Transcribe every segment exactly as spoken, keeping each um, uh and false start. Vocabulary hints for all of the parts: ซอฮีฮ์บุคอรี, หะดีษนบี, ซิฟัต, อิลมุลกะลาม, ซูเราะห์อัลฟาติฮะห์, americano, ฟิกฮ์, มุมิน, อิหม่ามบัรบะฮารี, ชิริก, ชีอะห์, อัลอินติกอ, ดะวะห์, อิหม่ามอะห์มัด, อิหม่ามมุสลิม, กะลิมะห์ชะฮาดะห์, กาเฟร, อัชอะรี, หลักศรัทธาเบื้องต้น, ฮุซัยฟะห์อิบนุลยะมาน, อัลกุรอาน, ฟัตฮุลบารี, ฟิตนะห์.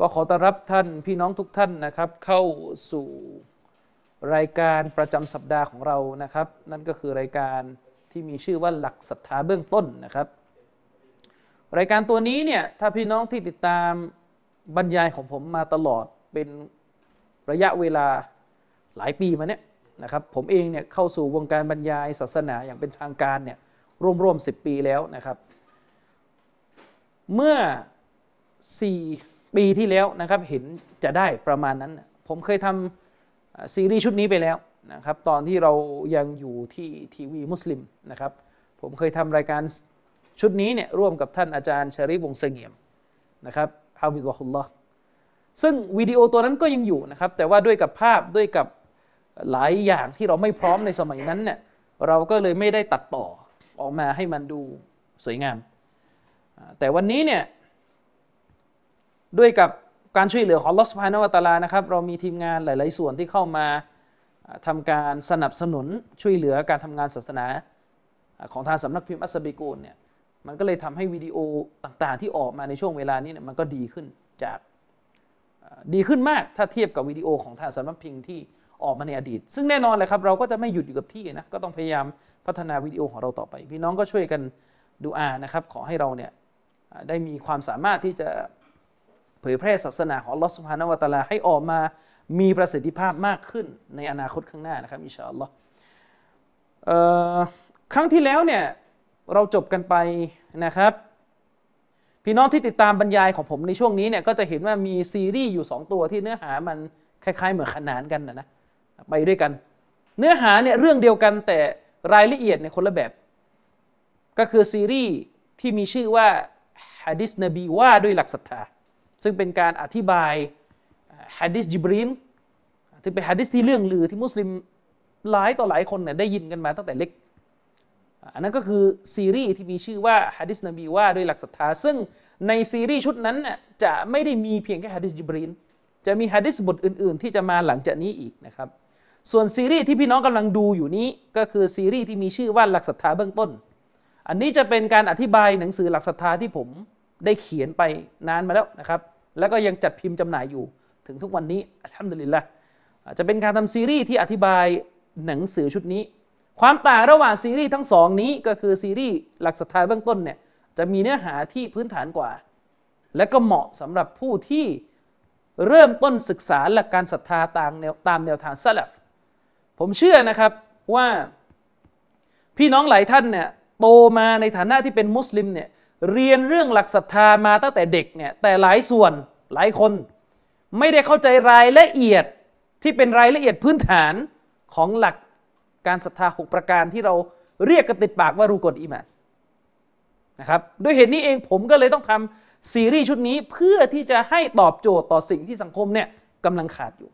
ก็ขอต้อนรับท่านพี่น้องทุกท่านนะครับเข้าสู่รายการประจำสัปดาห์ของเรานะครับนั่นก็คือรายการที่มีชื่อว่าหลักศรัทธาเบื้องต้นนะครับรายการตัวนี้เนี่ยถ้าพี่น้องที่ติดตามบรรยายของผมมาตลอดเป็นระยะเวลาหลายปีมาเนี่ยนะครับผมเองเนี่ยเข้าสู่วงการบรรยายศาสนาอย่างเป็นทางการเนี่ยร่วมๆสิบปีแล้วนะครับเมื่อสี่ปีที่แล้วนะครับเห็นจะได้ประมาณนั้นผมเคยทำซีรีส์ชุดนี้ไปแล้วนะครับตอนที่เรายังอยู่ที่ทีวีมุสลิมนะครับผมเคยทำรายการชุดนี้เนี่ยร่วมกับท่านอาจารย์ชริฟวงศ์เสงี่ยมนะครับฮาฟิซะฮุลลอฮ์ซึ่งวิดีโอตัวนั้นก็ยังอยู่นะครับแต่ว่าด้วยกับภาพด้วยกับหลายอย่างที่เราไม่พร้อมในสมัยนั้นเนี่ยเราก็เลยไม่ได้ตัดต่อออกมาให้มันดูสวยงามแต่วันนี้เนี่ยด้วยกับการช่วยเหลือของอัลเลาะห์ซุบฮานะฮูวะตะอาลานะครับเรามีทีมงานหลายๆส่วนที่เข้ามาทำการสนับสนุนช่วยเหลือการทำงานศาสนาของทางสำนักพิมพ์อัสบิกูนเนี่ยมันก็เลยทำให้วิดีโอต่างๆที่ออกมาในช่วงเวลานี้เนี่ยมันก็ดีขึ้นจากดีขึ้นมากถ้าเทียบกับวิดีโอของทางสำนักพิมพ์ที่ออกมาในอดีตซึ่งแน่นอนเลยครับเราก็จะไม่หยุดอยู่กับที่นะก็ต้องพยายามพัฒนาวิดีโอของเราต่อไปพี่น้องก็ช่วยกันดูอานะครับขอให้เราเนี่ยได้มีความสามารถที่จะเผยแพร่ศาสนาของอัลเลาะห์ซุบฮานะฮูวะตะอาลาให้ออกมามีประสิทธิภาพมากขึ้นในอนาคตข้างหน้านะครับอินชาอัลลอฮ์เอ่อครั้งที่แล้วเนี่ยเราจบกันไปนะครับพี่น้องที่ติดตามบรรยายของผมในช่วงนี้เนี่ยก็จะเห็นว่ามีซีรีส์อยู่สองตัวที่เนื้อหามันคล้ายๆเหมือนขนานกันนะนะไปด้วยกันเนื้อหาเนี่ยเรื่องเดียวกันแต่รายละเอียดเนี่ยคนละแบบก็คือซีรีส์ที่มีชื่อว่าหะดีษนบีว่าด้วยหลักศรัทธาซึ่งเป็นการอธิบายหะดีษจิบรีลที่เป็นหะดีษที่เรื่องลือที่มุสลิมหลายต่อหลายคนเนี่ยได้ยินกันมาตั้งแต่เล็กอันนั้นก็คือซีรีส์ที่มีชื่อว่าหะดีษนบีว่าด้วยหลักศรัทธาซึ่งในซีรีส์ชุดนั้นน่ะจะไม่ได้มีเพียงแค่หะดีษจิบรีลจะมีหะดีษบทอื่นๆที่จะมาหลังจากนี้อีกนะครับส่วนซีรีส์ที่พี่น้องกำลังดูอยู่นี้ก็คือซีรีส์ที่มีชื่อว่าหลักศรัทธาเบื้องต้นอันนี้จะเป็นการอธิบายหนังสือหลักศรัทธาที่ผมได้เขียนไปนานมาแล้วนะครับแล้วก็ยังจัดพิมพ์จำหน่ายอยู่ถึงทุกวันนี้อัลฮัมดุลิลละห์จะเป็นการทำซีรีส์ที่อธิบายหนังสือชุดนี้ความต่างระหว่างซีรีส์ทั้งสองนี้ก็คือซีรีส์หลักศรัทธาเบื้องต้นเนี่ยจะมีเนื้อหาที่พื้นฐานกว่าและก็เหมาะสำหรับผู้ที่เริ่มต้นศึกษาหลักการศรัทธาตามแนวตามแนวทางซะลัฟผมเชื่อนะครับว่าพี่น้องหลายท่านเนี่ยโตมาในฐานะที่เป็นมุสลิมเนี่ยเรียนเรื่องหลักศรัทธามาตั้งแต่เด็กเนี่ยแต่หลายส่วนหลายคนไม่ได้เข้าใจรายละเอียดที่เป็นรายละเอียดพื้นฐานของหลักการศรัทธาหกประการที่เราเรียกกันติดปากว่ารูกนอีมานนะครับด้วยเหตุนี้เองผมก็เลยต้องทำซีรีส์ชุดนี้เพื่อที่จะให้ตอบโจทย์ต่อสิ่งที่สังคมเนี่ยกำลังขาดอยู่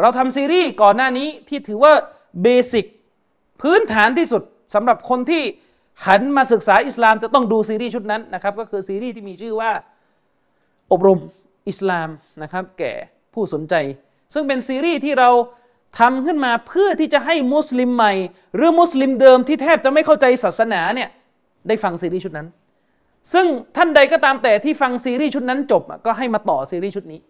เราทำซีรีส์ก่อนหน้านี้ที่ถือว่าเบสิกพื้นฐานที่สุดสำหรับคนที่หันมาศึกษาอิสลามจะต้องดูซีรีส์ชุดนั้นนะครับก็คือซีรีส์ที่มีชื่อว่าอบรมอิสลามนะครับแก่ผู้สนใจซึ่งเป็นซีรีส์ที่เราทำขึ้นมาเพื่อที่จะให้มุสลิมใหม่หรือมุสลิมเดิมที่แทบจะไม่เข้าใจศาสนาเนี่ยได้ฟังซีรีส์ชุดนั้นซึ่งท่านใดก็ตามแต่ที่ฟังซีรีส์ชุดนั้นจบก็ให้มาต่อซีรีส์ชุดนี้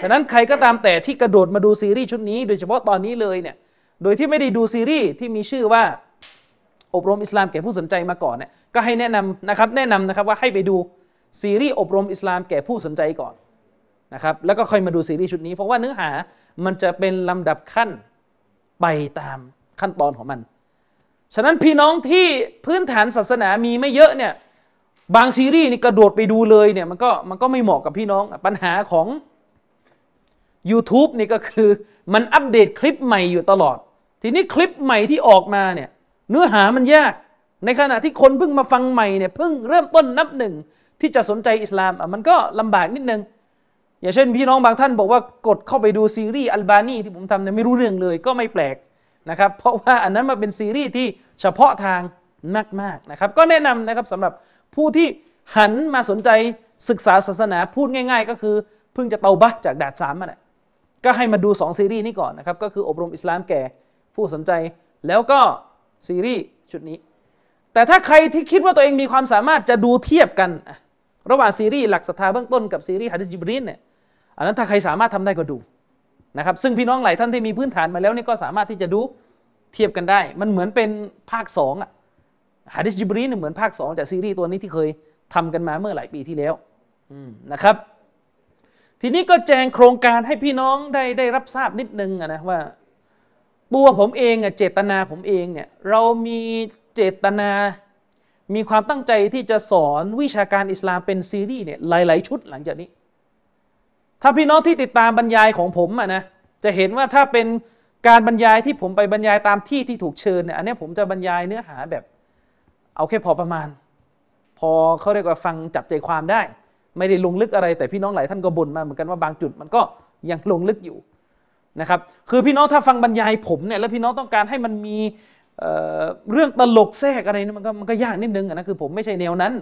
ฉะนั้นใครก็ตามแต่ที่กระโดดมาดูซีรีส์ชุดนี้โดยเฉพาะตอนนี้เลยเนี่ยโดยที่ไม่ได้ดูซีรีส์ที่มีชื่อว่าอบรมอิสลามแก่ผู้สนใจมาก่อนเนี่ยก็ให้แนะนำนะครับแนะนำนะครับว่าให้ไปดูซีรีส์อบรมอิสลามแก่ผู้สนใจก่อนนะครับแล้วก็ค่อยมาดูซีรีส์ชุดนี้เพราะว่าเนื้อหามันจะเป็นลำดับขั้นไปตามขั้นตอนของมันฉะนั้นพี่น้องที่พื้นฐานศาสนามีไม่เยอะเนี่ยบางซีรีส์นี่กระโดดไปดูเลยเนี่ยมันก็มันก็ไม่เหมาะกับพี่น้องปัญหาของ YouTube นี่ก็คือมันอัปเดตคลิปใหม่อยู่ตลอดทีนี้คลิปใหม่ที่ออกมาเนี่ยเนื้อหามันยากในขณะที่คนเพิ่งมาฟังใหม่เนี่ยเพิ่งเริ่มต้นนับหนึ่งที่จะสนใจอิสลามอ่ะมันก็ลำบากนิดนึง อย่างเช่นพี่น้องบางท่านบอกว่ากดเข้าไปดูซีรีส์อัลบานีที่ผมทำเนี่ยไม่รู้เรื่องเลยก็ไม่แปลกนะครับเพราะว่าอันนั้นมาเป็นซีรีส์ที่เฉพาะทางมากๆนะครับก็แนะนำนะครับสำหรับผู้ที่หันมาสนใจศึกษาศาสนาพูดง่ายๆก็คือเพิ่งจะเตาบะจากดาดสามมาเนี่ยก็ให้มาดูสองซีรีส์นี้ก่อนนะครับก็คืออบรมอิสลามแก่ผู้สนใจแล้วก็ซีรีส์ชุดนี้แต่ถ้าใครที่คิดว่าตัวเองมีความสามารถจะดูเทียบกันระหว่างซีรีส์หลักศรัทธาเบื้องต้นกับซีรีส์หะดีษจิบรีลเนี่ยอันนั้นถ้าใครสามารถทำได้ก็ดูนะครับซึ่งพี่น้องหลายท่านที่มีพื้นฐานมาแล้วนี่ก็สามารถที่จะดูเทียบกันได้มันเหมือนเป็นภาคสองอ่ะหะดีษจิบรีลเนี่ยเหมือนภาคสองจากซีรีส์ตัวนี้ที่เคยทำกันมาเมื่อหลายปีที่แล้วนะครับทีนี้ก็แจงโครงการให้พี่น้องได้ได้รับทราบนิดนึงนะว่าตัวผมเองอ่ะเจตนาผมเองเนี่ยเรามีเจตนามีความตั้งใจที่จะสอนวิชาการอิสลามเป็นซีรีส์เนี่ยหลายๆชุดหลังจากนี้ถ้าพี่น้องที่ติดตามบรรยายของผมอ่ะนะจะเห็นว่าถ้าเป็นการบรรยายที่ผมไปบรรยายตามที่ที่ถูกเชิญเนี่ยอันนี้ผมจะบรรยายเนื้อหาแบบเอาแค่พอประมาณพอเขาเรียกว่าฟังจับใจความได้ไม่ได้ลงลึกอะไรแต่พี่น้องหลายท่านก็บ่นมาเหมือนกันว่าบางจุดมันก็ยังลงลึกอยู่นะครับคือพี่น้องถ้าฟังบรรยายผมเนี่ยแล้วพี่น้องต้องการให้มันมีเอ่อเรื่องตลกแทรกอะไรนี่มันก็มันก็ยากนิดนึงอ่ะนะคือผมไม่ใช่แนวนั้น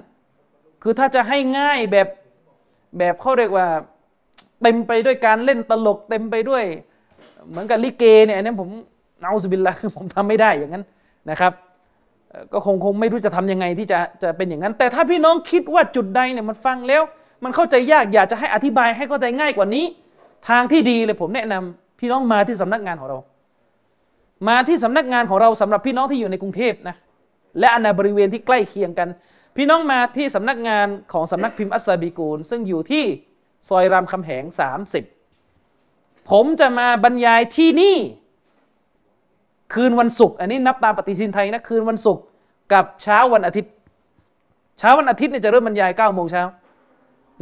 คือถ้าจะให้ง่ายแบบแบบเขาเรียกว่าเต็มไปด้วยการเล่นตลกเต็มไปด้วยเหมือนกับลิเกเนี่ยอันนี้ผมเอาซุบิลละคือผมทำไม่ได้อย่างนั้นนะครับก็คงคงไม่รู้จะทำยังไงที่จะจะเป็นอย่างนั้นแต่ถ้าพี่น้องคิดว่าจุดใดเนี่ยมันฟังแล้วมันเข้าใจยากอยากจะให้อธิบายให้เข้าใจง่ายกว่านี้ทางที่ดีเลยผมแนะนำพี่น้องมาที่สำนักงานของเรามาที่สำนักงานของเราสำหรับพี่น้องที่อยู่ในกรุงเทพนะและอนาบริเวณที่ใกล้เคียงกันพี่น้องมาที่สำนักงานของสำนักพิมพ์อัสซาบีกูลซึ่งอยู่ที่ซอยรามคำแหงสามสิบผมจะมาบรรยายที่นี่คืนวันศุกร์อันนี้นับตามปฏิทินไทยนะคืนวันศุกร์กับเช้าวันอาทิตย์เช้าวันอาทิตย์เนี่ยจะเริ่มบรรยาย เก้าโมง น.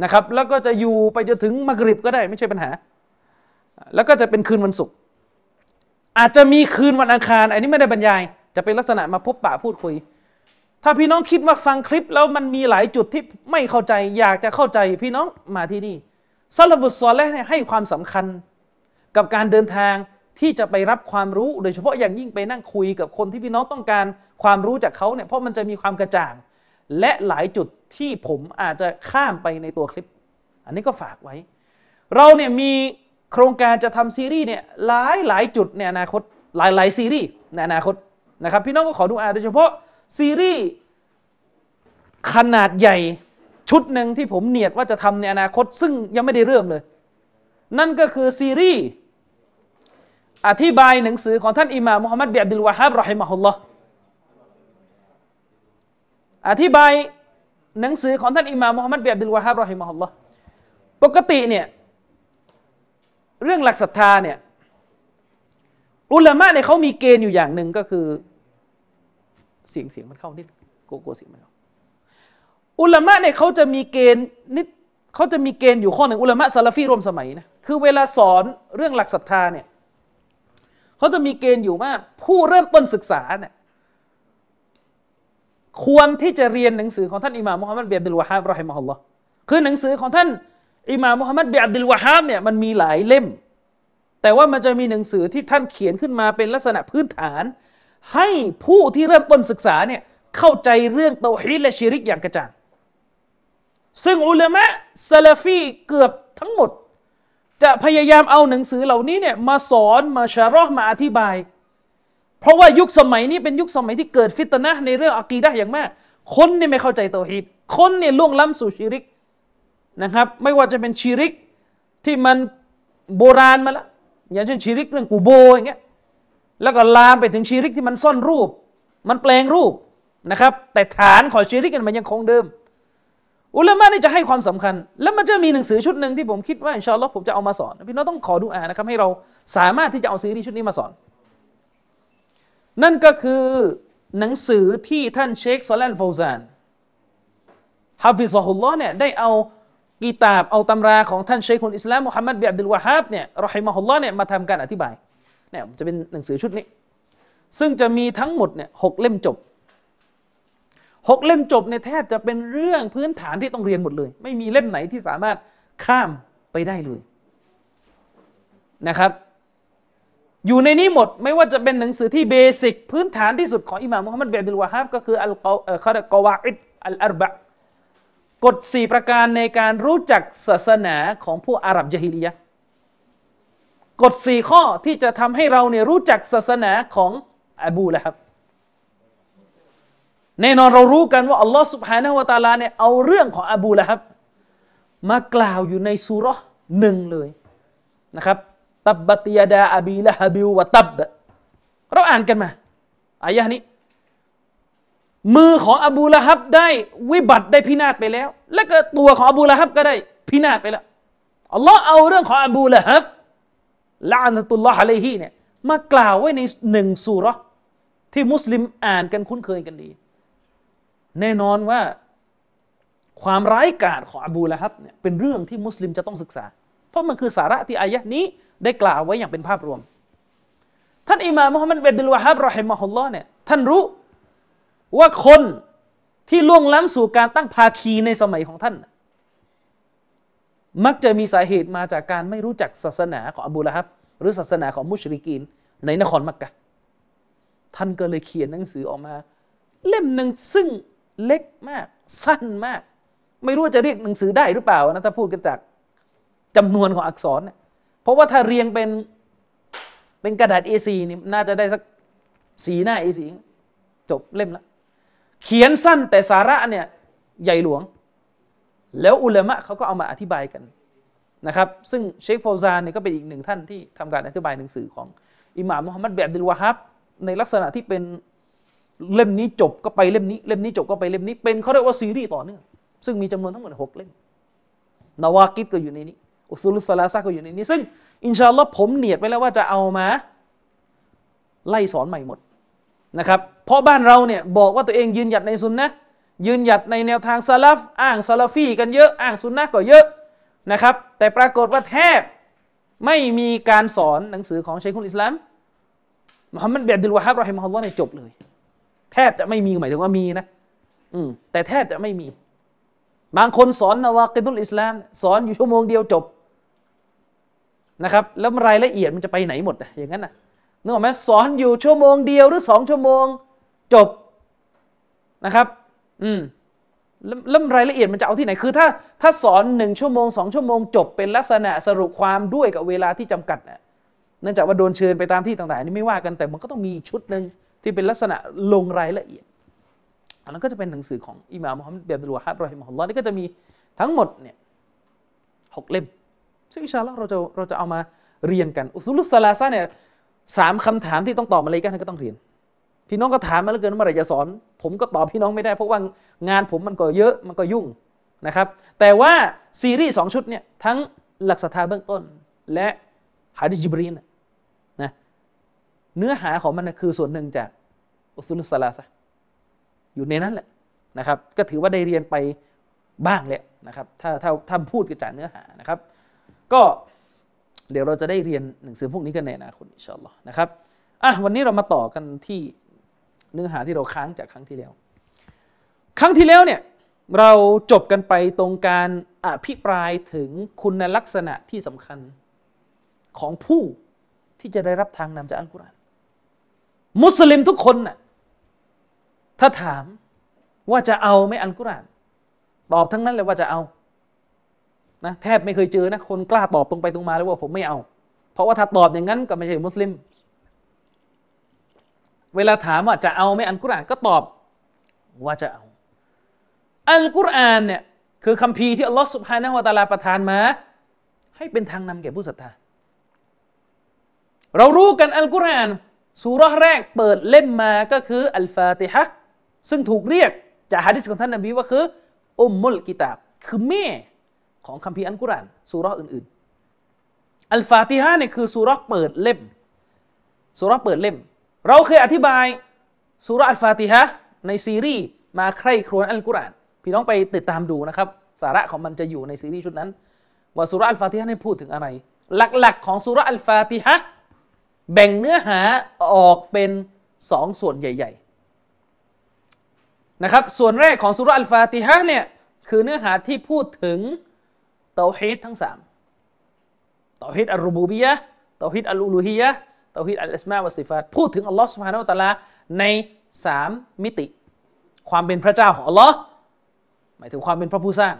นะครับแล้วก็จะอยู่ไปจนถึงมักริบก็ได้ไม่ใช่ปัญหาแล้วก็จะเป็นคืนวันศุกร์อาจจะมีคืนวันอังคารอันนี้ไม่ได้บรรยายจะเป็นลักษณะมาพบปะพูดคุยถ้าพี่น้องคิดว่าฟังคลิปแล้วมันมีหลายจุดที่ไม่เข้าใจอยากจะเข้าใจพี่น้องมาที่นี่ซะละฟุสซอลิห์เนี่ยให้ความสำคัญกับการเดินทางที่จะไปรับความรู้โดยเฉพาะอย่างยิ่งไปนั่งคุยกับคนที่พี่น้องต้องการความรู้จากเขาเนี่ยเพราะมันจะมีความกระจ่างและหลายจุดที่ผมอาจจะข้ามไปในตัวคลิปอันนี้ก็ฝากไว้เราเนี่ยมีโครงการจะทำซีรีส์เนี่ยหลายหลายจุดในอนาคตหลายๆซีรีส์ในอนาคตนะครับพี่น้องก็ขอดูอาโดยเฉพาะซีรีส์ขนาดใหญ่ชุดหนึ่งที่ผมเนียดว่าจะทำในอนาคตซึ่งยังไม่ได้เริ่มเลยนั่นก็คือซีรีส์อธิบายหนังสือของท่านอิหม่ามมุฮัมมัดบินอับดุลวะฮาบเราะฮิมะฮุลลอฮ์อธิบายหนังสือของท่านอิหม่ามมุฮัมมัดบินอับดุลวะฮาบเราะฮิมะฮุลลอฮ์ปกติเนี่ยเรื่องหลักศรัทธาเนี่ยอุลามะเนี่ยเขามีเกณฑ์อยู่อย่างหนึ่งก็คือเสียงเสียงมันเข้านิดโกโก้เสียงมันเข้าอุลามะเนี่ยเขาจะมีเกณฑ์นิดเขาจะมีเกณฑ์อยู่ข้อหนึ่งอุลามะซะลาฟีร่วมสมัยนะคือเวลาสอนเรื่องหลักศรัทธาเนี่ยเขาจะมีเกณฑ์อยู่ว่าผู้เริ่มต้นศึกษาเนี่ยควรที่จะเรียนหนังสือของท่านอิหม่ามมุฮัมมัดบินอับดุลวะฮาบเราะฮิมะฮุลลอฮ์คือหนังสือของท่านอิหม่ามมุฮัมมัดบินอับดุลวะฮาบเนี่ยมันมีหลายเล่มแต่ว่ามันจะมีหนังสือที่ท่านเขียนขึ้นมาเป็นลักษณะพื้นฐานให้ผู้ที่เริ่มต้นศึกษาเนี่ยเข้าใจเรื่องเตาฮีดและชิริกอย่างกระจ่างซึ่งอุลามะซะลาฟีเกือบทั้งหมดจะพยายามเอาหนังสือเหล่านี้เนี่ยมาสอนมาชะเราะห์มาอธิบายเพราะว่ายุคสมัยนี้เป็นยุคสมัยที่เกิดฟิตนะห์ในเรื่องอะกีดะห์อย่างมากคนเนี่ยไม่เข้าใจเตาฮีดคนเนี่ยล่วงล้ำสู่ชิริกนะครับไม่ว่าจะเป็นชิริกที่มันโบราณมาแล้วอย่างเช่นชิริกเรื่องกูโบอย่างเงี้ยแล้วก็ลามไปถึงชิริกที่มันซ่อนรูปมันแปลงรูปนะครับแต่ฐานของชิริกมันยังคงเดิมอุลามะนี่จะให้ความสำคัญแล้วมันจะมีหนังสือชุดหนึ่งที่ผมคิดว่าอินชาอัลลอฮ์ผมจะเอามาสอนพี่น้องต้องขอดุอานะครับให้เราสามารถที่จะเอาซีรีส์ชุดนี้มาสอนนั่นก็คือหนังสือที่ท่านเชคซอลาห์ ฟาวซานฮะฟิซะฮุลลอฮ์เนี่ยได้เอากีตาบเอาตำราของท่านเชคคนอิสลามมุฮัมมัดบินอับดุลวะฮาบเนี่ยเราะฮิมะฮุลลอฮ์เนี่ยมาทำการอธิบายเนี่ยจะเป็นหนังสือชุดนี้ซึ่งจะมีทั้งหมดเนี่ยหกเล่มจบหกเล่มจบในแทบจะเป็นเรื่องพื้นฐานที่ต้องเรียนหมดเลยไม่มีเล่มไหนที่สามารถข้าม ไปได้เลยนะครับอยู่ในนี้หมดไม่ว่าจะเป็นหนังสือที่เบสิกพื้นฐานที่สุดของอิหม่ามมุฮัมมัดบินอับดุลวะฮาบก็คืออัลกอวาอิดอัลอาร์บะห์กฎสี่ประการในการรู้จักศาสนาของผู้อาหรับญะฮิลิยะห์กฎสี่ข้อที่จะทำให้เราเนี่ยรู้จักศาสนาของอบูละฮับแน่นอนเรารู้กันว่าอัลลอฮฺซุบฮานะฮูวะตะอาลาเนี่ยเอาเรื่องของอบูละฮับมากล่าวอยู่ในซูเราะห์หนึ่งเลยนะครับตับบัตยาดาอบีละฮับวะตับเราอ่านกันมาอายะห์นี้มือของอบูละฮับได้วิบัติได้พินาศไปแล้วและก็ตัวของอบูละฮับก็ได้พินาศไปแล้วอัลลอฮ์เอาเรื่องของอบูละฮับละอันตุลลอฮ์อะลัยฮิเนี่ยมากล่าวไว้ในหนึ่งซูเราะห์ที่มุสลิมอ่านกันคุ้นเคยกันดีแน่นอนว่าความร้ายกาจของอบูละฮับเนี่ยเป็นเรื่องที่มุสลิมจะต้องศึกษาเพราะมันคือสาระที่อายะห์นี้ได้กล่าวไว้อย่างเป็นภาพรวมท่านอิหม่ามมุฮัมมัดบินอับดุลวะฮาบรอฮิมะฮุลลอฮ์เนี่ยท่านรู้ว่าคนที่ล่วงล้ำสู่การตั้งภาคีในสมัยของท่านมักจะมีสาเหตุมาจากการไม่รู้จักศาสนาของอบูละฮับหรือศาสนาของมุชริกีนในนครมักกะห์ท่านก็เลยเขียนหนังสือออกมาเล่มหนึ่งซึ่งเล็กมากสั้นมากไม่รู้จะเรียกหนังสือได้หรือเปล่านะถ้าพูดกันจากจำนวนของอักษรเนี่ยเพราะว่าถ้าเรียงเป็นเป็นกระดาษ เอ สี่ นี่น่าจะได้สักสี่หน้า เอ สี่ จบเล่มละเขียนสั้นแต่สาระเนี่ยใหญ่หลวงแล้วอุลามะเขาก็เอามาอธิบายกันนะครับซึ่งเชคฟาวซานเนี่ยก็เป็นอีกหนึ่งท่านที่ทำการอธิบายหนังสือของอิหม่ามมุฮัมมัดบินอับดุลวะฮาบในลักษณะที่เป็นเล่มนี้จบก็ไปเล่มนี้เล่มนี้จบก็ไปเล่มนี้เป็นเขาเรียกว่าซีรีส์ต่อเนื่องซึ่งมีจำนวนทั้งหมดหกเล่มนาวากิบก็อยู่ในนี้อุซูลุสซะลาซะห์ก็อยู่ในนี้ซึ่งอินชาอัลลอฮ์ผมเนียดไว้แล้วว่าจะเอามาไล่สอนใหม่หมดนะครับเพราะบ้านเราเนี่ยบอกว่าตัวเองยืนหยัดในซุนนะห์ยืนหยัดในแนวทางซะลัฟอ้างซะลาฟีกันเยอะอ้างซุนนะห์ก็เยอะนะครับแต่ปรากฏว่าแทบไม่มีการสอนหนังสือของชัยคุลอิสลามมุฮัมมัดบินอับดุลวะฮาบรอฮิมะฮุลลอฮ์เนี่ยจบเลยแทบจะไม่มีหมายถึงว่ามีนะอืมแต่แทบจะไม่มีบางคนสอนนาวากิดุลอิสลามสอนอยู่ชั่วโมงเดียวจบนะครับแล้วรายละเอียดมันจะไปไหนหมดอย่างนั้นนะนึกออกไหมสอนอยู่ชั่วโมงเดียวหรือสองชั่วโมงจบนะครับอืมแล้วรายละเอียดมันจะเอาที่ไหนคือถ้าถ้าสอนหนึ่งชั่วโมงสองชั่วโมงจบเป็นลักษณะสรุปความด้วยกับเวลาที่จำกัดนะเนื่องจากว่าโดนเชิญไปตามที่ต่างๆนี่ไม่ว่ากันแต่มันก็ต้องมีชุดนึงที่เป็นลักษณะลงรายละเอียดอันนั้นก็จะเป็นหนังสือของอิหม่ามมุฮัมมัดบินอับดุลวะฮาบรอฮิมะฮุลลอฮ์นี่ก็จะมีทั้งหมดเนี่ยหกเล่มซึ่งอินชาอัลเลาะห์เราจะเราจะเอามาเรียนกันอุซูลุสซะลาซะห์เนี่ยสามคำถามที่ต้องตอบมาเลยกันก็ต้องเรียนพี่น้องก็ถามมาเหลือเกินเมื่อไหร่จะสอนผมก็ตอบพี่น้องไม่ได้เพราะว่างานผมมันก็เยอะมันก็ยุ่งนะครับแต่ว่าซีรีส์สองชุดเนี่ยทั้งหลักศรัทธาเบื้องต้นและหะดีษญิบรีลนะเนื้อหาของมันคือส่วนหนึ่งจากอุซูลุสซะลาซะห์อยู่ในนั้นแหละนะครับก็ถือว่าได้เรียนไปบ้างแหละนะครับถ้าถ้าถ้าพูดกันจากเนื้อหานะครับก็เดี๋ยวเราจะได้เรียนหนังสือพวกนี้กันในอนาคตอินชาอัลเลาะห์นะครับอ่ะวันนี้เรามาต่อกันที่เนื้อหาที่เราค้างจากครั้งที่แล้วครั้งที่แล้วเนี่ยเราจบกันไปตรงการอภิปรายถึงคุณลักษณะที่สำคัญของผู้ที่จะได้รับทางนำจากอัลกุรอานมุสลิมทุกคนน่ะถ้าถามว่าจะเอาไหมอัลกุรอานตอบทั้งนั้นเลยว่าจะเอานะแทบไม่เคยเจอนะคนกล้าตอบตรงไปตรงมาเลยว่าผมไม่เอาเพราะว่าถ้าตอบอย่างนั้นก็ไม่ใช่มุสลิมเวลาถามว่าจะเอาไหมอัลกุรอานก็ตอบว่าจะเอาอัลกุรอานเนี่ยคือคัมภีร์ที่อัลลอฮฺซุบฮานะฮูวะตะอาลาประทานมาให้เป็นทางนำแก่ผู้ศรัทธาเรารู้กันอัลกุรอานซูเราะห์แรกเปิดเล่มมาก็คืออัลฟาติฮะห์ซึ่งถูกเรียกจากหะดีษของท่านนบีว่าคืออุมมุลกิตาบคือแม่ของคัมภีร์อัลกุรอานซูเราะห์อื่นๆอัลฟาติฮะห์เนี่ยคือซูเราะห์เปิดเล่มซูเราะห์เปิดเล่มเราเคยอธิบายซูเราะห์อัลฟาติฮะห์ในซีรีส์มาใคร่ครวญอัลกุรอานพี่น้องไปติดตามดูนะครับสาระของมันจะอยู่ในซีรีส์ชุดนั้นว่าซูเราะห์อัลฟาติฮะห์เนี่ยพูดถึงอะไรหลักๆของซูเราะห์อัลฟาติฮะห์แบ่งเนื้อหาออกเป็นสองส่วนใหญ่ๆนะครับส่วนแรกของซูเราะห์อัลฟาติฮะห์เนี่ยคือเนื้อหาที่พูดถึงเตาฮีดทั้งสาม เตาฮีดอัลรูบูบียะห์เตาฮีดอัลอูลูฮียะห์เตาฮีดอัลอัสมาวัสซิฟาตพูดถึงอัลลอฮ์ซุบฮานะฮูวะตะอาลาในสามมิติความเป็นพระเจ้าของอัลลอฮ์หมายถึงความเป็นพระผู้สร้าง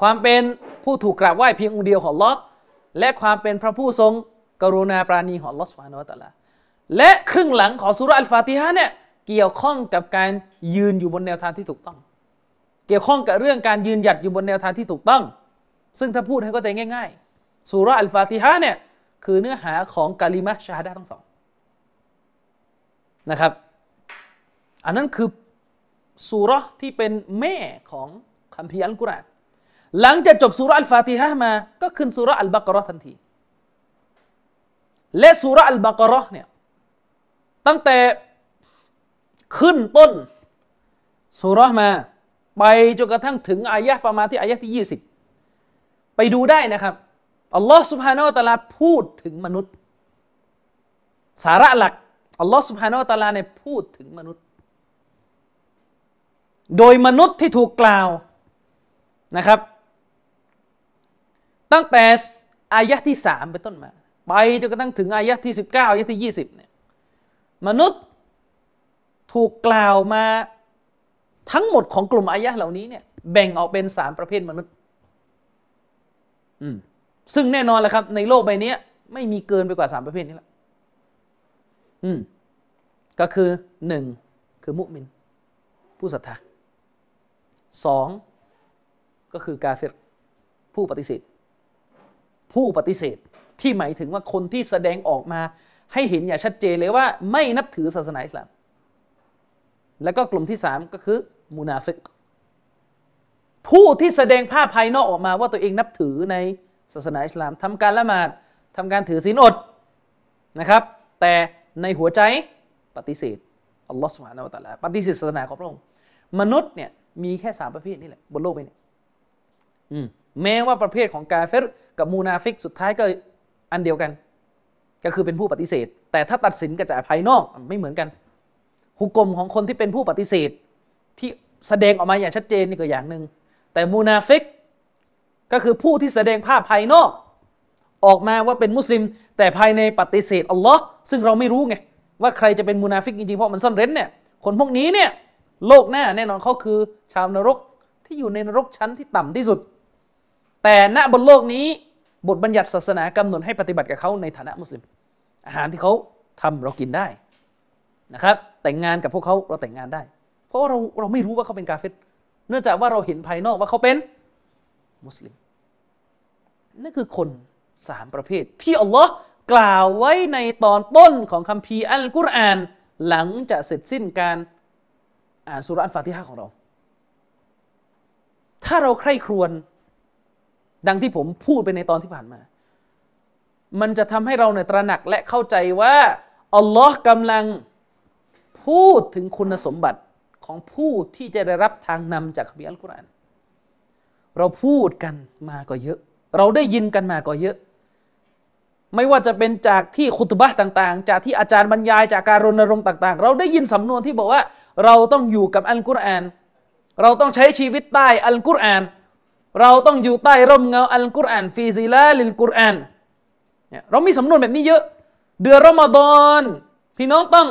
ความเป็นผู้ถูกกราบไหว้เพียงองค์เดียวของอัลลอฮ์และความเป็นพระผู้ทรงกรุณาปราณีของอัลลอฮ์ซุบฮานะฮูวะตะอาลาและครึ่งหลังของซูเราะห์อัลฟาติฮะห์เนี่ยเกี่ยวข้องกับการยืนอยู่บนแนวทางที่ถูกต้องเกี่ยวข้องกับเรื่องการยืนหยัดอยู่บนแนวทางที่ถูกต้องซึ่งถ้าพูดให้เข้าใจง่ายๆซูเราะห์อัลฟาติฮะห์เนี่ยคือเนื้อหาของกะลิมะห์ชะฮาดะห์ทั้งสองนะครับอันนั้นคือซูเราะห์ที่เป็นแม่ของคัมภีร์อัลกุรอานหลังจากจบซูเราะห์อัลฟาติฮะห์มาก็ขึ้นซูเราะห์อัลบะเกาะเราะห์ทันทีและซูเราะห์อัลบะเกาะเราะห์เนี่ยตั้งแต่ขึ้นต้นซูเราะห์มาไปจนกระทั่งถึงอายะห์ประมาณที่อายะห์ที่ยี่สิบไปดูได้นะครับอัลลอฮ์ซุบฮานะฮูวะตะอาลาพูดถึงมนุษย์สาระหลักอัลลอฮ์ซุบฮานะฮูวะตะอาลาเนี่ยพูดถึงมนุษย์โดยมนุษย์ที่ถูกกล่าวนะครับตั้งแต่อายะห์ที่สามเป็นต้นมาไปจนกระทั่งถึงอายะห์ที่สิบเก้าอายะห์ที่ยี่สิบเนี่ยมนุษย์ถูกกล่าวมาทั้งหมดของกลุ่มอายะห์เหล่านี้เนี่ยแบ่งออกเป็นสามประเภทมนุษย์อืมซึ่งแน่นอนแหละครับในโลกใบนี้ไม่มีเกินไปกว่าสามประเภทนี้ละอืมก็คือหนึ่งคือมุมินผู้ศรัทธาสองก็คือกาเฟรผู้ปฏิเสธผู้ปฏิเสธที่หมายถึงว่าคนที่แสดงออกมาให้เห็นอย่างชัดเจนเลยว่าไม่นับถือศาสนาอิสลามแล้วก็กลุ่มที่สามก็คือมุนาฟิกผู้ที่แสดงภาพภายนอกออกมาว่าตัวเองนับถือในศาสนาอิสลามทำการละหมาดทำการถือศีลอดนะครับแต่ในหัวใจปฏิเสธอัลลอฮฺซุบฮานะฮูวะตะอาลาปฏิเสธศาสนาของพระองค์มนุษย์เนี่ยมีแค่สามประเภทนี่แหละบนโลกใบนี้อืมแม้ว่าประเภทของกาเฟรกับมุนาฟิกสุดท้ายก็อันเดียวกันก็คือเป็นผู้ปฏิเสธแต่ถ้าตัดสินกันจากภายนอกไม่เหมือนกันฮุกกลมของคนที่เป็นผู้ปฏิเสธที่แสดงออกมาอย่างชัดเจนนี่ก็อย่างหนึ่งแต่มูนาฟิกก็คือผู้ที่แสดงภาพภายนอกออกมาว่าเป็นมุสลิมแต่ภายในปฏิเสธอัลลอฮ์ซึ่งเราไม่รู้ไงว่าใครจะเป็นมูนาฟิกจริงๆเพราะมันซ่อนเร้นเนี่ยคนพวกนี้เนี่ยโลกหน้าแน่นอนเขาคือชาวนรกที่อยู่ในนรกชั้นที่ต่ำที่สุดแต่ณบนโลกนี้บทบัญญัติศาสนากำหนดให้ปฏิบัติกับเขาในฐานะมุสลิมอาหารที่เขาทำเรากินได้นะครับแต่งงานกับพวกเขาเราแต่งงานได้เพราะเราเราไม่รู้ว่าเขาเป็นกาเฟรเนื่องจากว่าเราเห็นภายนอกว่าเขาเป็นมุสลิมนั่นคือคนสามประเภทที่อัลลอฮ์กล่าวไว้ในตอนต้นของคัมภีร์อัลกุรอานหลังจากเสร็จสิ้นการอ่านซูเราะห์อัลฟาติฮะห์ของเราถ้าเราใคร่ครวญดังที่ผมพูดไปในตอนที่ผ่านมามันจะทำให้เราเนี่ยตระหนักและเข้าใจว่าอัลลอฮ์กำลังพูดถึงคุณสมบัติของผู้ที่จะได้รับทางนำจากคัมภีร์อัลกุรอานเราพูดกันมาก็เยอะเราได้ยินกันมาก็เยอะไม่ว่าจะเป็นจากที่คุตบะห์ต่างๆจากที่อาจารย์บรรยายจากการรณรงค์ต่างๆเราได้ยินสำนวนที่บอกว่าเราต้องอยู่กับอัลกุรอานเราต้องใช้ชีวิตใต้อัลกุรอานเราต้องอยู่ใต้ร่มเงาอัลกุรอานฟีซิลาลิลกุรอานเนี่ยเรามีสำนวนแบบนี้เยอะเดือนรอมฎอนพี่น้องต้อง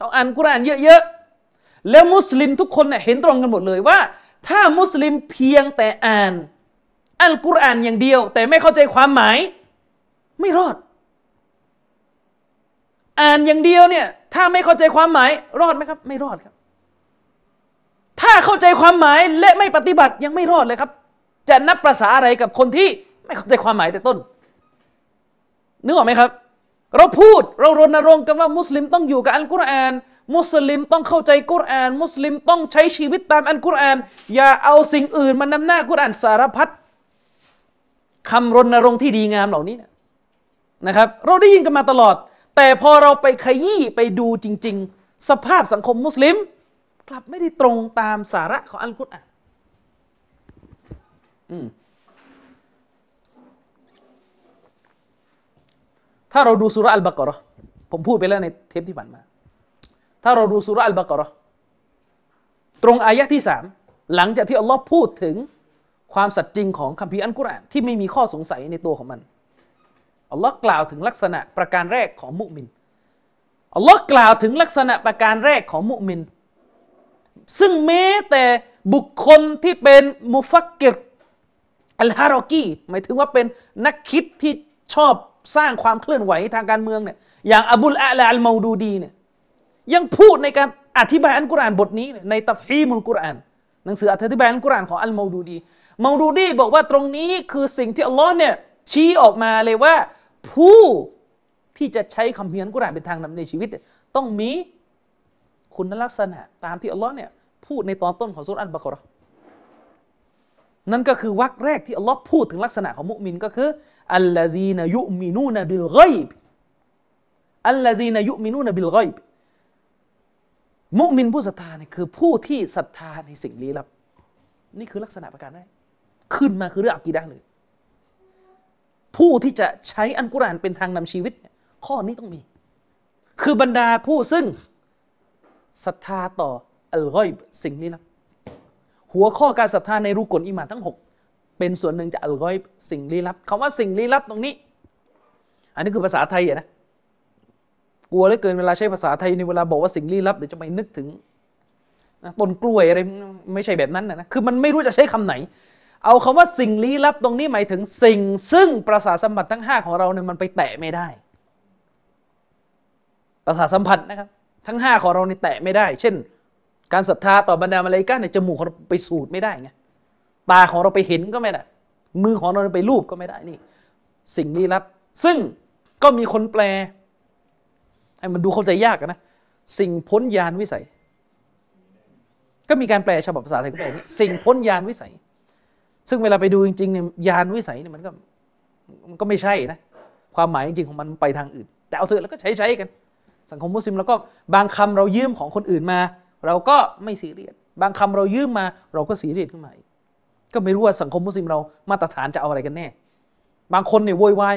ต้องอ่านกุรอานเยอะๆแล้วมุสลิมทุกคนเนี่ยเห็นตรงกันหมดเลยว่าถ้ามุสลิมเพียงแต่อ่านอัลกุรอานอย่างเดียวแต่ไม่เข้าใจความหมายไม่รอดอ่านอย่างเดียวเนี่ยถ้าไม่เข้าใจความหมายรอดไหมครับไม่รอดครับถ้าเข้าใจความหมายและไม่ปฏิบัติยังไม่รอดเลยครับจะนับประสาอะไรกับคนที่ไม่เข้าใจความหมายแต่ต้นนึกออกไหมครับเราพูดเรารณรงค์กันว่ามุสลิมต้องอยู่กับอัลกุรอานมุสลิมต้องเข้าใจกุรอานมุสลิมต้องใช้ชีวิตตามอัลกุรอานอย่าเอาสิ่งอื่นมานำหน้ากุรอานสารพัดคำรณรงค์ที่ดีงามเหล่านี้นะครับเราได้ยินกันมาตลอดแต่พอเราไปขยี้ไปดูจริงๆสภาพสังคมมุสลิมกลับไม่ได้ตรงตามสาระของอัลกุรอานอืมถ้าเราดูซูเราะห์อัลบะเกาะเราะห์ผมพูดไปแล้วในเทปที่ผ่านมาถ้าเราดูซูเราะห์อัลบะเกาะเราะห์ตรงอายะห์ที่สามหลังจากที่อัลลอฮ์พูดถึงความสัจจริงของคัมภีร์อัลกุรอานที่ไม่มีข้อสงสัยในตัวของมัน อัลลอฮ์กล่าวถึงลักษณะประการแรกของมุมินอัลลอฮ์กล่าวถึงลักษณะประการแรกของมุมินซึ่งแม้แต่บุคคลที่เป็นมุฟักกิรอัลฮารอกีหมายถึงว่าเป็นนักคิดที่ชอบสร้างความเคลื่อนไหวทางการเมืองเนี่ยอย่างอบุลอาลาอัลเมาดูดีเนี่ยยังพูดในการอธิบายอัลกุรอานบทนี้ในตัฟฮีมุลกุรอานหนังสืออธิบายอัลกุรอานของอัลเมาดูดีเมาดูดีบอกว่าตรงนี้คือสิ่งที่อัลลอฮ์เนี่ยชี้ออกมาเลยว่าผู้ที่จะใช้คำเพียนกุรอานเป็นทางนำในชีวิตต้องมีคุณลักษณะตามที่อัลลอฮ์เนี่ยพูดในตอนต้นของซูเราะห์อัลบะเราะห์นั่นก็คือวรรคแรกที่อัลลอฮ์พูดถึงลักษณะของมุมินก็คืออัลลาซีนะยุมินูนะบิลฆอยบอัลลาซีนะยุมินูนะบิลฆอยบมุมินผู้ศรัทธาเนี่ยคือผู้ที่ศรัทธาในสิ่งลี้ลับนี่คือลักษณะประการแรกขึ้นมาคือเรื่องอากีดะห์เลยผู้ที่จะใช้อัลกุรอานเป็นทางนำชีวิตข้อนี้ต้องมีคือบรรดาผู้ซึ่งศรัทธาต่ออัลฆอยบสิ่งลี้ลับหัวข้อการศรัทธาในรุกลอิหม่านทั้งหกเป็นส่วนหนึ่งจากอัลฆอยบสิ่งลี้ลับคำว่าสิ่งลี้ลับตรงนี้อันนี้คือภาษาไทยอ่ะนะกลัวเหลือเกินเวลาใช้ภาษาไทยในเวลาบอกว่าสิ่งลี้ลับเดี๋ยวจะไปนึกถึงต้นกล้วยอะไรไม่ใช่แบบนั้นนะนะคือมันไม่รู้จะใช้คำไหนเอาคำว่าสิ่งลี้ลับตรงนี้หมายถึงสิ่งซึ่งประสาทสัมผัสทั้งห้าของเราเนี่ยมันไปแตะไม่ได้ประสาทสัมผัสนะครับทั้งห้าของเรานี่แตะไม่ได้เช่นการศรัทธาต่อบรรดามาลาอิกะห์เนี่ยจมูกของเราไปสูดไม่ได้ไงตาของเราไปเห็นก็ไม่ได้มือของเราไปลูบก็ไม่ได้นี่สิ่งลี้ลับซึ่งก็มีคนแปลให้มันดูเข้าใจยากนะสิ่งพ้นญาณวิสัยก็มีการแปลฉบับภาษาไทยก็แปลอย่างนี้สิ่งพ้นญาณวิสัยซึ่งเวลาไปดูจริงๆเนี่ยญาณวิสัยเนี่ยมันก็มันก็ไม่ใช่นะความหมายจริงๆของมันไปทางอื่นแต่เอาเถอะแล้วก็ใช้ๆกันสังคมมุสลิมแล้วก็บางคำเรายืมของคนอื่นมาเราก็ไม่ซีเรียสบางคำเรายืมมาเราก็ซีเรียสขึ้นมาอีกก็ไม่รู้ว่าสังคมมุสลิมเรามาตรฐานจะเอาอะไรกันแน่บางคนเนี่ยโวยวาย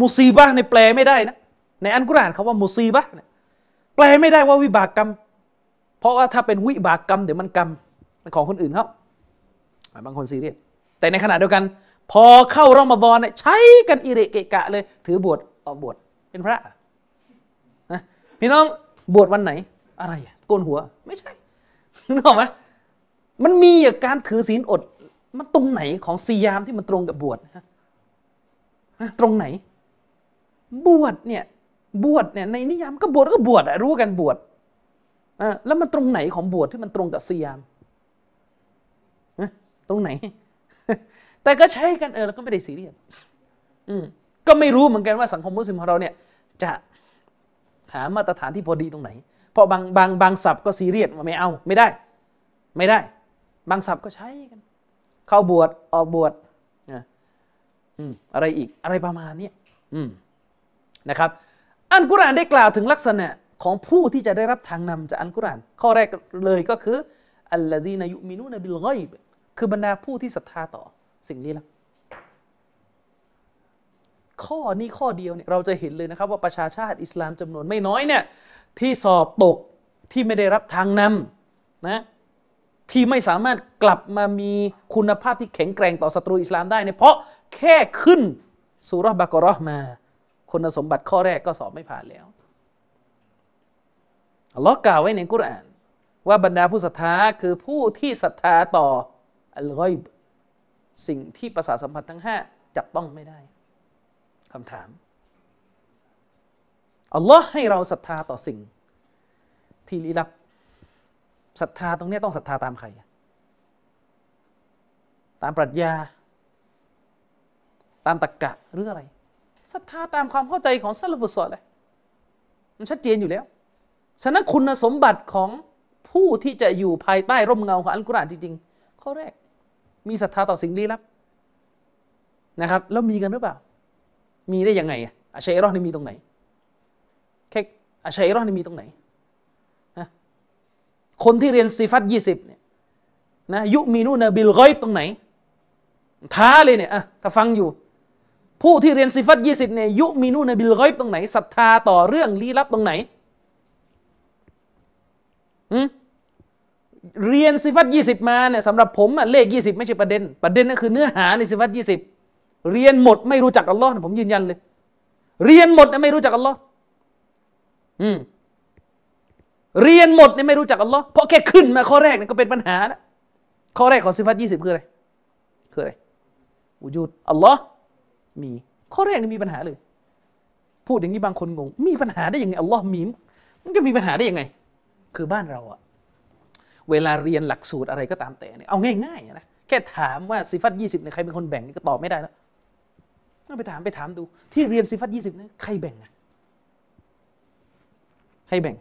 มุซีบะห์ในแปลไม่ได้นะในอัลกุรอานคำว่ามุซีบะห์เนี่ยแปลไม่ได้ว่าวิบากกรรมเพราะว่าถ้าเป็นวิบากกรรมเดี๋ยวมันกรรมมันของคนอื่นครับบางคนซีเรียสแต่ในขณะเดียวกันพอเข้ารอมฎอนเนี่ยใช้กันอิเรเกะกะเลยถือบวชออกบวชเป็นพระนะพี่น้องบวชวันไหนอะไรโกนหัวไม่ใช่นึกออกไหมมันมีอย่างการถือศีลอดมันตรงไหนของซียามที่มันตรงกับบวชฮะตรงไหนบวชเนี่ยบวชเนี่ยในนิยามก็บวชก็บวชอะรู้กันบวชอ่ะแล้วมันตรงไหนของบวชที่มันตรงกับซียามนะตรงไหน แต่ก็ใช้กันเออแล้วก็ไม่ได้ซีเรียสอืมก็ไม่รู้เหมือนกันว่าสังคมมุสลิมของเราเนี่ยจะหามาตรฐานที่พอดีตรงไหนเพราะบางบางบางศัพท์ก็ซีเรียสว่าไม่เอาไม่ได้ไม่ได้บางศัพท์ก็ใช้กันเข้าบวชออกบวชนะอืมอะไรอีกอะไรประมาณนี้อืมนะครับอัลกุรอานได้กล่าวถึงลักษณะของผู้ที่จะได้รับทางนำจากอัลกุรอานข้อแรกเลยก็คืออัลลาซีนะยุมินูนะบิลฆอยบคือบรรดาผู้ที่ศรัทธาต่อสิ่งลี้ลับข้อนี้ข้อเดียวเนี่ยเราจะเห็นเลยนะครับว่าประชาชาติอิสลามจำนวนไม่น้อยเนี่ยที่สอบตกที่ไม่ได้รับทางนำนะที่ไม่สามารถกลับมามีคุณภาพที่แข็งแกร่งต่อศัตรูอิสลามได้เนี่ยเพราะแค่ขึ้นซูเราะห์บะเกาะเราะห์มาคุณสมบัติข้อแรกก็สอบไม่ผ่านแล้วอัลลอฮ์กล่าวไว้ในกุรอานว่าบรรดาผู้ศรัทธาคือผู้ที่ศรัทธาต่ออัลฆอยบสิ่งที่ประสาทสัมผัสทั้งห้าจับต้องไม่ได้คำถามอัลลอฮ์ให้เราศรัทธาต่อสิ่งที่ลี้ลับศรัทธาตรงนี้ต้องศรัทธาตามใครตามปรัชญาตามตรรกะหรืออะไรศรัทธาตามความเข้าใจของซะละฟุสซอลิฮ์มันชัดเจนอยู่แล้วฉะนั้นคุณสมบัติของผู้ที่จะอยู่ภายใต้ร่มเงาของอัลกุรอานจริงๆข้อแรกมีศรัทธาต่อสิ่งลี้ลับนะครับแล้วมีกันหรือเปล่ามีได้ยังไงอะชัยรอห์นี่มีตรงไหนแค่อะชัยรอห์นี่มีตรงไหนนะคนที่เรียนซิฟัตยี่สิบเนี่ยนะยุมีนูนะบิลฆอยบตรงไหนท้าเลยเนี่ยอะถ้าฟังอยู่ผู้ที่เรียนซิฟัตยี่สิบเนี่ยยุมีนูนะบิลฆอยบตรงไหนศรัทธาต่อเรื่องลี้ลับตรงไหนเรียนซิฟัตยี่สิบมาเนี่ยสำหรับผมอะเลขยี่สิบไม่ใช่ประเด็นประเด็นนั่นคือเนื้อหาในซิฟัตยี่สิบเรียนหมดไม่รู้จักอัลลอฮ์ผมยืนยันเลย เรียนหมดเนี่ยไม่รู้จักอัลลอฮ์อืมเรียนหมดเนี่ยไม่รู้จักอัลลอฮ์เพราะแค่ขึ้นมาข้อแรกเนี่ยก็เป็นปัญหาแล้วข้อแรกของซิฟัตยี่สิบคืออะไรคืออะไรวุจูดอัลลอฮ์มีข้อแรกนี่มีปัญหาเลยพูดอย่างนี้บางคนงงมีปัญหาได้ยังไงอัลลอฮ์มีมันจะมีปัญหาได้ยังไงคือบ้านเราอะเวลาเรียนหลักสูตรอะไรก็ตามแต่เนี่ยเอาง่ายๆนะแค่ถามว่าซิฟัตยี่สิบเนี่ยใครเป็นคนแบ่งนี่ก็ตอบไม่ได้แล้วไปถามไปถามดูที่เรียนซิฟัตยี่สิบเนี่ยใครแบ่งอะใครแบ่ง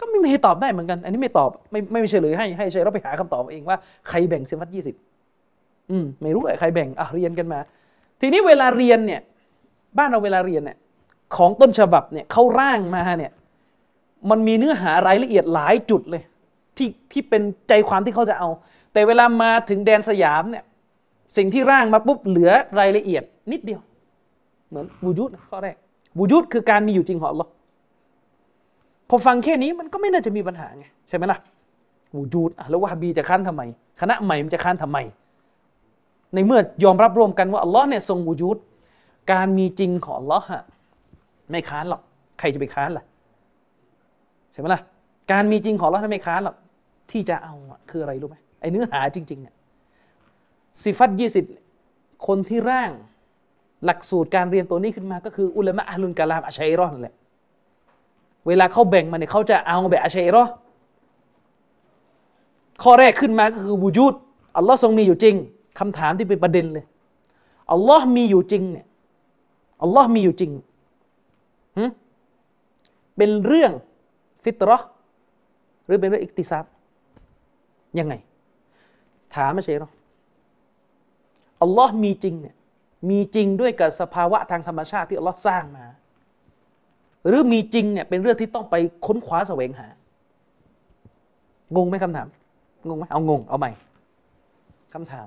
ก็ไม่มีใครตอบได้เหมือนกันอันนี้ไม่ตอบไม่ไม่เฉลยให้ให้เฉยเราไปหาคำตอบเองว่าใครแบ่งซิฟัตยี่สิบอืมไม่รู้เลยใครแบ่งอ่ะเรียนกันมาทีนี้เวลาเรียนเนี่ยบ้านเราเวลาเรียนเนี่ยของต้นฉบับเนี่ยเขาร่างมาเนี่ยมันมีเนื้อหารายละเอียดหลายจุดเลยที่ที่เป็นใจความที่เขาจะเอาแต่เวลามาถึงแดนสยามเนี่ยสิ่งที่ร่างมาปุ๊บเหลือรายละเอียดนิดเดียวเหมือนวูญูดข้อแรกวูญูดคือการมีอยู่จริงของอัลลอฮ์พอฟังแค่นี้มันก็ไม่น่าจะมีปัญหาไงใช่ไหมล่ะวูญูดแล้ววะฮาบีจะค้านทำไมคณะใหม่มันจะค้านทำไมในเมื่อยอมรับร่วมกันว่าอัลลอฮ์เนี่ยทรงวูญูดการมีจริงของอัลลอฮ์ไม่ค้านหรอกใครจะไปค้านล่ะใช่ไหมล่ะการมีจริงของอัลลอฮ์ไม่ค้านหรอกที่จะเอาคืออะไรรู้ไหมไอ้เนื้อหาจริงๆเนี่ยซิฟัตยี่สิบคนที่ร่างหลักสูตรการเรียนตัวนี้ขึ้นมาก็คืออุลามะอัลลุนกะลามอัชอะรีนั่นแหละเวลาเขาแบ่งมาเนี่ยเขาจะเอาแบบอัชอะรีข้อแรกขึ้นมาก็คือวูญูดอัลลอฮ์ทรงมีอยู่จริงคำถามที่เป็นประเด็นเลยอัลลอฮ์มีอยู่จริงเนี่ยอัลลอฮ์มีอยู่จริงเป็นเรื่องฟิตเราะห์หรือเป็นเรื่องอิกติซาบยังไงถามไม่ใช่หรออัลลอฮ์มีจริงเนี่ยมีจริงด้วยกับสภาวะทางธรรมชาติที่อัลลอฮ์สร้างมาหรือมีจริงเนี่ยเป็นเรื่องที่ต้องไปค้นคว้าแสวงหางงไหมคำถามงงไหมเอางงเอาใหม่คำถาม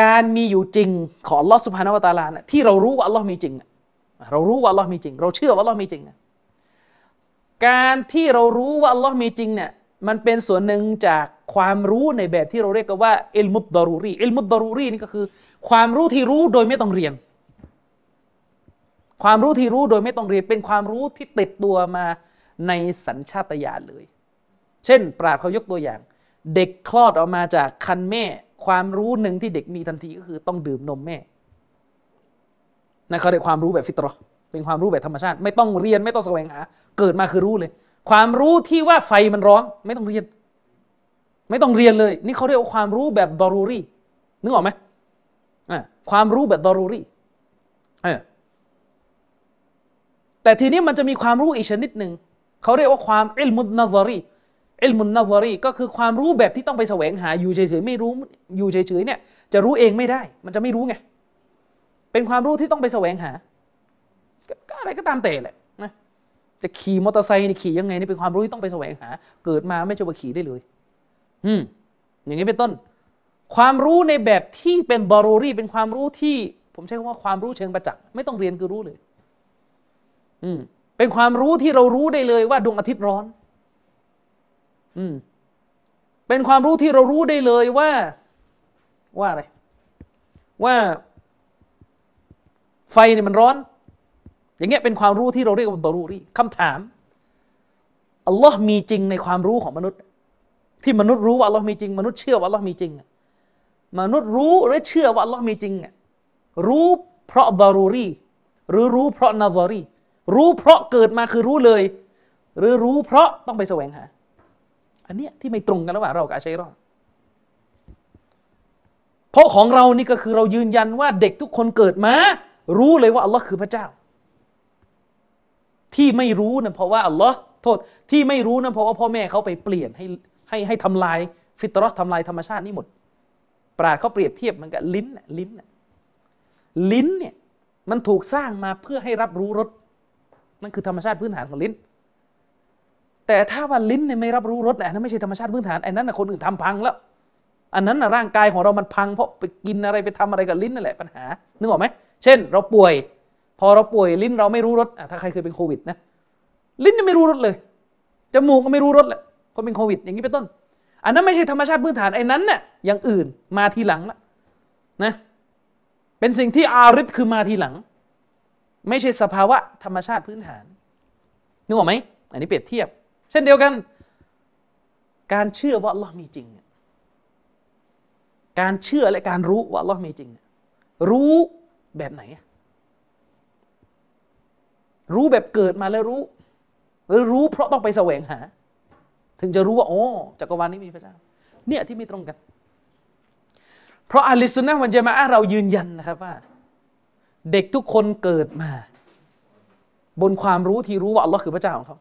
การมีอยู่จริงของอัลลอฮ์ซุบฮานะฮูวะตะอาลาที่เรารู้ว่าอัลลอฮ์มีจริงเรารู้ว่าอัลลอฮ์มีจริงเราเชื่อว่าอัลลอฮ์มีจริงนะการที่เรารู้ว่าอัลลอฮ์มีจริงเนี่ยมันเป็นส่วนหนึ่งจากความรู้ในแบบที่เราเรียกกันว่าอิลมุดดารูรีอิลมุดดารูรีนี่ก็คือความรู้ที่รู้โดยไม่ต้องเรียนความรู้ที่รู้โดยไม่ต้องเรียนเป็นความรู้ที่ติดตัวมาในสัญชาตญาณเลยเช่นปราชญ์เขายกตัวอย่างเด็กคลอดออกมาจากครรภ์แม่ความรู้หนึ่งที่เด็กมีทันทีก็คือต้องดื่มนมแม่นั่นเขาเรียกความรู้แบบฟิตเราะห์เป็นความรู้แบบธรรมชาติไม่ต้องเรียนไม่ต้องแสวงหาเกิดมาคือรู้เลยความรู้ที่ว่าไฟมันร้อนไม่ต้องเรียนไม่ต้องเรียนเลยนี่เขาเรียกว่าความรู้แบบดารูรีนึกออกไหมอ่าความรู้แบบดารูรีเออแต่ทีนี้มันจะมีความรู้อีกชนิดหนึ่งเขาเรียกว่าความอิลมุนนะซารีอิลมุนนะซารีก็คือความรู้แบบที่ต้องไปแสวงหาอยู่เฉยๆไม่รู้อยู่เฉยๆเนี่ยจะรู้เองไม่ได้มันจะไม่รู้ไงเป็นความรู้ที่ต้องไปแสวงหาก็อะไรก็ตามแต่แหละนะจะขี่มอเตอร์ไซค์นี่ขี่ยังไงนี่เป็นความรู้ที่ต้องไปแสวงหาเกิดมาไม่ใช่ว่าขี่ได้เลยอืมอย่างนี้เป็นต้นความรู้ในแบบที่เป็นบารูรีเป็นความรู้ที่ผมใช้คำว่าความรู้เชิงประจักษ์ไม่ต้องเรียนคือรู้เลยอืมเป็นความรู้ที่เรารู้ได้เลยว่าดวงอาทิตย์ร้อนอืมเป็นความรู้ที่เรารู้ได้เลยว่าว่าอะไรว่าไฟเนี่ยมันร้อนอย่างเงี้ยเป็นความรู้ที่เราเรียกว่าดารูรีคำถามอัลลอฮ์มีจริงในความรู้ของมนุษย์ที่มนุษย์รู้ว่าอัลลอฮ์มีจริงมนุษย์เชื่อว่าอัลลอฮ์มีจริงมนุษย์รู้และเชื่อว่าอัลลอฮ์มีจริงรู้เพราะดารูรีหรือรู้เพราะนาซารีรู้เพราะเกิดมาคือรู้เลยหรือรู้เพราะต้องไปแสวงหาอันเนี้ยที่ไม่ตรงกันระหว่างเรากับอาชัยรอเพราะของเรานี่ก็คือเรายืนยันว่าเด็กทุกคนเกิดมารู้เลยว่าอัลลอฮ์คือพระเจ้าที่ไม่รู้นะเพราะว่าอัลลอฮ์โทษที่ไม่รู้นะเพราะว่าพ่อแม่เขาไปเปลี่ยนให้ให้ให้ทำลายฟิตเราะห์ทำลายธรรมชาตินี่หมดปราชญ์เขาเปรียบเทียบมันกับลิ้นลิ้นลิ้นเนี่ยมันถูกสร้างมาเพื่อให้รับรู้รสนั่นคือธรรมชาติพื้นฐานของลิ้นแต่ถ้าว่าลิ้นเนี่ยไม่รับรู้รสอันนั้นไม่ใช่ธรรมชาติพื้นฐานอันนั้นคนอื่นทำพังแล้วอันนั้นร่างกายของเรามันพังเพราะไปกินอะไรไปทำอะไรกับลิ้นนั่นแหละปัญหานึกออกไหมเช่นเราป่วยพอเราป่วยลิ้นเราไม่รู้รสถ้าใครเคยเป็นโควิดนะลิ้นไม่รู้รสเลยจมูกก็ไม่รู้รสแหละคนเป็นโควิดอย่างนี้เป็นต้นอันนั้นไม่ใช่ธรรมชาติพื้นฐานไอ้นั้นน่ะอย่างอื่นมาทีหลังละนะ เป็นสิ่งที่อาริดคือมาทีหลังไม่ใช่สภาวะธรรมชาติพื้นฐานนึกออกไหมอันนี้เปรียบเทียบเช่นเดียวกันการเชื่อว่าอัลเลาะห์มีจริงการเชื่อและการรู้ว่าอัลเลาะห์มีจริงรู้แบบไหนรู้แบบเกิดมาแล้วรู้หรือรู้เพราะต้องไปแสวงหาถึงจะรู้ว่าโอ้จักรวาลนี้มีพระเจ้าเนี่ยที่ไม่ตรงกันเพราะอะห์ลุสซุนนะห์วัลญะมาอะห์เรายืนยันนะครับว่าเด็กทุกคนเกิดมาบนความรู้ที่รู้ว่าอัลเลาะห์คือพระเจ้าของเขา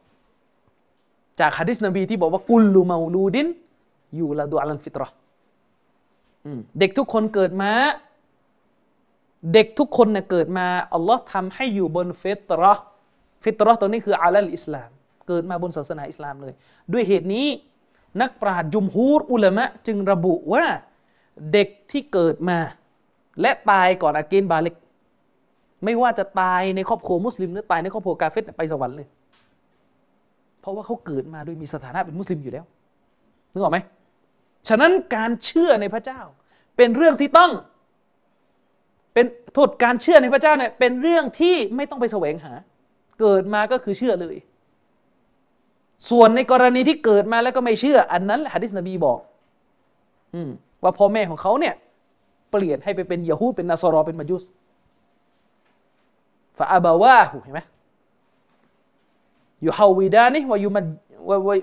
จากหะดีษนบีที่บอกว่ากุลลุเมาลูดินยูลาดูอะลัลฟิตเราะห์เด็กทุกคนเกิดมาเด็กทุกคนเนี่ยเกิดมาอัลเลาะห์ทำให้อยู่บนฟิตเราะห์ฟิตเราะห์ตรงนี้คืออะลัลอิสลามเกิดมาบนศาสนาอิสลามเลยด้วยเหตุนี้นักปราชญ์จุมฮูรอุลามะจึงระบุว่าเด็กที่เกิดมาและตายก่อนอากีนบาลิกไม่ว่าจะตายในครอบครัวมุสลิมหรือตายในครอบครัวกาเฟรไปสวรรค์เลยเพราะว่าเขาเกิดมาโดยมีสถานะเป็นมุสลิมอยู่แล้วนึกออกไหมฉะนั้นการเชื่อในพระเจ้าเป็นเรื่องที่ต้องเป็นโทษการเชื่อในพระเจ้าเนี่ยเป็นเรื่องที่ไม่ต้องไปแสวงหาเกิดมาก็คือเชื่อเลยส่วนในกรณีที่เกิดมาแล้วก็ไม่เชื่ออันนั้นหะดีษนบีบอกอืมว่าพ่อแม่ของเขาเนี่ยเปลี่ยนให้ไปเป็นยะฮูดเป็นนาซารอเป็นมัจญูสฟะอะบาวาฮุเห็นมั้ยยูฮาวิดานิวะยูมัด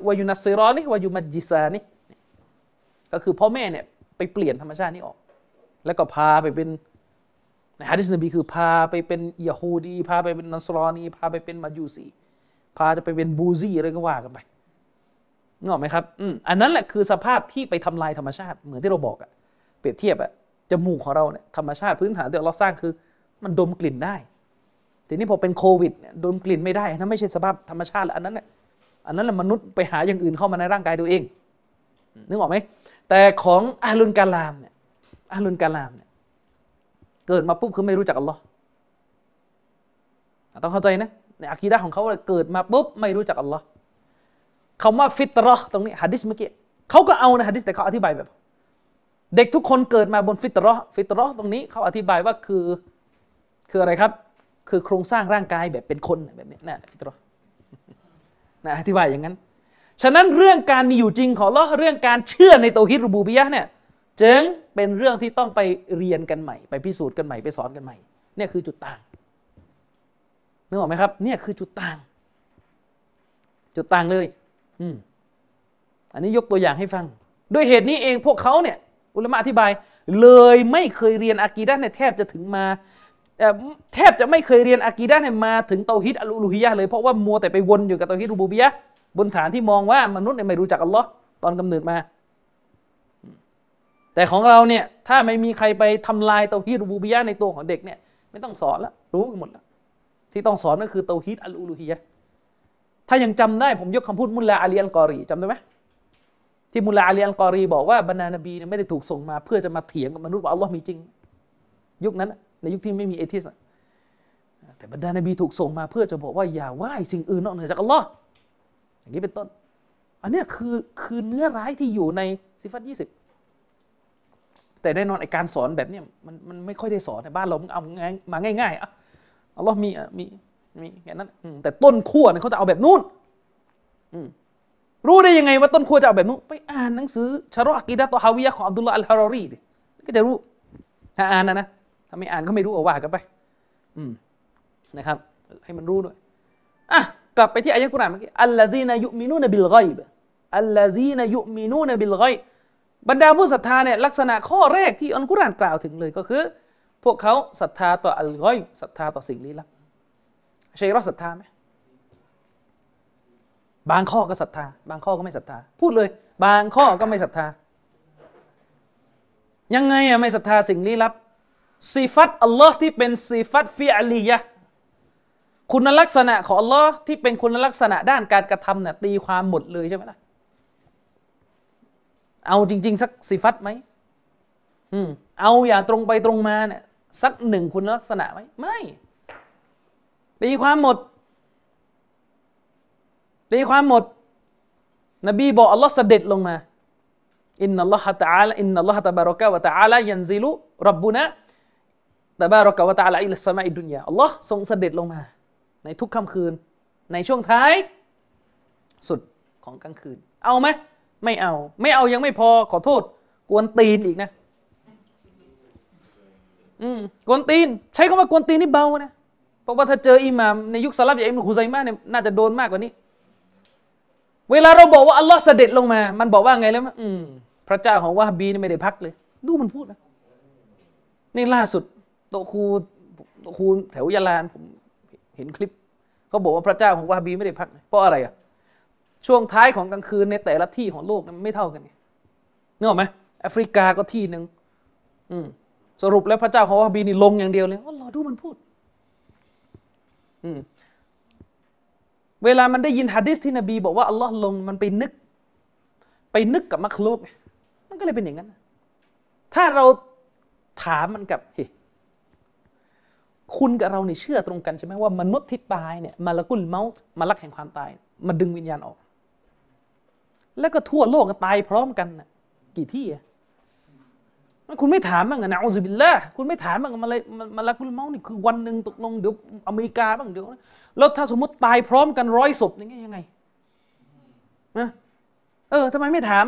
วะยูนัสซิรานิวะยูมัดญิซานิก็คือพ่อแม่เนี่ยไปเปลี่ยนธรรมชาตินี้ออกแล้วก็พาไปเป็นในหะดีษนบีคือพาไปเป็นยะฮูดีพาไปเป็นนัสรานีพาไปเป็นมัจญูสีพาจะไปเป็นบูซี่อะไรก็ว่ากันไปนึกออกไหมครับอืมอันนั้นแหละคือสภาพที่ไปทำลายธรรมชาติเหมือนที่เราบอกอะเปรียบเทียบอะจมูกของเราเนี่ยธรรมชาติพื้นฐานที่เราสร้างคือมันดมกลิ่นได้ทีนี้พอเป็นโควิดเนี่ยดมกลิ่นไม่ได้นะไม่ใช่สภาพธรรมชาติอันนั้นน่ะอันนั้นแหละมนุษย์ไปหาอย่างอื่นเข้ามาในร่างกายตัวเองนึกออกไหมแต่ของอะห์ลุลกะลามเนี่ยอะห์ลุลกะลามเนี่ยเกิดมาปุ๊บคือไม่รู้จักอัลลอฮ์ต้องเข้าใจนะในอะกีดะห์ของเขาเกิดมาปุ๊บไม่รู้จักอัลลอฮ์คำว่าฟิตเราะห์ตรงนี้หะดีษเมื่อกี้เขาก็เอานะหะดีษแต่เขาอธิบายแบบเด็กทุกคนเกิดมาบนฟิตเราะห์ฟิตเราะห์ตรงนี้เขาอธิบายว่าคือคืออะไรครับคือโครงสร้างร่างกายแบบเป็นคนแบบนี้นะฟิตเราะห์นะอธิบายอย่างนั้นฉะนั้นเรื่องการมีอยู่จริงของอัลเลาะห์เรื่องการเชื่อในเตาฮีดรุบูบิยะห์เนี่ยจึงเป็นเรื่องที่ต้องไปเรียนกันใหม่ไปพิสูจน์กันใหม่ไปสอนกันใหม่เนี่ยคือจุดต่างนึกออกไหมครับเนี่ยคือจุดต่างจุดต่างเลยอืมอันนี้ยกตัวอย่างให้ฟังด้วยเหตุนี้เองพวกเขาเนี่ยอุลามะอธิบายเลยไม่เคยเรียนอะกีดะห์เนี่ยแทบจะถึงมาเอ่อแทบจะไม่เคยเรียนอะกีดะห์เนี่ยมาถึงเตาฮีดอัลอูลูฮิยะห์เลยเพราะว่ามัวแต่ไปวนอยู่กับเตาฮีดรุบูบิยะห์บนฐานที่มองว่ามนุษย์เนี่ยไม่รู้จักอัลเลาะห์ตอนกำเนิดมาแต่ของเราเนี่ยถ้าไม่มีใครไปทำลายเตาฮีดรุบูบิยะห์ในตัวของเด็กเนี่ยไม่ต้องสอนละรู้กันหมดละที่ต้องสอนก็คือเตาฮีดอัลอูลูฮียะห์ถ้ายังจำได้ผมยกคำพูดมุลลาอาลีอัลกอรีจำได้ไหมที่มุลลาอาลีอัลกอรีบอกว่าบรรดานบีเนี่ยไม่ได้ถูกส่งมาเพื่อจะมาเถียงกับมนุษย์ว่าอัลเลาะห์มีจริงยุคนั้นในยุคที่ไม่มีเอธิสต์แต่บรรดานบีถูกส่งมาเพื่อจะบอกว่าอย่าไหว้สิ่งอื่นนอกเหนือจากอัลเลาะห์อย่างนี้เป็นต้นอันนี้คือคือเนื้อร้ายที่อยู่ในซิฟัตยี่สิบแต่แน่นอนไอการสอนแบบเนี้ยมันมันไม่ค่อยได้สอนในบ้านเราเอามาง่ายๆอ่ะอัลเลาะห์มีมีมีแค่นั้นแต่ต้นขั้วเนี่ยเขาจะเอาแบบนู้นรู้ได้ยังไงว่าต้นขั้วจะเอาแบบนู้นไปอ่านหนังสือชะรอฮ์อะกีดะฮ์ตอฮาวิยะห์ของอับดุลลอฮ์อัลฮารารีดิก็จะรู้ถ้าอ่านนะนะถ้าไม่อ่านก็ไม่รู้เอาว่ากันไปนะครับให้มันรู้ด้วยอ่ะกลับไปที่อายะห์กุรอานเมื่อกี้อัลลซีนะยุมินูนะบิลฆอยบอัลลซีนะยุมินูนะบิลฆอยบบรรดาผู้ศรัทธาเนี่ยลักษณะข้อแรกที่อัลกุรอานกล่าวถึงเลยก็คือพวกเขาศรัทธาต่ออัลฆอยบศรัทธาต่อสิ่งลี้ลับชัยรอศรัทธาไหมบางข้อก็ศรัทธาบางข้อก็ไม่ศรัทธาพูดเลยบางข้อก็ไม่ศรัทธายังไงอะไม่ศรัทธาสิ่งลี้ลับสิฟัตอัลลอฮ์ที่เป็นสิฟัตฟิอัลียะคุณลักษณะของอัลลอฮ์ที่เป็นคุณลักษณะด้านการกระทำเนี่ยตีความหมดเลยใช่ไหมล่ะเอาจริงๆสักสิฟัตไหมอืมเอาอย่างตรงไปตรงมาเนี่ยสักหนึ่งคุณลักษณะไหมไม่ตีความหมดตีความหมดนบีบอกอัลลอฮ์เสด็จลงมาอินนัลลอฮะตะอาลาอินนัลลอฮะตะบารอกะวะตะอาลายันซิลุร็อบบุนะ ตะบารอกะวะตะอาลาอิลัสสะมาอิดุนยาอัลลอฮ์ทรงเสด็จลงมาในทุกค่ำคืนในช่วงท้ายสุดของกลางคืนเอาไหมไม่เอาไม่เอายังไม่พอขอโทษกวนตีนอีกนะอืมกวนตีนใช้คำว่ากวนตีนนี่เบานะเพราะว่าถ้าเจออิหม่ามในยุคซาลฟอย่างอิบนุคุซัยมะห์เนี่ยน่าจะโดนมากกว่านี้เวลาเราบอกว่าอัลลอฮ์เสด็จลงมามันบอกว่าไงแล้วอืมพระเจ้าของวะฮ์บีนี่ไม่ได้พักเลยดูมันพูดนะนี่ล่าสุดโตคูโตคูแถวยะลาผมเห็นคลิปเขาบอกว่าพระเจ้าของวะฮ์บีไม่ได้พักเพราะอะไรอ่ะช่วงท้ายของกลางคืนในแต่ละที่ของโลกมันไม่เท่ากันนึกออกไหมแอฟริกาก็ที่หนึ่งสรุปแล้วพระเจ้าของวะฮ์บีนี่ลงอย่างเดียวเลยอ๋อดูมันพูดเวลามันได้ยินหะดีษที่นบีบอกว่าอัลลอฮ์ลงมันไปนึกไปนึกกับมัคลุกมันก็เลยเป็นอย่างนั้นถ้าเราถามมันกับเฮ้คุณกับเราเนี่ยเชื่อตรงกันใช่ไหมว่ามนุษย์ที่ตายเนี่ยมาละกุลเมาส์มาลักแห่งความตายมาดึงวิญญาณออกแล้วก็ทั่วโลกก็ตายพร้อมกันนะกี่ที่อ่ะคุณไม่ถามบ้างนะอูซุบิลลาห์คุณไม่ถามบ้างมาเลยมาละกุลเมาส์นี่คือวันหนึ่งตกลงเดี๋ยวอเมริกาบ้างเดี๋ยวแล้วถ้าสมมติตายพร้อมกันร้อยศพนี่ยังไงนะเออทำไมไม่ถาม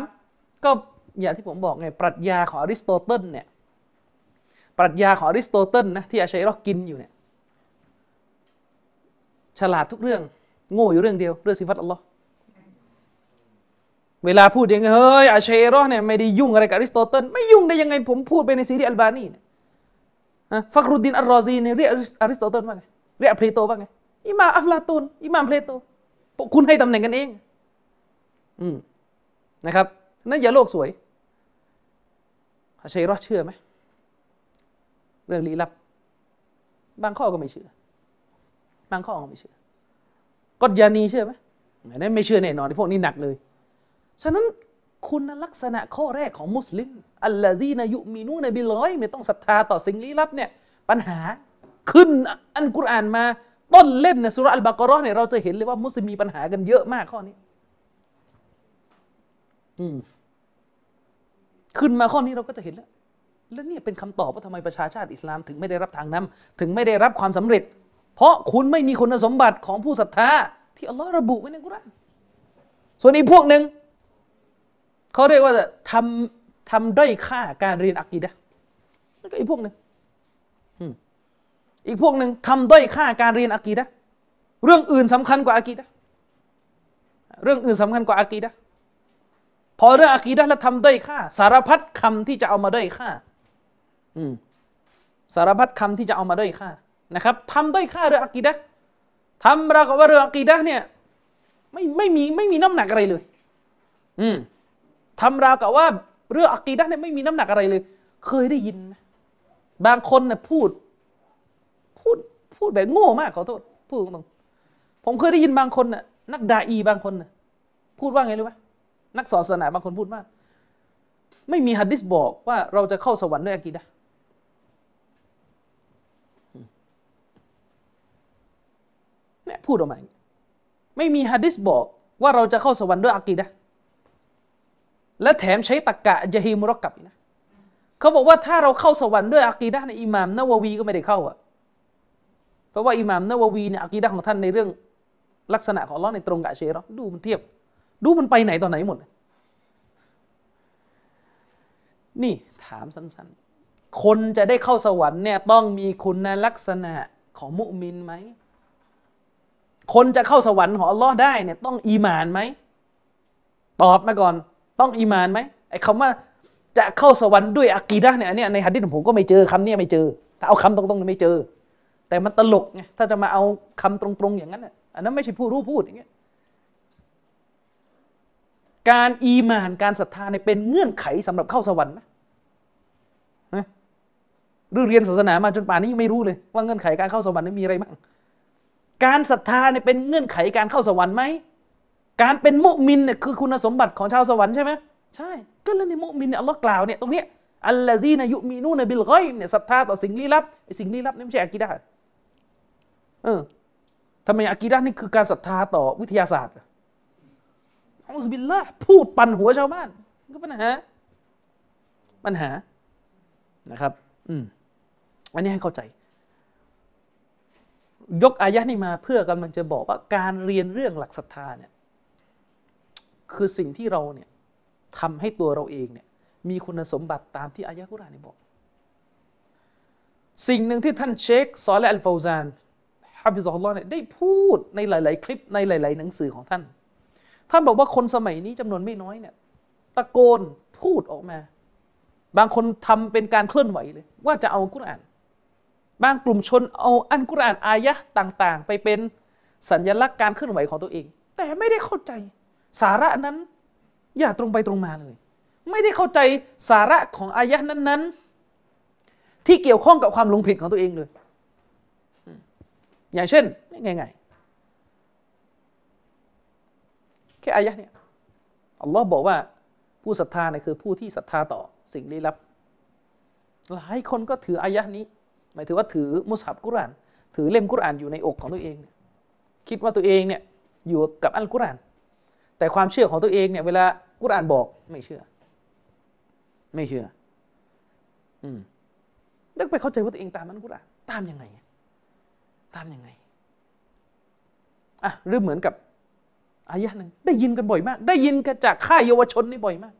ก็อย่างที่ผมบอกไงปรัชญาของอริสโตเติลเนี่ยปรัชญาของอริสโตเติลนะที่อาชัยรอกินอยู่เนี่ยฉลาดทุกเรื่องโง่อยู่เรื่องเดียวเรื่องสิฟัตอัลลอฮ์เวลาพูดอย่างเงี้ยเฮ้ยอาชัยรอเนี่ยไม่ได้ยุ่งอะไรกับอริสโตเติลไม่ยุ่งได้ยังไงผมพูดไปในซีรีส์อัลบานีเนี่ยฮะฟักรุดดินอัลรอซีเนี่ยเรียกอริสโตเติลว่าไงเรียกเพลโตว่าไงอิหม่ามอัฟลาตูนอิหม่ามเพลโตพวกคุณให้ตำแหน่งกันเองอืมนะครับนั่นอย่าโลกสวยอาชัยรอเชื่อไหมเรื่องลี้ลับบางข้อก็ไม่เชื่อบางข้อก็ไม่เชื่อกฎยานีเชื่อไหมนั่นไม่เชื่อแน่นอนพวกนี้หนักเลยฉะนั้นคุณลักษณะข้อแรกของมุสลิมอัลลาซีนายุมีนูนบิลกอยไม่ต้องศรัทธาต่อสิ่งลี้ลับเนี่ยปัญหาขึ้นอันกุรอานมาต้นเล่มในซูเราะห์อัลบะเกาะเราะห์เนี่ยเราจะเห็นเลยว่ามุสลิมมีปัญหากันเยอะมากข้อนี้อืมขึ้นมาข้อนี้เราก็จะเห็นแล้วแล้วนี่เป็นคำตอบว่าทำไมประชาชาติอิสลามถึงไม่ได้รับทางนำถึงไม่ได้รับความสำเร็จเพราะคุณไม่มีคุณสมบัติของผู้ศรัทธาที่อัลลอฮ์ระบุไว้ในกุรอานส่วนอีกพวกหนึ่งเขาเรียกว่าทำทำด้อยค่าการเรียนอักีดะห์แล้วก็อีกพวกหนึ่งอีกพวกหนึ่งทำด้อยค่าการเรียนอักีดะห์เรื่องอื่นสำคัญกว่าอักีดะห์เรื่องอื่นสำคัญกว่าอักีดะห์พอเรื่องอักีดะห์แล้วทำด้อยค่าสารพัดคำที่จะเอามาด้อยค่าสารพัดคำที่จะเอามาด้อยค่านะครับทำด้อยค่าเรื่องอากีดะห์ทำราวกับว่าเรื่องอากีดะห์เนี่ยไม่ไม่มีไม่มีน้ำหนักอะไรเลยอืมทำราวกับว่าเรื่องอากีดะห์เนี่ยไม่มีน้ำหนักอะไรเลยเคยได้ยินไหมบางคนเนี่ยพูดพูดพูดแบบโง่มากขอโทษพูดตรงๆผมเคยได้ยินบางคนน่ะนักดาอีบางคนน่ะพูดว่าไงรู้ไหมนักศาสนาบางคนพูดว่าไม่มีหะดีษบอกว่าเราจะเข้าสวรรค์ด้วยอากีดะห์เนี่ยพูดออกมาไม่มีหะดีษบอกว่าเราจะเข้าสวรรค์ด้วยอากีดะห์และแถมใช้ตรรกะญะฮีมุรักกับอีกนะเขาบอกว่าถ้าเราเข้าสวรรค์ด้วยอากีดะห์ในอิหม่ามนะวะวีก็ไม่ได้เข้าอ่ะเพราะว่าอิหม่ามนะวะวีเนี่ยอากีดะห์ของท่านในเรื่องลักษณะของอัลเลาะห์ในตรงกับอัชอะรีเราะห์ดูมันเทียบดูมันไปไหนตอนไหนหมดนี่ถามสั้นๆคนจะได้เข้าสวรรค์เนี่ยต้องมีคุณลักษณะของมุมินไหมคนจะเข้าสวรรค์ของอัลลอฮ์ได้เนี่ยต้องอีหม่านไหมตอบมาก่อนต้องอีหม่านไหมไอ้คำว่าจะเข้าสวรรค์ด้วยอากีดะห์เนี่ยอันนี้ในหะดีษผมก็ไม่เจอคำนี้ไม่เจอถ้าเอาคำตรงๆไม่เจอแต่มันตลกไงถ้าจะมาเอาคำตรงๆอย่างนั้นน่ะอันนั้นไม่ใช่ผู้รู้พูดอย่างเงี้ยการอีหม่านการศรัทธาเนี่ยเป็นเงื่อนไขสำหรับเข้าสวรรค์นะหรือเรียนศาสนามาจนป่านนี้ยังไม่รู้เลยว่าเงื่อนไขการเข้าสวรรค์มีอะไรบ้างการศรัทธาเนี่ยเป็นเงื่อนไขการเข้าสวรรค์ไหมการเป็นมุมินเนี่ยคือคุณสมบัติของชาวสวรรค์ใช่ไหมใช่ก็แล้วในมุมินเนี่ยอัลลอฮ์กล่าวเนี่ยตรงนี้อัลลาซีนะยุมีนูนะบิลกอยบเนี่ยศรัทธาต่อสิ่งลี้ลับไอ้สิ่งลี้ลับนี่ไม่ใช่อากีดะห์เออทำไมอากีดะห์นี่คือการศรัทธาต่อวิทยาศาสตร์อัลลอฮฺบิลละพูดปั่นหัวชาวบ้านก็ปัญหาปัญหานะครับอืม อันนี้ให้เข้าใจยกอายะห์นี้มาเพื่อกำลังจะบอกว่าการเรียนเรื่องหลักศรัทธาเนี่ยคือสิ่งที่เราเนี่ยทำให้ตัวเราเองเนี่ยมีคุณสมบัติตามที่อายะห์กุรอานบอกสิ่งหนึ่งที่ท่านเชคซอเลห์อัลฟาวซานฮะฟิซะฮุลลอฮ์เนี่ยได้พูดในหลายๆคลิปในหลายๆหนังสือของท่านท่านบอกว่าคนสมัยนี้จำนวนไม่น้อยเนี่ยตะโกนพูดออกมาบางคนทำเป็นการเคลื่อนไหวเลยว่าจะเอากุรอานบางกลุ่มชนเอาอัลกุรอานอายะห์ต่างๆไปเป็นสัญลักษณ์การเคลื่อนไหวของตัวเองแต่ไม่ได้เข้าใจสาระนั้นอย่าตรงไปตรงมาเลยไม่ได้เข้าใจสาระของอายะห์นั้นๆที่เกี่ยวข้องกับความหลงผิดของตัวเองเลยอย่างเช่นง่ายๆแค่อายะห์เนี่ยอัลลอฮ์บอกว่าผู้ศรัทธาเนี่ยคือผู้ที่ศรัทธาต่อสิ่งลี้ลับหลายคนก็ถืออายะห์นี้หมายถึงว่าถือมุสฮับกุรอานถือเล่มกุรอานอยู่ในอกของตัวเองคิดว่าตัวเองเนี่ยอยู่กับอัลกุรอานแต่ความเชื่อของตัวเองเนี่ยเวลากุรอานบอกไม่เชื่อไม่เชื่ออืมแล้วไปเข้าใจว่าตัวเองตามอัลกุรอานตามยังไงตามยังไงอ่ะหรือเหมือนกับอายะห์นึงได้ยินกันบ่อยมากได้ยินกันจากค่ายเยาวชนนี่บ่อยมาก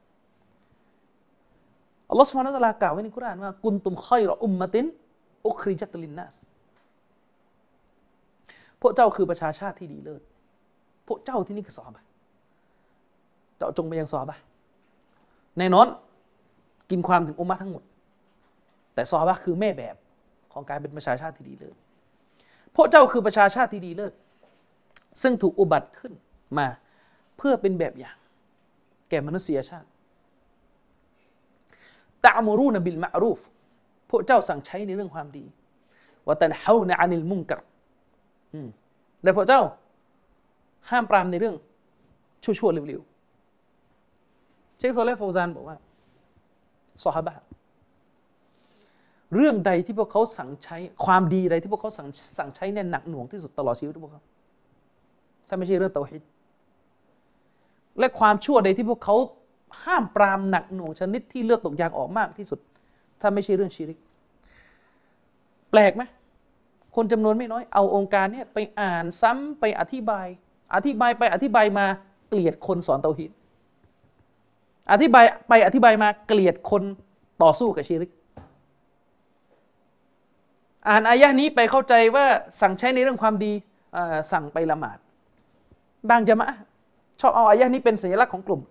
อัลเลาะห์ซุบฮานะฮูวะตะอาลากล่าวไว้ในกุรอานว่ากุนตุมค็อยรออุมมะตินอุคริจัตลินนัสพวกเจ้าคือประชาชาติที่ดีเลิศพวกเจ้าที่นี่คือซอฮาบะห์เจาะจงไปยังซอฮาบะห์แน่นอนกินความถึงอุมมะห์ทั้งหมดแต่ซอฮาบะห์คือแม่แบบของการเป็นประชาชาติที่ดีเลิศพวกเจ้าคือประชาชาติที่ดีเลิศซึ่งถูกอุบัติขึ้นมาเพื่อเป็นแบบอย่างแก่มนุษยชาติตะอ์มรูนะบิลมะอ์รูฟพวกเจ้าสั่งใช้ในเรื่องความดีวะตันฮาวนะอานิลมุนกัรอืมและพวกเจ้าห้ามปรามในเรื่องชั่วๆเลวๆเชคซอเลห์ ฟาวซานบอกว่าซอฮาบะห์เรื่องใดที่พวกเขาสั่งใช้ความดีใดที่พวกเขาสั่งสั่งใช้เนี่ยหนักหน่วงที่สุดตลอดชีวิตพวกเขาถ้าไม่ใช่เรื่องเตาฮีดและความชั่วใดที่พวกเขาห้ามปรามหนักหน่วงชนิดที่เลือดตกยางออกมากที่สุดถ้าไม่ใช่เรื่องชิริกแปลกไหมคนจำนวนไม่น้อยเอาองค์การเนี่ยไปอ่านซ้ำไปอธิบายอธิบายไปอธิบายมาเกลียดคนสอนเตาฮีดอธิบายไปอธิบายมาเกลียดคนต่อสู้กับชิริกอ่านอายะห์นี้ไปเข้าใจว่าสั่งใช้ในเรื่องความดีสั่งไปละหมาดบางญะมาอะห์ชอบเอาอายะห์นี้เป็นสัญลักษณ์ของกลุ่ม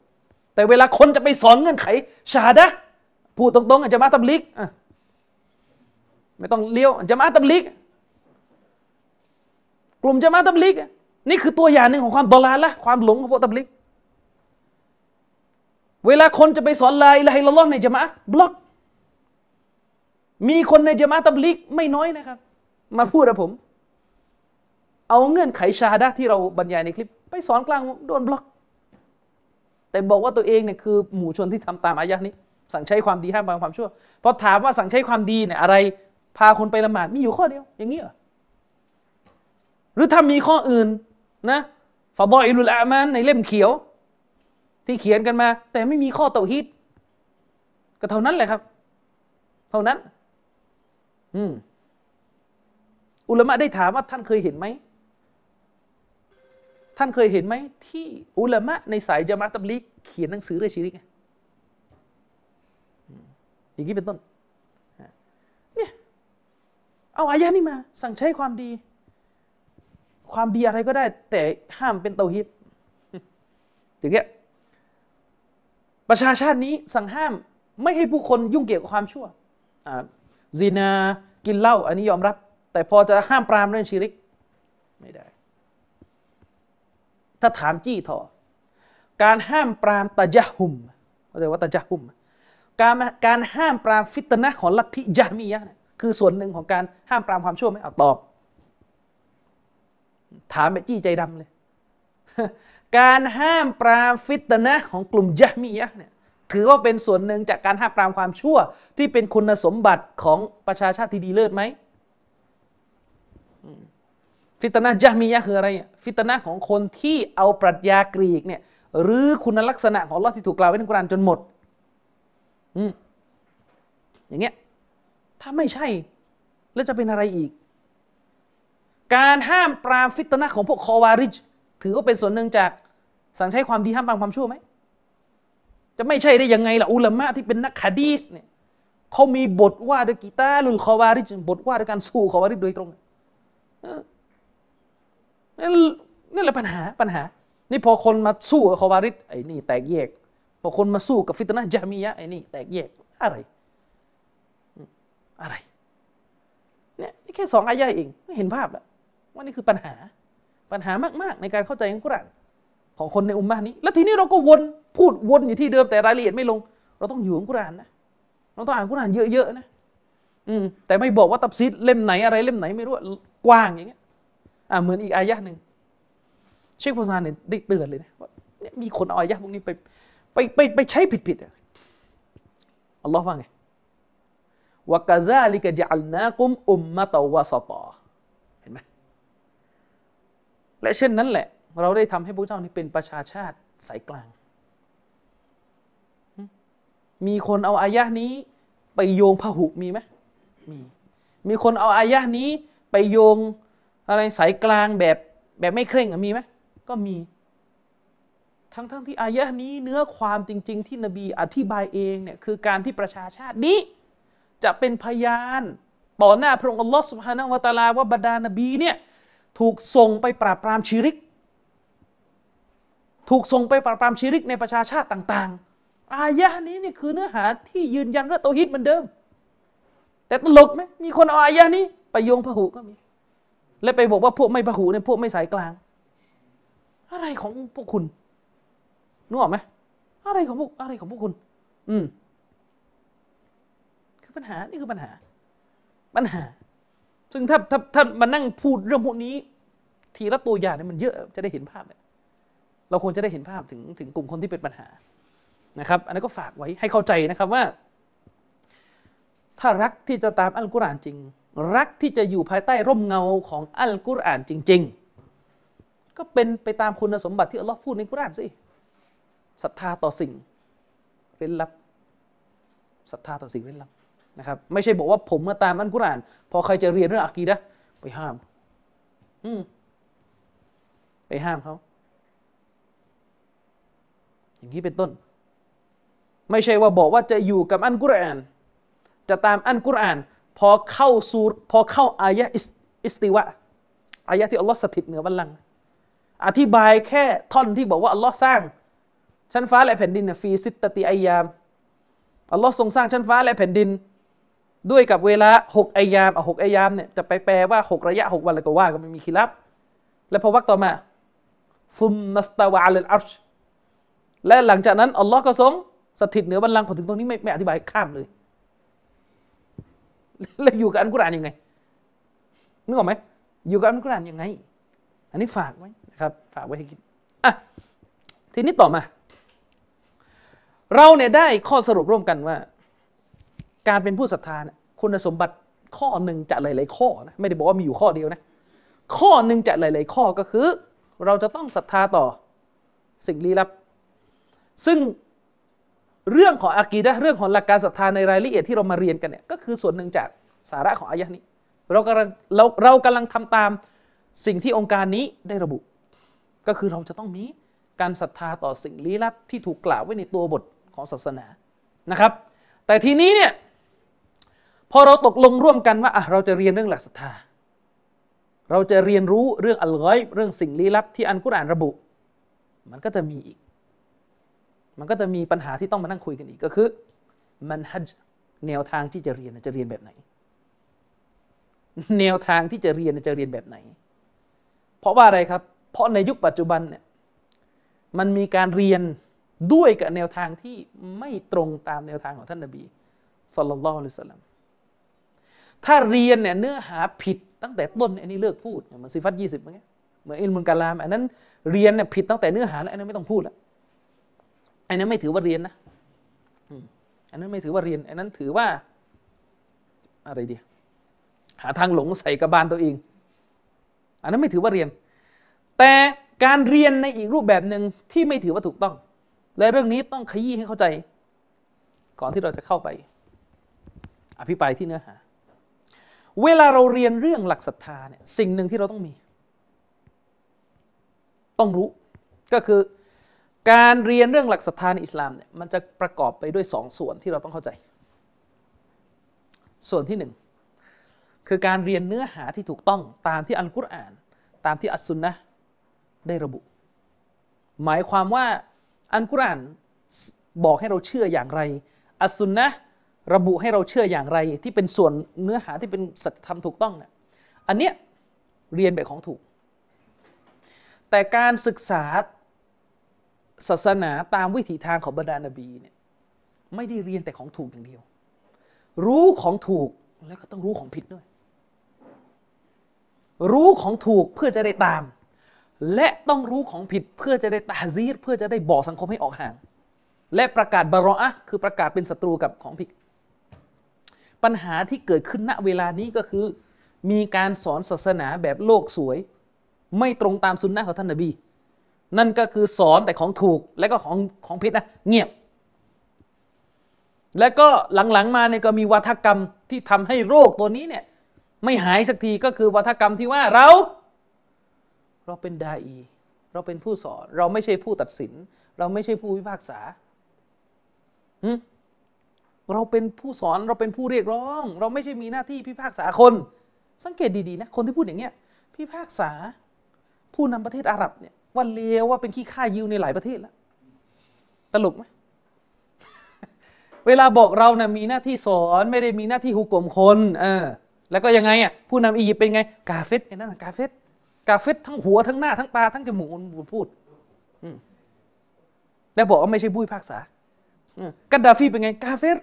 แต่เวลาคนจะไปสอนเงื่อนไขชาดะพูดตรงๆญะมาอะห์ตับลีกไม่ต้องเลี้ยวญะมาอะห์ตับลีกกลุ่มญะมาอะห์ตับลีกนี่คือตัวอย่างหนึ่งของความดอลาละห์ความหลงของพวกตับลีกเวลาคนจะไปสอนลาอิลาฮะอิลลัลลอฮ์ในญะมาอะห์บล็อกมีคนในญะมาอะห์ตับลีกไม่น้อยนะครับมาพูดกับผมเอาเงื่อนไขชาฮาดะห์ที่เราบรรยายในคลิปไปสอนกลางโดนบล็อกแต่บอกว่าตัวเองเนี่ยคือหมู่ชนที่ทำตามอายะห์นี้สั่งใช้ความดีห้ามปรามความชั่วพอถามว่าสั่งใช้ความดีเนี่ยอะไรพาคนไปละหมาดมีอยู่ข้อเดียวอย่างนี้เหรอหรือถ้ามีข้ออื่นนะฟะฎออิลุลอามันในเล่มเขียวที่เขียนกันมาแต่ไม่มีข้อเตาฮีดก็เท่านั้นแหละครับเท่านั้นอืมอุลามะได้ถามว่าท่านเคยเห็นไหมท่านเคยเห็นไหมที่อุลามะในสายญะมาอะห์ตับลีกเขียนหนังสือเรื่องชิริกอย่างนี้เป็นต้นเนี่ยเอาอายะห์นี้มาสั่งใช้ความดีความดีอะไรก็ได้แต่ห้ามเป็นเตาฮีดอย่างเงี้ยประชาชาตินี้สั่งห้ามไม่ให้ผู้คนยุ่งเกี่ยวกับความชั่วซินากินเหล้าอันนี้ยอมรับแต่พอจะห้ามปรามเรื่องชิริกไม่ได้ถ้าถามจี้ทอการห้ามปรามตะยะหุมเขาเรียกว่าตะยะหุมการการห้ามปรามฟิตนะห์ของลัทธิญะมียะห์เนี่ยคือส่วนหนึ่งของการห้ามปรามความชั่วไหมเอาตอบถามแบบจี้ใจดำเลยการห้ามปรามฟิตนะห์ของกลุ่มญะมียะห์เนี่ยถือว่าเป็นส่วนหนึ่งจากการห้ามปรามความชั่วที่เป็นคุณสมบัติของประชาชาติที่ดีเลิศไหมฟิตนะห์ญะมียะห์คืออะไรเนี่ยฟิตนะห์ของคนที่เอาปรัชญากรีกเนี่ยหรือคุณลักษณะของอัลเลาะห์ที่ถูกกล่าวไว้ในกุรอานจนหมดอืมอย่างเงี้ยถ้าไม่ใช่ แล้วจะเป็นอะไรอีกการห้ามปรามฟิตนะห์ของพวกคอวาริจถือว่าเป็นส่วนหนึ่งจากสังใช้ความดีห้ามปรามความชั่วไหมจะไม่ใช่ได้ยังไงล่ะอุลามะที่เป็นนักหะดีษเนี่ยเขามีบทว่าด้วยกีตาลุลคอวาริจบทว่าด้วยการสู้คอวาริจโดยตรงนั่นแหละปัญหาปัญหานี่พอคนมาสู้กับคอวาริจไอ้นี่แตกแยกพอคนมาสู้กับฟิตนะห์ญะฮ์มียะห์ไอ้นี่แตกแยกอะไรอะไรเนี่ยนี่แค่สองอายะห์เองไม่เห็นภาพแล้วว่านี่คือปัญหาปัญหามากๆในการเข้าใจอัลกุรอานของคนในอุมมะห์นี้แล้วทีนี้เราก็วนพูดวนอยู่ที่เดิมแต่รายละเอียดไม่ลงเราต้องอยู่อัลกุรอานนะเราต้องอ่านอัลกุรอานเยอะๆนะอืมแต่ไม่บอกว่าตัฟซีรเล่มไหนอะไรเล่มไหนไม่รู้กว้างอย่างเงี้ยอ่ะเหมือนอีกอายะห์นึงเชคโฟซานเนี่ยได้เตือนเลยนะว่ามีคนเอาอายะห์พวกนี้ไปไปไปไปใช้ผิดๆอ่ะอัลเลาะห์ว่าไงวะกะซาลิกะญะอัลนากุมอุมมะตาวะซะตาเห็นมั้ยและเช่นนั้นแหละเราได้ทำให้พวกเจ้านี้เป็นประชาชาติสายกลางมีคนเอาอายะห์นี้ไปโยงพหุมีไหมมีมีคนเอาอายะห์นี้ไปโยงอะไรสายกลางแบบแบบไม่เคร่งมีไหมก็มีทั้งทั้งที่อายะห์นี้เนื้อความจริงๆที่นบีอธิบายเองเนี่ยคือการที่ประชาชาตินี้จะเป็นพยานต่อหน้าพระองค์อัลลอฮฺซุบฮานะฮูวะตะอาลาว่าบรรดานบีเนี่ยถูกส่งไปปราบปรามชิริกถูกส่งไปปราบปรามชิริกในประชาชาติต่างๆอายะห์นี้นี่คือเนื้อหาที่ยืนยันว่าเตาฮีดเหมือนเดิมแต่ตลกไหมมีคนเอาอายะห์นี้ไปโยงพหุก็มีและไปบอกว่าพวกไม่พหุเนี่ยพวกไม่สายกลางอะไรของพวกคุณนึกออกไหมอะไรของพวกอะไรของพวกคุณอืมคือปัญหานี่คือปัญหาปัญหาซึ่งถ้าถ้าถ้ามานั่งพูดเรื่องพวกนี้ทีละตัวอย่างเนี่ยมันเยอะจะได้เห็นภาพเนี่ยเราควรจะได้เห็นภาพถึงถึงกลุ่มคนที่เป็นปัญหานะครับอันนั้นก็ฝากไว้ให้เข้าใจนะครับว่าถ้ารักที่จะตามอัลกุรอานจริงรักที่จะอยู่ภายใต้ร่มเงาของอัลกุรอานจริงๆก็เป็นไปตามคุณสมบัติที่อัลลอฮ์พูดในกุรอานสิศรัทธาต่อสิ่งเร้นลับศรัทธาต่อสิ่งเร้นลับนะครับไม่ใช่บอกว่าผมมาตามอัลกุรอานพอใครจะเรียนเรื่องอะกีดะห์ไปห้ามอืมไปห้ามเขาอย่างนี้เป็นต้นไม่ใช่ว่าบอกว่าจะอยู่กับอัลกุรอานจะตามอัลกุรอานพอเข้าสูรพอเข้าอายะห์อิสติวะอายะห์ที่อัลลอฮ์สถิตเหนือบัลลังก์อธิบายแค่ท่อนที่บอกว่าอัลลอฮ์สร้างชั้นฟ้าและแผ่นดินน่ะฟีซิตตะติอัยยามอัลลอฮ์ทรงสร้างชั้นฟ้าและแผ่นดินด้วยกับเวลาหกอัยยามอ่ะหกอัยยามเนี่ยจะไปแปลว่าหกระยะหกวันอะไรก็ว่าก็ไม่มีคิลาฟและพอวรรคต่อมาซุมมัสตะวะอะลัลอัรช์และหลังจากนั้นอัลลอฮ์ก็ทรงสถิตเหนือบัลลังก์พอถึงตรงนี้ไม่ไม่อธิบายข้ามเลยแล้วอยู่กับอัลกุรอานยังไงนึกออกมั้ยอยู่กับอัลกุรอานยังไงอันนี้ฝากไว้นะครับฝากไว้ให้คิดอ่ะทีนี้ต่อมาเราเนี่ยได้ข้อสรุปร่วมกันว่าการเป็นผู้ศรัทธาเนี่ยคุณสมบัติข้อหนึ่งจากหลายๆข้อนะไม่ได้บอกว่ามีอยู่ข้อเดียวนะข้อหนึ่งจากหลายๆข้อก็คือเราจะต้องศรัทธาต่อสิ่งลี้ลับซึ่งเรื่องของอะกีดะห์เรื่องของหลักการศรัทธาในรายละเอียดที่เรามาเรียนกันเนี่ยก็คือส่วนหนึ่งจากสาระของอายะห์นี้เรากำลังเราเรากำลังทำตามสิ่งที่องค์การนี้ได้ระบุก็คือเราจะต้องมีการศรัทธาต่อสิ่งลี้ลับที่ถูกกล่าวไว้ในตัวบทของศาสนานะครับแต่ทีนี้เนี่ยพอเราตกลงร่วมกันว่าอ่ะเราจะเรียนเรื่องหลักศรัทธาเราจะเรียนรู้เรื่องอัลฆอยบเรื่องสิ่งลี้ลับที่อัลกุรอานระบุมันก็จะมีอีกมันก็จะมีปัญหาที่ต้องมานั่งคุยกันอีกก็คือมันฮัจญ์แนวทางที่จะเรียนจะเรียนแบบไหนแนวทางที่จะเรียนจะเรียนแบบไหนเพราะว่าอะไรครับเพราะในยุคปัจจุบันเนี่ยมันมีการเรียนด้วยกับแนวทางที่ไม่ตรงตามแนวทางของท่านนบีศ็อลลัลลอฮุอะลัยฮิวะซัลลัมถ้าเรียนเนี่ยเนื้อหาผิดตั้งแต่ต้นอันนี้เลิกพูดเหมือนซิฟัตยี่สิบอย่างเงี้ยเหมือนอิลมุลกะลามอันนั้นเรียนเนี่ยผิดตั้งแต่เนื้อหาแล้วอันนั้นไม่ต้องพูดแล้วอันนั้นไม่ถือว่าเรียนนะอันนั้นไม่ถือว่าเรียนอันนั้นถือว่าอะไรดีหาทางหลงใส่กระบาลตัวเองอันนั้นไม่ถือว่าเรียนแต่การเรียนในอีกรูปแบบนึงที่ไม่ถือว่าถูกต้องและเรื่องนี้ต้องขยี้ให้เข้าใจก่อนที่เราจะเข้าไปอภิปรายที่เนื้อหา เวลาเราเรียนเรื่องหลักศรัทธาเนี่ยสิ่งหนึ่งที่เราต้องมีต้องรู้ก็คือการเรียนเรื่องหลักศรัทธาในอิสลามเนี่ยมันจะประกอบไปด้วยสองส่วนที่เราต้องเข้าใจส่วนที่หนึ่งคือการเรียนเนื้อหาที่ถูกต้องตามที่อัลกุรอานตามที่อัสซุนนะห์ได้ระบุหมายความว่าอัลกุรอานบอกให้เราเชื่ออย่างไรอัสซุนนะห์ระบุให้เราเชื่ออย่างไรที่เป็นส่วนเนื้อหาที่เป็นสัจธรรมถูกต้องเนี่ยอันเนี้ยเรียนแบบของถูกแต่การศึกษาศาสนาตามวิถีทางของบรรดานบีเนี่ยไม่ได้เรียนแต่ของถูกอย่างเดียวรู้ของถูกแล้วก็ต้องรู้ของผิดด้วยรู้ของถูกเพื่อจะได้ตามและต้องรู้ของผิดเพื่อจะได้ตะซีรเพื่อจะได้บอกสังคมให้ออกห่างและประกาศบะรออะห์คือประกาศเป็นศัตรูกับของผิดปัญหาที่เกิดขึ้นณเวลานี้ก็คือมีการสอนศาสนาแบบโลกสวยไม่ตรงตามซุนนะห์ของท่านนบีนั่นก็คือสอนแต่ของถูกและก็ของของผิดนะเงียบและก็หลังๆมาเนี่ยก็มีวาทกรรมที่ทำให้โรคตัวนี้เนี่ยไม่หายสักทีก็คือวาทกรรมที่ว่าเราเราเป็นดาอีเราเป็นผู้สอนเราไม่ใช่ผู้ตัดสินเราไม่ใช่ผู้พิพากษาเราเป็นผู้สอนเราเป็นผู้เรียกร้องเราไม่ใช่มีหน้าที่พิพากษาคนสังเกตดีๆนะคนที่พูดอย่างเงี้ยพิพากษาผู้นำประเทศอาหรับเนี่ยว่าเลวว่าเป็นขี้ข้ายิวในหลายประเทศแล้วตลกไหมเวลาบอกเราเนี่ยมีหน้าที่สอนไม่ได้มีหน้าที่หุกมคนเออแล้วก็ยังไงอ่ะผู้นำอียิปต์เป็นไงกาเฟตไอ้นั่นกาเฟตกาเฟตทั้งหัวทั้งหน้าทั้งตาทั้งจมูกมันพูดแล้วบอกว่าไม่ใช่ผู้พิพากษากัดดาฟีเป็นไงกาเฟต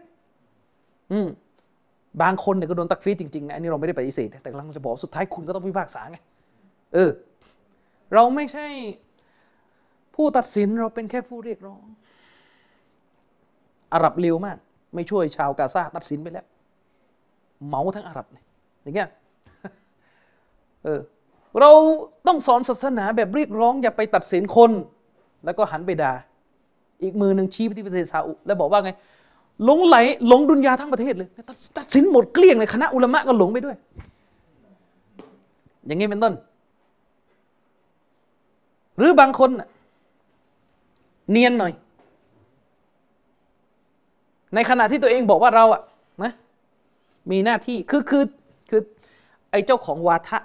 บางคนเนี่ยก็โดนตักฟีจริงๆนะอันนี้เราไม่ได้ปฏิเสธแต่กำลังจะบอกสุดท้ายคุณก็ต้องพิพากษาไงเออเราไม่ใช่ผู้ตัดสินเราเป็นแค่ผู้เรียกร้องอาหรับเร็วมากไม่ช่วยชาวกาซาตัดสินไปแล้วเมาทั้งอาหรับเนี่ยอย่างเงี้ยเออเราต้องสอนศาสนาแบบเรียกร้องอย่าไปตัดสินคนแล้วก็หันไปด่าอีกมือหนึ่งชี้ไปที่ประเทศซาอุแล้วบอกว่าไงหลงไหลหลงดุนยาทั้งประเทศเลยตัดสินหมดเกลี้ยงเลยคณะอุลามะก็หลงไปด้วยอย่างงี้เป็นต้นหรือบางคนเนียนหน่อยในขณะที่ตัวเองบอกว่าเราอ่ะนะมีหน้าที่คือคือคือไอ้เจ้าของวาทะ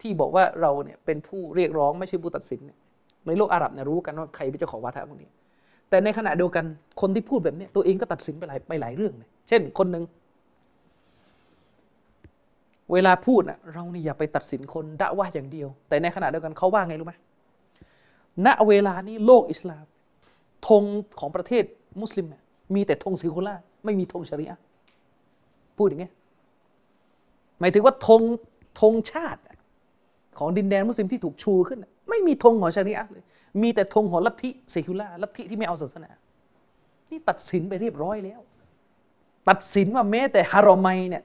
ที่บอกว่าเราเนี่ยเป็นผู้เรียกร้องไม่ใช่ผู้ตัดสินเนี่ยในโลกอาหรับเนี่ยรู้กันว่าใครเป็นเจ้าของวาทะพวกนี้แต่ในขณะเดียวกันคนที่พูดแบบนี้ตัวเองก็ตัดสินไปหลายไปหลายเรื่องเลยเช่นคนนึงเวลาพูดอ่ะเรานี่อย่าไปตัดสินคนด่าว่าอย่างเดียวแต่ในขณะเดียวกันเขาว่าไงรู้ไหมณเวลานี้โลกอิสลามธงของประเทศมุสลิมเนี่ยมีแต่ธงซิคูล่าไม่มีธงชริอะห์พูดอย่างเงี้ยหมายถึงว่าธงธงชาติของดินแดนมุสลิมที่ถูกชูขึ้นไม่มีธงของชริอะห์เลยมีแต่ธงของลัทธิซิคูล่าลัทธิที่ไม่เอาศาสนานี่ตัดสินไปเรียบร้อยแล้วตัดสินว่าแม้แต่ฮารอมัยเนี่ย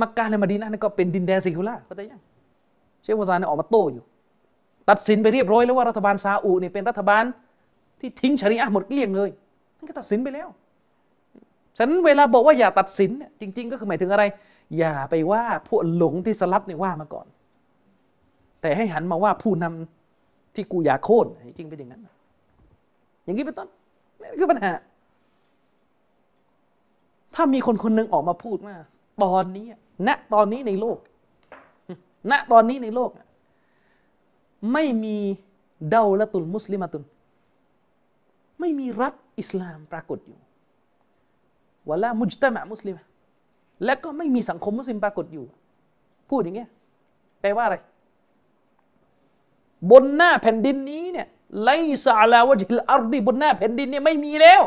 มักกะฮ์และมะดีนะห์นี่ก็เป็นดินแดนซิคูล่าเข้าใจยังเชคมูซาเนี่ยออกมาโต้อยู่ตัดสินไปเรียบร้อยแล้วว่ารัฐบาลซาอุเนี่ยเป็นรัฐบาลที่ทิ้งชริอะห์หมดเกลี้ยงเลยนั่นก็ตัดสินไปแล้วฉะนั้นเวลาบอกว่าอย่าตัดสินเนี่ยจริงๆก็คือหมายถึงอะไรอย่าไปว่าพวกหลงที่สลับเนี่ยว่ามาก่อนแต่ให้หันมาว่าผู้นำที่กูอยากโค่นจริงๆเป็นอย่างนั้นอย่างนี้เป็นต้นนี่คือปัญหาถ้ามีคนคนนึงออกมาพูดว่าตอนนี้ณตอนนี้ในโลกณตอนนี้ในโลกไม่มีเดาละตุลมุสลิมะตุนไม่มีรัฐอิสลามปรากฏอยู่วะลามุจตะมะอ์มุสลิมะและก็ไม่มีสังคมมุสลิมปรากฏอยู่พูดอย่างเงี้ยแปลว่าอะไรบนหน้าแผ่นดินนี้เนี่ยไลซะอะลาวะญฮิลอัรฎิบนหน้าแผ่นดินเนี่ยไม่มีแล้ว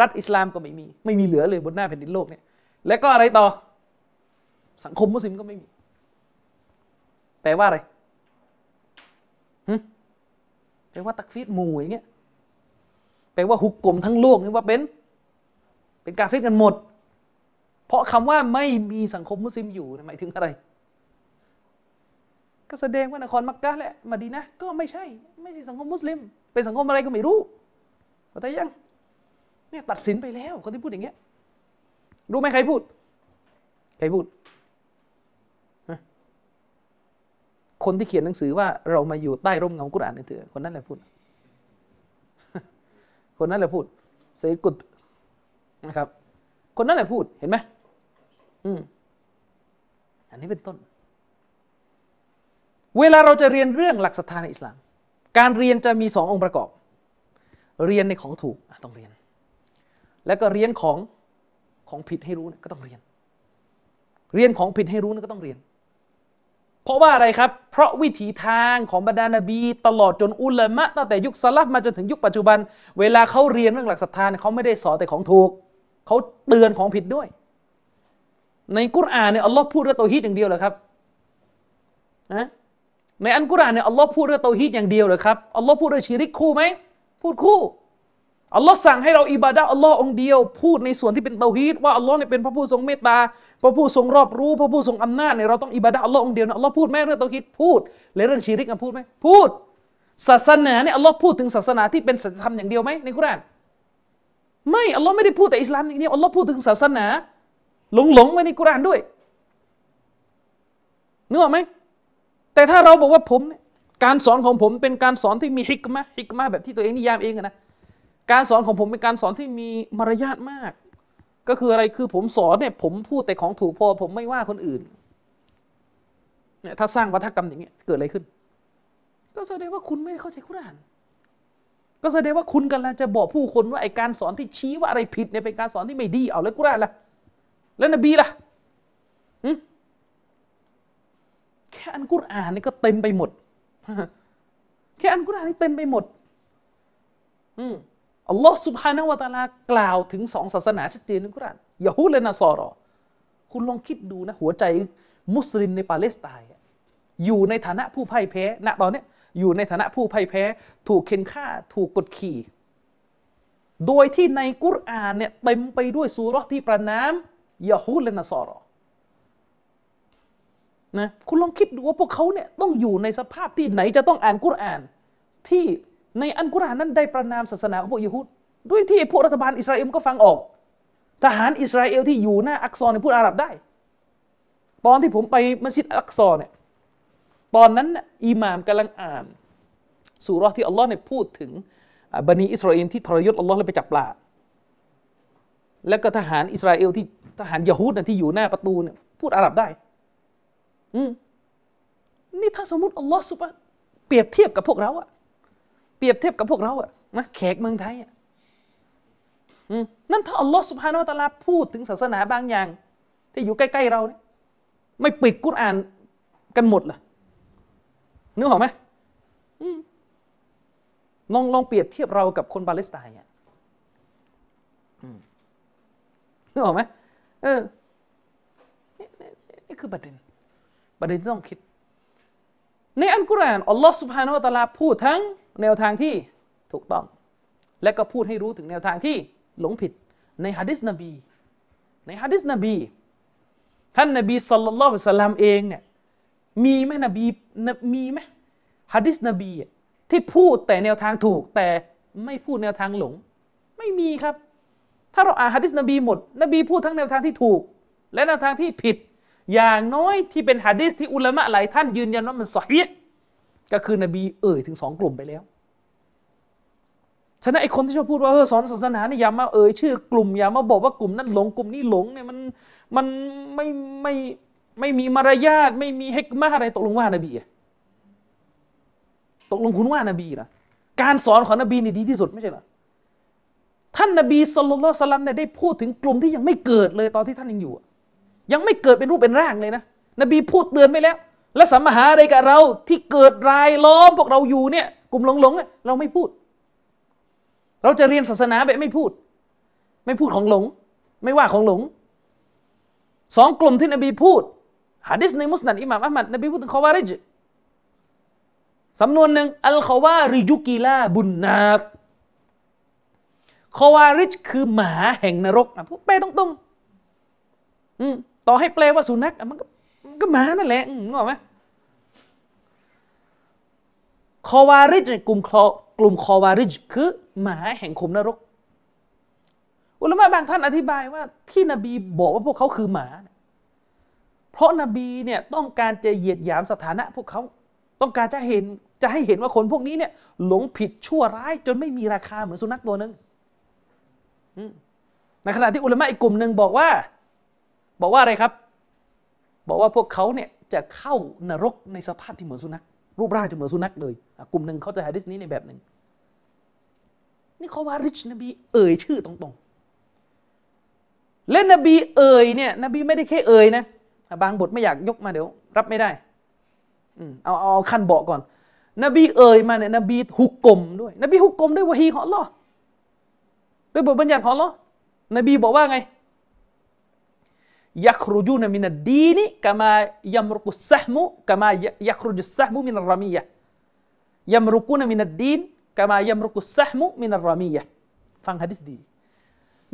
รัฐอิสลามก็ไม่มีไม่มีเหลือเลยบนหน้าแผ่นดินโลกเนี่ยและก็อะไรต่อสังคมมุสลิมก็ไม่มีแปลว่าอะไรหึแปลว่าตักฟีรหมู่อย่างเงี้ยแปลว่าหุกกลมทั้งโลกนี่ว่าเป็นเป็นกาเฟรกันหมดเพราะคำว่าไม่มีสังคมมุสลิมอยู่หมายถึงอะไรก็แสดงว่านครมักกะฮ์และมะดีนะห์ก็ไม่ใช่ไม่ใช่สังคมมุสลิมเป็นสังคมอะไรก็ไม่รู้เข้าใจยังเนี่ยตัดสินไปแล้วคนที่พูดอย่างเงี้ยรู้ไหมใครพูดใครพูด คนที่เขียนหนังสือว่าเรามาอยู่ใต้ร่มเงากุรอานเถอะคนนั้นแหละพูดคนนั้นแหละพูดเสกกุดนะครับคนนั้นแหละพูดเห็นไหมอืมอันนี้เป็นต้นเวลาเราจะเรียนเรื่องหลักศรัทธาในอิสลามการเรียนจะมีสององค์ประกอบเรียนในของถูกต้องเรียนแล้วก็เรียนของของผิดให้รู้ก็ต้องเรียนเรียนของผิดให้รู้ก็ต้องเรียนเพราะว่าอะไรครับเพราะวิถีทางของบรรดานบีตลอดจนอุลามะตั้งแต่ยุคซะลัฟมาจนถึงยุคปัจจุบันเวลาเขาเรียนเรื่องหลักศรัทธาเขาไม่ได้สอนแต่ของถูกเขาเตือนของผิดด้วยในกุรอานเนี่ยอัลลอฮ์พูดเรื่องเตาฮีดอย่างเดียวเหรอครับนะในอัลกุรอานเนี่ยอัลลอฮ์พูดเรื่องเตาฮีดอย่างเดียวเหรอครับอัลลอฮ์พูดเรื่องชิริกคู่ไหมพูดคู่อัลลอฮ์สั่งให้เราอิบาดะห์อัลลอฮ์องเดียวพูดในส่วนที่เป็นเตาฮีดว่าอัลลอฮ์เนี่ยเป็นพระผู้ทรงเมตตาพระผู้ทรงรอบรู้พระผู้ทรงอำนาจเนี่ยเราต้องอิบาดะห์อัลลอฮ์องเดียวนะอัลลอฮ์พูดไหมเรื่องเตาฮีดพูดแล้วเรื่องชิริกพูดไหมพูดศาสนาเนี่ยอัลลอฮ์พูดถึงศาสนาที่เป็นศีลธรรมอย่างเดียวไหมในกุรอานไม่อัลลอฮ์ไม่ได้พูดแต่อิสลามอย่างเดียวอัลลอฮ์พูดถึงศาสนาหลงๆไว้ในกุรอานด้วยนึกออกไหมแต่ถ้าเราบอกว่าผมเนี่ยการสอนของผมเป็นการสอนที่มีฮิกมะฮิกมะแบบที่ตัวเองนิยามเองนะการสอนของผมเป็นการสอนที่มีมารยาทมากก็คืออะไรคือผมสอนเนี่ยผมพูดแต่ของถูกพอผมไม่ว่าคนอื่นเนี่ยถ้าสร้างวัฒกรรมอย่างเงี้ยเกิดอะไรขึ้นก็แสดงว่าคุณไม่ได้เข้าใจกุรอานก็แสดงว่าคุณกำลังจะบอกผู้คนว่าไอ้การสอนที่ชี้ว่าอะไรผิดเนี่ยเป็นการสอนที่ไม่ดีเอาแล้วกุรอานล่ะแล้วนบีล่ะแค่อันกุรอานนี่ก็เต็มไปหมดแค่อันกุรอานนี่เต็มไปหมดอืมอัลลอฮ์ซุบฮานะฮูวะตะอาลากล่าวถึงสองศาสนาชัดเจนในกุรอานยะฮูดและนะซอรอคุณลองคิดดูนะหัวใจมุสลิมในปาเลสไตน์อยู่ในฐานะผู้พ่ายแพ้ณตอนนี้อยู่ในฐานะผู้พ่ายแพ้ถูกเค้นฆ่าถูกกดขี่โดยที่ในกุรอานเนี่ยเต็มไปด้วยซูเราะห์ที่ประณามยะฮูดและนะซอรอนะคุณลองคิดดูว่าพวกเขาเนี่ยต้องอยู่ในสภาพที่ไหนจะต้องอ่านกุรอานที่ในอัลกุรอานนั้นได้ประณามศาสนาของพวกยิวฮูดด้วยที่พวกรัฐบาลอิสราเอลก็ฟังออกทหารอิสราเอลที่อยู่หน้าอักซอเนี่ยพูดอาหรับได้ตอนที่ผมไปมัสยิดอักซอเนี่ยตอนนั้นอิหม่ามกำลังอ่านซูเราะห์ที่อัลลอฮ์เนี่ยพูดถึงบะนีอิสราเอลที่ทรยศอัลลอฮ์แล้วไปจับปลาแล้วก็ทหารอิสราเอลที่ทหารยิวฮูดที่อยู่หน้าประตูเนี่ยพูดอาหรับได้อืมนี่ถ้าสมมติอัลลอฮ์ซุบฮานะฮูเปรียบเทียบกับพวกเราอะเปรียบเทียบกับพวกเราอะนะแขกเมืองไทยอะนั่นถ้าอัลลอฮ์ซุบฮานะฮูวะตะอาลาพูดถึงศาสนาบางอย่างที่อยู่ใกล้ๆเราเนี่ยไม่ปิดกุรอานกันหมดเหรอนึกออกไหมลองลองเปรียบเทียบเรากับคนปาเลสไตน์อะนึกออกไหมเออนี่นี่คือประเด็นประเด็นที่ต้องคิดในอัลกุรอานอัลลอฮ์ซุบฮานะฮูวะตะอาลาพูดทั้งแนวทางที่ถูกต้องและก็พูดให้รู้ถึงแนวทางที่หลงผิดในหะดีษนบีในหะดีษนบีท่านนบีศ็อลลัลลอฮุอะลัยฮิวะซัลลัมเองเนี่ยมีไหมนบีมีไหมหะดีษนบีที่พูดแต่แนวทางถูกแต่ไม่พูดแนวทางหลงไม่มีครับถ้าเราอ่านหะดีษนบีหมดนบีพูดทั้งแนวทางที่ถูกและแนวทางที่ผิดอย่างน้อยที่เป็นหะดีษที่อุลามะหลายท่านยืนยันว่ามันซอฮีฮ์ก็คือนบีเอ่ยถึงสองกลุ่มไปแล้วฉะนั้นไอ้คนที่ชอบพูดว่าเออสอนศาสนาเนี่ยอย่ามาเอ่ยชื่อกลุ่มอย่ามาบอกว่ากลุ่มนั้นหลงกลุ่มนี้หลงเนี่ยมันมันไม่ไม่ไม่มีมารยาทไม่มีฮิกมะฮ์อะไรตกลงว่านบีอ่ะตกลงคุณว่านบีเหรอการสอนของนบีนี่ดีที่สุดไม่ใช่เหรอท่านนบีศ็อลลัลลอฮุอะลัยฮิวะซัลลัมเนี่ยได้พูดถึงกลุ่มที่ยังไม่เกิดเลยตอนที่ท่านยังอยู่ยังไม่เกิดเป็นรูปเป็นร่างเลยนะนบีพูดเตือนไปแล้วและสัมมหาอะไรกับเราที่เกิดรายล้อมพวกเราอยู่เนี่ยกลุ่มหลงๆเนี่ยเราไม่พูดเราจะเรียนศาสนาแบบไม่พูดไม่พูดของหลงไม่ว่าของหลงสองกลุ่มที่นบีพูดหะดีษในมุสนัดอิหม่ามอะห์มัดนบีพูดถึงคอวาริจสำนวนหนึ่งอัลคอวาริจุกีลาบุนนาร์คอวาริจคือหมาแห่งนรกอ่ะพูดแปลตรงๆอืมต่อให้แปลว่าสุนัขมันก็มันก็หมานั่นแหละงงไหมคอวาริจกลุ่มคอกลุ่มคอวาริจคือหมาแห่งคุมนรกอุลามะบางท่านอธิบายว่าที่นบีบอกว่าพวกเขาคือหมาเพราะนบีเนี่ยต้องการจะเหยียดหยามสถานะพวกเขา ต้องการจะเห็นจะให้เห็นว่าคนพวกนี้เนี่ยหลงผิดชั่วร้ายจนไม่มีราคาเหมือนสุนัขตัวนึงในขณะที่อุลามะอีกกลุ่มนึงบอกว่าบอกว่าอะไรครับบอกว่าพวกเขาเนี่ยจะเข้านรกในสภาพที่เหมือนสุนัขรูปร่างจะเหมือนสุนัขเลยกลุ่มนึงเขาจะหะดีษนี้ในแบบนึงนี่เขาว่าริชนบีเอ่ยชื่อตรงๆและนบีเอ่ยเนี่ยนบีไม่ได้แค่เอ่ยนะบางบทไม่อยากยกมาเดี๋ยวรับไม่ได้เอาเอาขั้นเบาะก่อนนบีเอ่ยมาเนี่ยนบีหุกกลมด้วยนบีหุกกลมด้วยวะฮีของอัลเลาะห์ด้วยบทบัญญัติของอัลเลาะห์นบีบอกว่าไงยักรุจูนะมินัดดีนิกะมายัมรุกุสซะห์มุกะมายักรุจุสซะห์มุมินัรเราะมียะห์ยัมรุกูนะมินัดดีนกะมายัมรุกุสซะห์มุมินัรเราะมียะห์ฟังหะดีษดี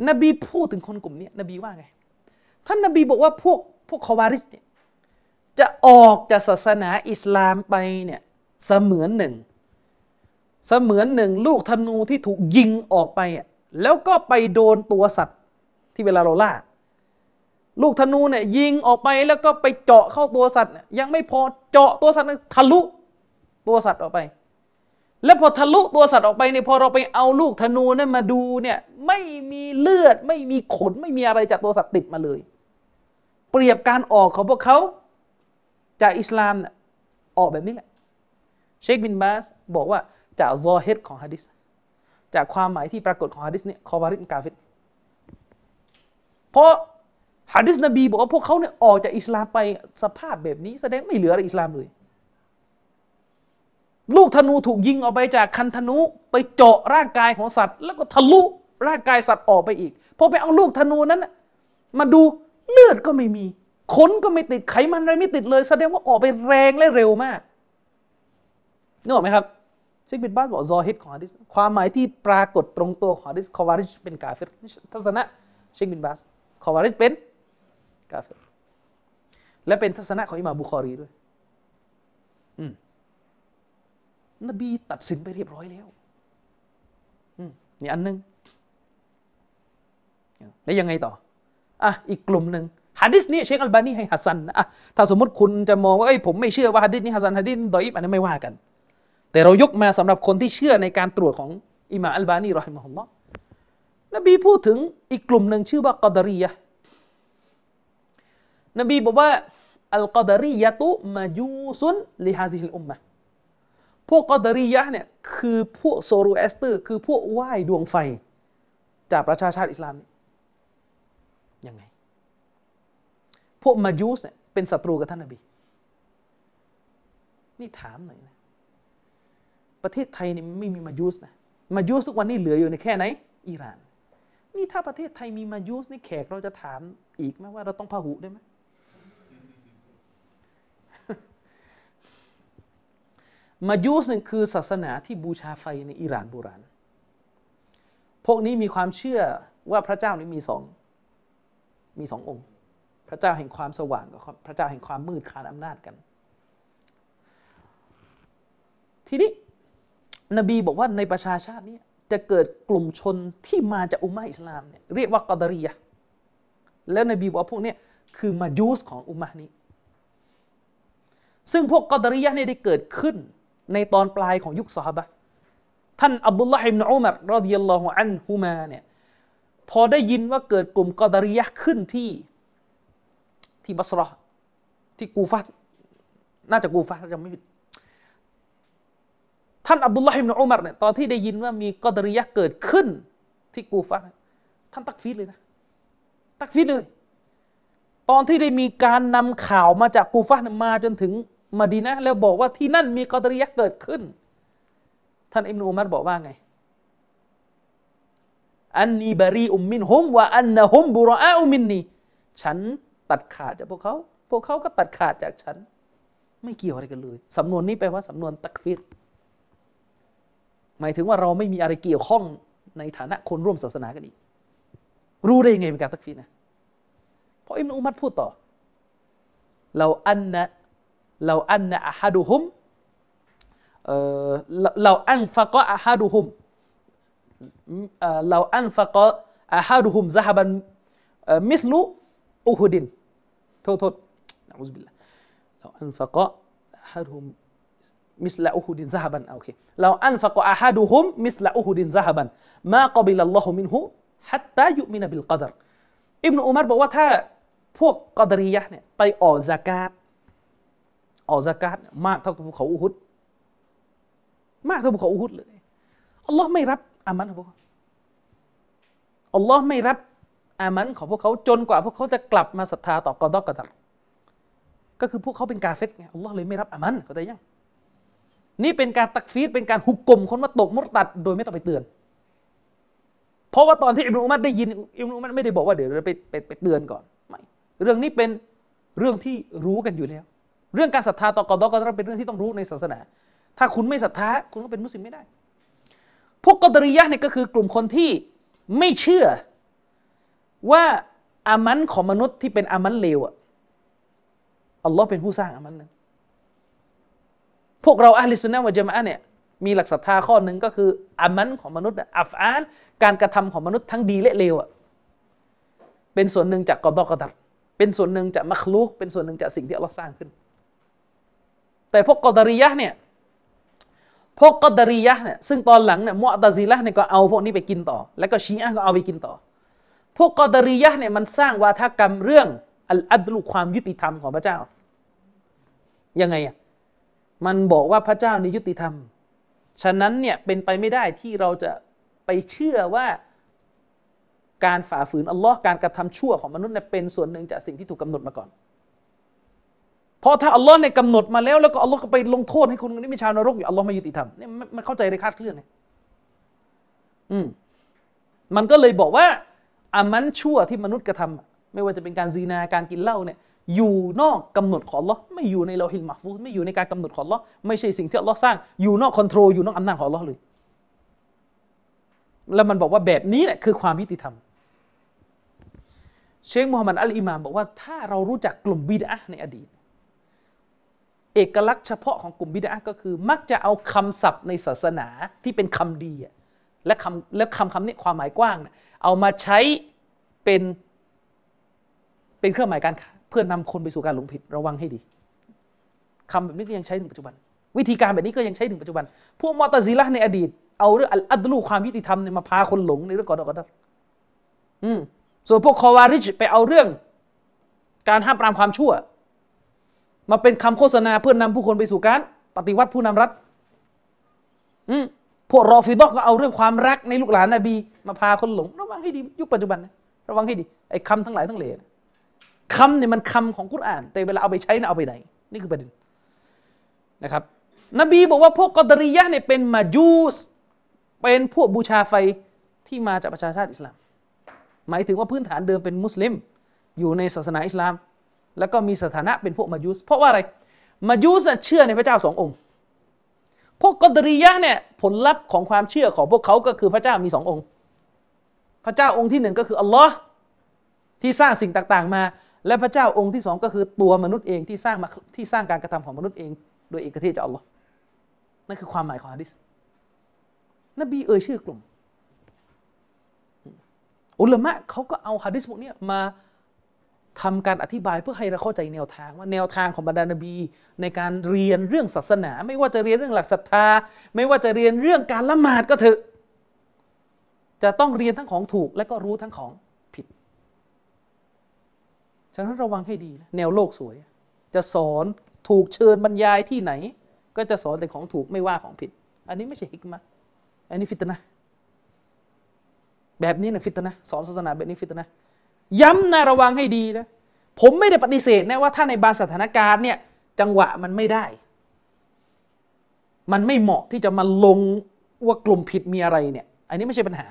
นบีพูดถึงคนกลุ่มนี้นบีว่าไงท่านนบีบอกว่าพวกพวกคอวาริจเนี่ยจะออกจากศาสนาอิสลามไปเนี่ยเสมือนหนึ่งเสมือนหนึ่งลูกธนูที่ถูกยิงออกไปอ่ะแล้วก็ไปโดนตัวสัตว์ที่เวลาเราล่าลูกธนูเนี่ยยิงออกไปแล้วก็ไปเจาะเข้าตัวสัตว์ยังไม่พอเจาะตัวสัตว์ทะลุตัวสัตว์ออกไปแล้วพอทะลุตัวสัตว์ออกไปเนี่ยพอเราไปเอาลูกธนูนั้นมาดูเนี่ยไม่มีเลือดไม่มีขนไม่มีอะไรจากตัวสัตว์ติดมาเลยเปรียบการออกของพวกเขาจากอิสลามเนี่ยออกแบบนี้แหละเชคบินบาสบอกว่าจากซอฮิรของหะดีษจากความหมายที่ปรากฏของหะดีษเนี่ยคอวาริจกาฟิรเพราะหะดีษนบีบอกว่าพวกเขาเนี่ยออกจากอิสลามไปสภาพแบบนี้แสดงไม่เหลืออะไรอิสลามเลยลูกธนูถูกยิงออกไปจากคันธนูไปเจาะร่างกายของสัตว์แล้วก็ทะลุร่างกายสัตว์ออกไปอีกพอไปเอาลูกธนูนั้นมาดูเลือดก็ไม่มีขนก็ไม่ติดไขมันอะไรไม่ติดเลยแสดงว่าออกไปแรงและเร็วมากนึกออกไหมครับเชคบินบาสบอกซอฮิดของหะดีษความหมายที่ปรากฏตรงตัวของหะดีษคอวาริจเป็นกาเฟรทัศนะเชคบินบาสคอวาริจเป็นกาเฟรและเป็นทัศนะของอิหม่ามบุคอรีด้วยอืมนบีตัดสินไปเรียบร้อยแล้วอืมนี่อันนึงแล้วยังไงต่ออ่ะอีกกลุ่มนึงหะดีษนี้เชคอัลบานีให้ฮัสซันนะถ้าสมมติคุณจะมองว่าเอ้ยผมไม่เชื่อว่าหะดีษนี้ฮัสซันหะดีษดออีฟอันนั้นไม่ว่ากันแต่เรายกมาสำหรับคนที่เชื่อในการตรวจของอิหม่ามอัลบานีรอฮิมะฮุลลอฮ์นบีพูดถึงอีกกลุ่มหนึ่งชื่อว่ากอฎอรียะห์นบีบอกว่าอัลกอฎอรียะตุมาญูซุนลิฮาซิฮิลอุมมะห์พวกกอฎอรียะห์เนี่ยคือพวกโซโรแอสเตอร์คือพวกไหว้ดวงไฟจากประชาชาติอิสลามยังไงพวกมาญูสเนี่ยเป็นศัตรูกับท่านนบีนี่ถามหน่อยนะประเทศไทยนี่ไม่มีมาญูสนะมาญูสทุกวันนี้เหลืออยู่ในแค่ไหนอิหร่านนี่ถ้าประเทศไทยมีมาญูสนี่แขกเราจะถามอีกไหมว่าเราต้องพหุได้ไหม มาญูสเนี่ยคือศาสนาที่บูชาไฟในอิหร่านโบราณพวกนี้มีความเชื่อว่าพระเจ้านี่มีสองมีสององค์พระเจ้าแห่งความสว่างกับพระเจ้าแห่งความมืดคานอำนาจกันทีนี้นบีบอกว่าในประชาชาตินี้จะเกิดกลุ่มชนที่มาจากอุมมะห์อิสลามเนี่ยเรียกว่ากอฎอรียะห์แล้วนบีบอกว่าพวกนี้คือมาญูสของอุมมะห์นี้ซึ่งพวกกอฎอรียะห์เนี่ยได้เกิดขึ้นในตอนปลายของยุคซอฮาบะห์ท่านอับดุลลาฮ์อิบนุอุมัรรอฎิยัลลอฮุอันฮุมาเนี่ยพอได้ยินว่าเกิดกลุ่มกอฎอรียะห์ขึ้นที่ที่บัสเราะห์ที่กูฟะห์น่าจะกูฟะห์ถ้าจำไม่ผิดท่านอับดุลลาฮ์อิบนุอุมัรเนี่ยตอนที่ได้ยินว่ามีกอฎอรียะห์เกิดขึ้นที่กูฟะห์ท่านตักฟีรเลยนะตักฟีรเลยตอนที่ได้มีการนำข่าวมาจากกูฟะห์มาจนถึงมะดีนะห์แล้วบอกว่าที่นั่นมีกอฎอรียะห์เกิดขึ้นท่านอิบนุอุมัรบอกว่าไงอันนีบะรีอุมมินฮุมวะอันนะฮุมบุรออาอุมินนีฉันตัดขาดจากพวกเขาพวกเขาก็ตัดขาดจากฉันไม่เกี่ยวอะไรกันเลยสำนวนนี้แปลว่าสำนวนตักฟีรหมายถึงว่าเราไม่มีอะไรเกี่ยวข้องในฐานะคนร่วมศาสนากันอีกรู้ได้ยังไงเป็นการตักฟีรนะเพราะอิบนุอุมัรพูดต่อเราอันนะเราอันนะอะฮะดุฮุมเอ่อเราอันฟะกะอะฮะดุฮุมเอ่อเราอันฟะกะอะฮะดุฮุมซะฮะบันเอ่อมิสลุอูฮุดินโทษๆนะอูซบิลลาห์เราอันฟะกะอะฮะดุฮุม มิสละอูฮุดินซะฮบันโอเคเราอันฟะกออะฮะดุฮุมมิสละอูฮุดินซะฮบันมากอบิลัลลอฮุมินฮุฮัตตายุมินะบิลกอดรอิบนุอุมัรบอกว่าถ้าพวกกอดรียะห์เนี่ยไปออกซะกาตออกซะกาตมากเท่ากับภูเขาอูฮุดมากเท่าภูเขาอูฮุดเลยอัลลอฮ์ไม่รับอามันของพวกเขาอัลลอฮ์ไม่รับอามันของพวกเขาจนกว่าพวกเขาจะกลับมาศรัทธาต่อกอฎอกอดัรก็คือพวกเขาเป็นกาเฟรไงอัลลอฮ์เลยไม่รับอามันเข้าใจยังนี่เป็นการตักฟีรเป็นการหุกกลมคนว่าตกมุรตัดโดยไม่ต้องไปเตือนเพราะว่าตอนที่อิบนุอุมัรได้ยินอิบนุอุมัรไม่ได้บอกว่าเดี๋ยวเราไปไปไปเตือนก่อนไม่เรื่องนี้เป็นเรื่องที่รู้กันอยู่แล้วเรื่องการศรัทธาต่อกอฎอกอดัรเป็นเรื่องที่ต้องรู้ในศาสนาถ้าคุณไม่ศรัทธาคุณก็เป็นมุสลิมไม่ได้พวกกอฎอรียะห์เนี่ยก็คือกลุ่มคนที่ไม่เชื่อว่าอามันของมนุษย์ที่เป็นอามันเลวอ่ะอัลลอฮ์เป็นผู้สร้างอามันนั้นพวกเราอะห์ลิสซุนนะฮ์วัลญะมาอะฮ์เนี่ยมีหลักศรัทธาข้อหนึ่งก็คืออามันของมนุษย์อัฟอานการกระทำของมนุษย์ทั้งดีและเลวอ่ะเป็นส่วนหนึ่งจากกอฎอกัดเป็นส่วนหนึ่งจากมัคลูกเป็นส่วนหนึ่งจากสิ่งที่อัลลอฮ์สร้างขึ้นแต่พวกกอฎอรียะห์เนี่ยพวกกอฎอรียะห์เนี่ยซึ่งตอนหลังเนี่ยมุอ์ตะซิละห์เนี่ยก็เอาพวกนี้ไปกินต่อแล้วก็ชีอะห์ก็เอาไปกินต่อพวกกอฎอรียะห์เนี่ยมันสร้างวาทกรรมเรื่องอัลอัดลุความยุติธรรมของพระเจ้ายังไงอ่ะมันบอกว่าพระเจ้านี่ยุติธรรมฉะนั้นเนี่ยเป็นไปไม่ได้ที่เราจะไปเชื่อว่าการฝ่าฝืนอัลลอฮ์การกระทำชั่วของมนุษย์เนี่ยเป็นส่วนหนึ่งจากสิ่งที่ถูกกำหนดมาก่อนเพราะถ้าอัลลอฮ์เนี่ยกำหนดมาแล้วแล้วก็อัลลอฮ์ก็ไปลงโทษให้คนนี้เป็นชาวนรกอยู่อัลลอฮ์ไม่ยุติธรรมเนี่ยมันเข้าใจได้คลาดเคลื่อนเนี่ยอืมมันก็เลยบอกว่าอามันชั่วที่มนุษย์กระทำไม่ว่าจะเป็นการซีนาการกินเหล้าเนี่ยอยู่นอกกำหนดของอัลลอฮ์ไม่อยู่ในเราฮิลมาฟูไม่อยู่ในการกำหนดของอัลลอฮ์ไม่ใช่สิ่งที่อัลลอฮ์สร้างอยู่นอกคอนโทรลอยู่นอกอำนาจของอัลลอฮ์เลยแล้วมันบอกว่าแบบนี้แหละคือความยุติธรรมเชคมูฮัมหมัดอัลอิหม่ามบอกว่าถ้าเรารู้จักกลุ่มบิดอะห์ในอดีตเอกลักษณ์เฉพาะของกลุ่มบิดอะห์ก็คือมักจะเอาคำศัพท์ในศาสนาที่เป็นคำดีและคำและคำคำนี้ความหมายกว้างนะเอามาใช้เป็นเป็นเครื่องหมายการเพื่อนำคนไปสู่การหลงผิดระวังให้ดีคำแบบนี้ก็ยังใช้ถึงปัจจุบันวิธีการแบบนี้ก็ยังใช้ถึงปัจจุบันพวกมุอ์ตะซิละห์ในอดีตเอาเรื่องอัลอัดลุความยุติธรรมเนี่ยมาพาคนหลงในเรื่องกอฎอกัดอืมส่วนพวกคอวาริจไปเอาเรื่องการห้ามปรามความชั่วมาเป็นคำโฆษณาเพื่อนำผู้คนไปสู่การปฏิวัติผู้นำรัฐอืมพวกรอฟิดะห์ก็เอาเรื่องความรักในลูกหลานนบีมาพาคนหลงระวังให้ดียุคปัจจุบันนะระวังให้ดีไอ้คำทั้งหลายทั้งเหลวคำเนี่ยมันคำของกุรอานแต่เวลาเอาไปใช้น่ะเอาไปไหนนี่คือประเด็นนะครับนบีบอกว่าพวกกอฎอรียะห์เนี่ยเป็นมาจูสเป็นพวกบูชาไฟที่มาจากประชาชาติอิสลามหมายถึงว่าพื้นฐานเดิมเป็นมุสลิมอยู่ในศาสนาอิสลามแล้วก็มีสถานะเป็นพวกมาจูสเพราะว่าอะไรมาจูสเชื่อในพระเจ้าสององค์พวกกอฎอรียะห์เนี่ยผลลัพธ์ของความเชื่อของพวกเขาก็คือพระเจ้ามีสององค์พระเจ้าองค์ที่หนึ่งก็คืออัลลอฮ์ที่สร้างสิ่งต่างๆมาและพระเจ้าองค์ที่สองก็คือตัวมนุษย์เองที่สร้างมาที่สร้างการกระทำของมนุษย์เองโดยเอกเทศจากอัลลอฮ์นั่นคือความหมายของหะดีษนบีเอ่ยชื่อกลุ่มอุลามะเขาก็เอาหะดีษพวกนี้มาทำการอธิบายเพื่อให้เราเข้าใจแนวทางว่าแนวทางของบรรดานบีในการเรียนเรื่องศาสนาไม่ว่าจะเรียนเรื่องหลักศรัทธาไม่ว่าจะเรียนเรื่องการละหมาดก็เถอะจะต้องเรียนทั้งของถูกและก็รู้ทั้งของผิดฉะนั้นระวังให้ดีนะแนวโลกสวยจะสอนถูกเชิญบรรยายที่ไหนก็จะสอนแต่ของถูกไม่ว่าของผิดอันนี้ไม่ใช่ฮิกมะห์อันนี้ฟิตนะห์แบบนี้นะฟิตนะห์สอนศาสนาแบบนี้ฟิตนะห์ย้ำนะระวังให้ดีนะผมไม่ได้ปฏิเสธนะว่าถ้าในบางสถานการณ์เนี่ยจังหวะมันไม่ได้มันไม่เหมาะที่จะมาลงว่ากลุ่มผิดมีอะไรเนี่ยอันนี้ไม่ใช่ปัญหา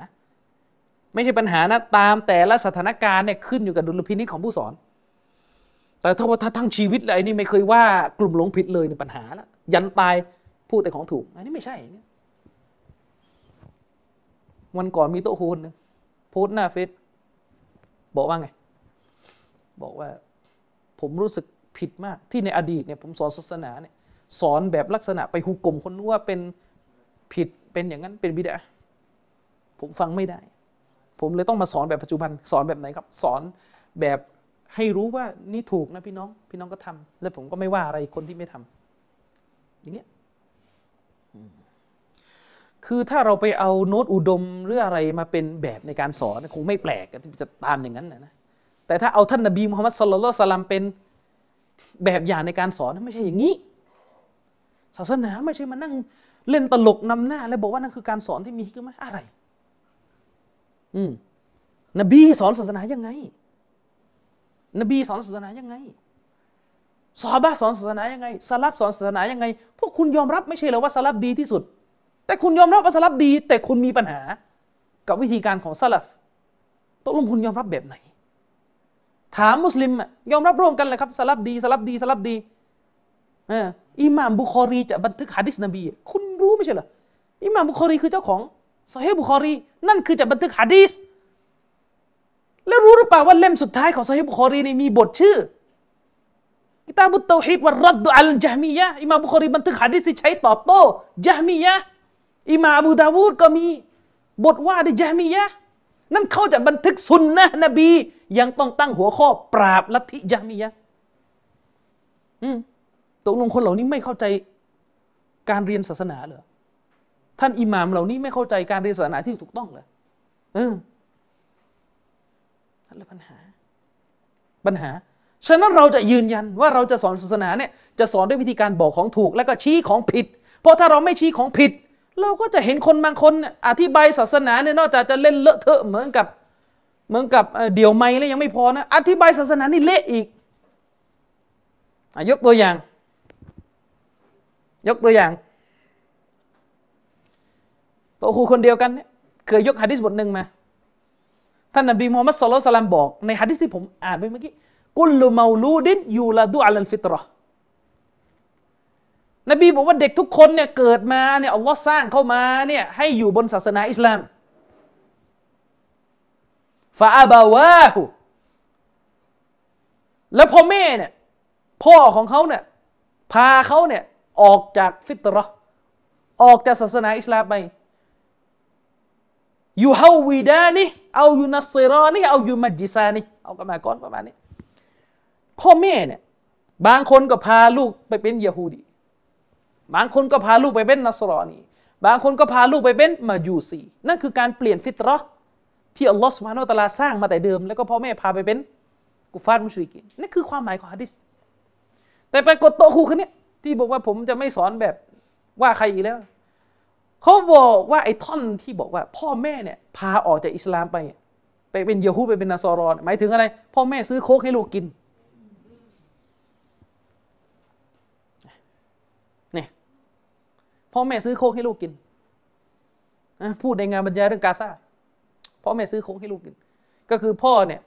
ไม่ใช่ปัญหานะตามแต่ละสถานการณ์เนี่ยขึ้นอยู่กับดุลพินิจของผู้สอนแต่ถ้าว่าทั้งชีวิตเลยนี่ไม่เคยว่ากลุ่มหลงผิดเลยเนี่ยปัญหาละยันตายพูดแต่ของถูกอันนี้ไม่ใช่วันก่อนมีโต๊ะคนนึงโพสต์หน้าเฟซบอกว่าไงบอกว่าผมรู้สึกผิดมากที่ในอดีตเนี่ยผมสอนศาสนาเนี่ยสอนแบบลักษณะไปหุกกลมคนนู้นว่าเป็นผิดเป็นอย่างนั้นเป็นบิดอะห์ผมฟังไม่ได้ผมเลยต้องมาสอนแบบปัจจุบันสอนแบบไหนครับสอนแบบให้รู้ว่านี่ถูกนะพี่น้องพี่น้องก็ทำและผมก็ไม่ว่าอะไรคนที่ไม่ทำอย่างเงี้ย คือถ้าเราไปเอาโน้ตอุดมหรืออะไรมาเป็นแบบในการสอนคงไม่แปลกที่จะตามอย่างนั้นนะแต่ถ้าเอาท่านนบีมุฮัมมัดศ็อลลัลลอฮุอะลัยฮิวะซัลลัมเป็นแบบอย่างในการสอนไม่ใช่อย่างนี้ศาสนาไม่ใช่มานั่งเล่นตลกนำหน้าแล้วบอกว่านั่นคือการสอนที่มีคือมั้ยอะไรอืมนบีสอนศาสนายังไงนบีสอนศาสนายังไงซอฮาบะห์สอนศาสนายังไงซะลัฟสอนศาสนายังไงพวกคุณยอมรับไม่ใช่เหรอว่าซะลัฟดีที่สุดแต่คุณยอมรับว่าซะลัฟดีแต่คุณมีปัญหากับวิธีการของซะลัฟตกลงคุณยอมรับแบบไหนถามมุสลิมยอมรับร่วมกันเลยครับซะลัฟดีซะลัฟดีซะลัฟดีเอออิหม่ามบุคอรีจะบันทึกหะดีษนบีคุณรู้ไม่ใช่เหรออิหม่ามบุคอรีคือเจ้าของซอฮีห์บุคอรีนั่นคือจะบันทึกหะดีษแล้วรู้หรือเปล่าว่าเล่มสุดท้ายของซอฮีห์บุคอรีนี่มีบทชื่อกิตาบุตเตาฮีดวัรรัดดุอัลญะฮมียะห์อิหม่ามบุคอรีบันทึกหะดีษที่ใช้ตอบโต้ญะฮมียะห์อิหม่ามอบูดาวูดก็มีบทว่าด้วยญะฮมียะห์นั่นเขาจะบันทึกซุนนะห์นบียังต้องตั้งหัวข้อปราบลัทธิญะฮมียะห์อืมตกลงคนเหล่านี้ไม่เข้าใจการเรียนศาสนาเหรอท่านอิหม่ามเหล่านี้ไม่เข้าใจการเรียนศาสนาที่ถูกต้องเหรอเออนั่นแหละปัญหาปัญหาฉะนั้นเราจะยืนยันว่าเราจะสอนศาสนาเนี่ยจะสอนด้วยวิธีการบอกของถูกและก็ชี้ของผิดเพราะถ้าเราไม่ชี้ของผิดเราก็จะเห็นคนบางคนอธิบายศาสนาเนี่ยนอกจากจะเล่นเลอะเทอะเหมือนกับเหมือนกับเดี่ยวไม้แล้วยังไม่พอนะอธิบายศาสนานี่เละอีกยกตัวอย่างยกตัวอย่างตัวครูคนเดียวกันเนี่ยเคยยกหะดีษบทหนึ่งมาท่านนบีมุฮัมมัดศ็อลลัลลอฮุอะลัยฮิวะซัลลัมบอกในหะดีษที่ผมอ่านไปเมื่อกี้กุลลุเมาลูดินยูลาดูอะลัลฟิตเราะห์นบีบอกว่าเด็กทุกคนเนี่ยเกิดมาเนี่ยอัลลอฮ์สร้างเข้ามาเนี่ยให้อยู่บนศาสนาอิสลามฟาอะบาวาฮุแล้วพ่อแม่เนี่ยพ่อของเขาเนี่ยพาเขาเนี่ยออกจากฟิตเราะห์ออกจากศาสนาอิสลามไปยูฮาววิดานิเอายูนัสซิรานิเอายูมัจญิซานิเอากันมาก่อนประมาณนี้พ่อแม่เนี่ยบางคนก็พาลูกไปเป็นยะฮูดีบางคนก็พาลูกไปเป็นนัสรอนีบางคนก็พาลูกไปเป็นมาจูซีนั่นคือการเปลี่ยนฟิตเราะห์ที่อัลลอฮ์ซุบฮานะฮูวะตะอาลาสร้างมาแต่เดิมแล้วก็พ่อแม่พาไปเป็นกุฟาร์มุชริกีนนั่นคือความหมายของหะดีษแต่ปรากฏโตครูคนนี้ที่บอกว่าผมจะไม่สอนแบบว่าใครอีกแล้วเขาบอกว่าไอ้ท่อนที่บอกว่าพ่อแม่เนี่ยพาออกจากอิสลามไปไปเป็นยะฮูดไปเป็นนัสรอหมายถึงอะไรพ่อแม่ซื้อโค้กให้ลูกกินนี่พ่อแม่ซื้อโค้กให้ลูกกินพูดในงานบรรยายเรื่องกาซาพ่อแม่ซื้อโค้กให้ลูกกินก็คือพ่อเนี่ย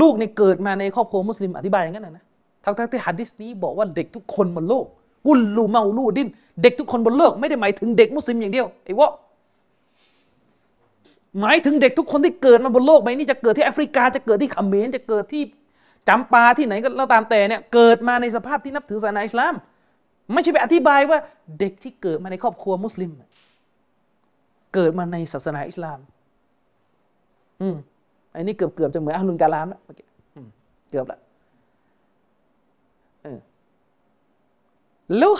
ลูกเนี่ยเกิดมาในครอบครัวมุสลิมอธิบายอย่างนั้นนะทั้งๆที่หะดีษนี้บอกว่าเด็กทุกคนบนโลกกุลลูเมาลูดินเด็กทุกคนบนโลกไม่ได้หมายถึงเด็กมุสลิมอย่างเดียวไอ้วะหมายถึงเด็กทุกคนที่เกิดมาบนโลกใบนี้จะเกิดที่แอฟริกาจะเกิดที่เขมรจะเกิดที่จำปาที่ไหนก็แล้วตามแต่เนี่ยเกิดมาในสภาพที่นับถือศาสนาอิสลามไม่ใช่ไปอธิบายว่าเด็กที่เกิดมาในครอบครัวมุสลิมเกิดมาในศาสนาอิสลามอืมไอ้นี่เกือบๆจะเหมือนอัลลุนกาลามแล้วเมื่อกี้เกือบแล้วแล้ว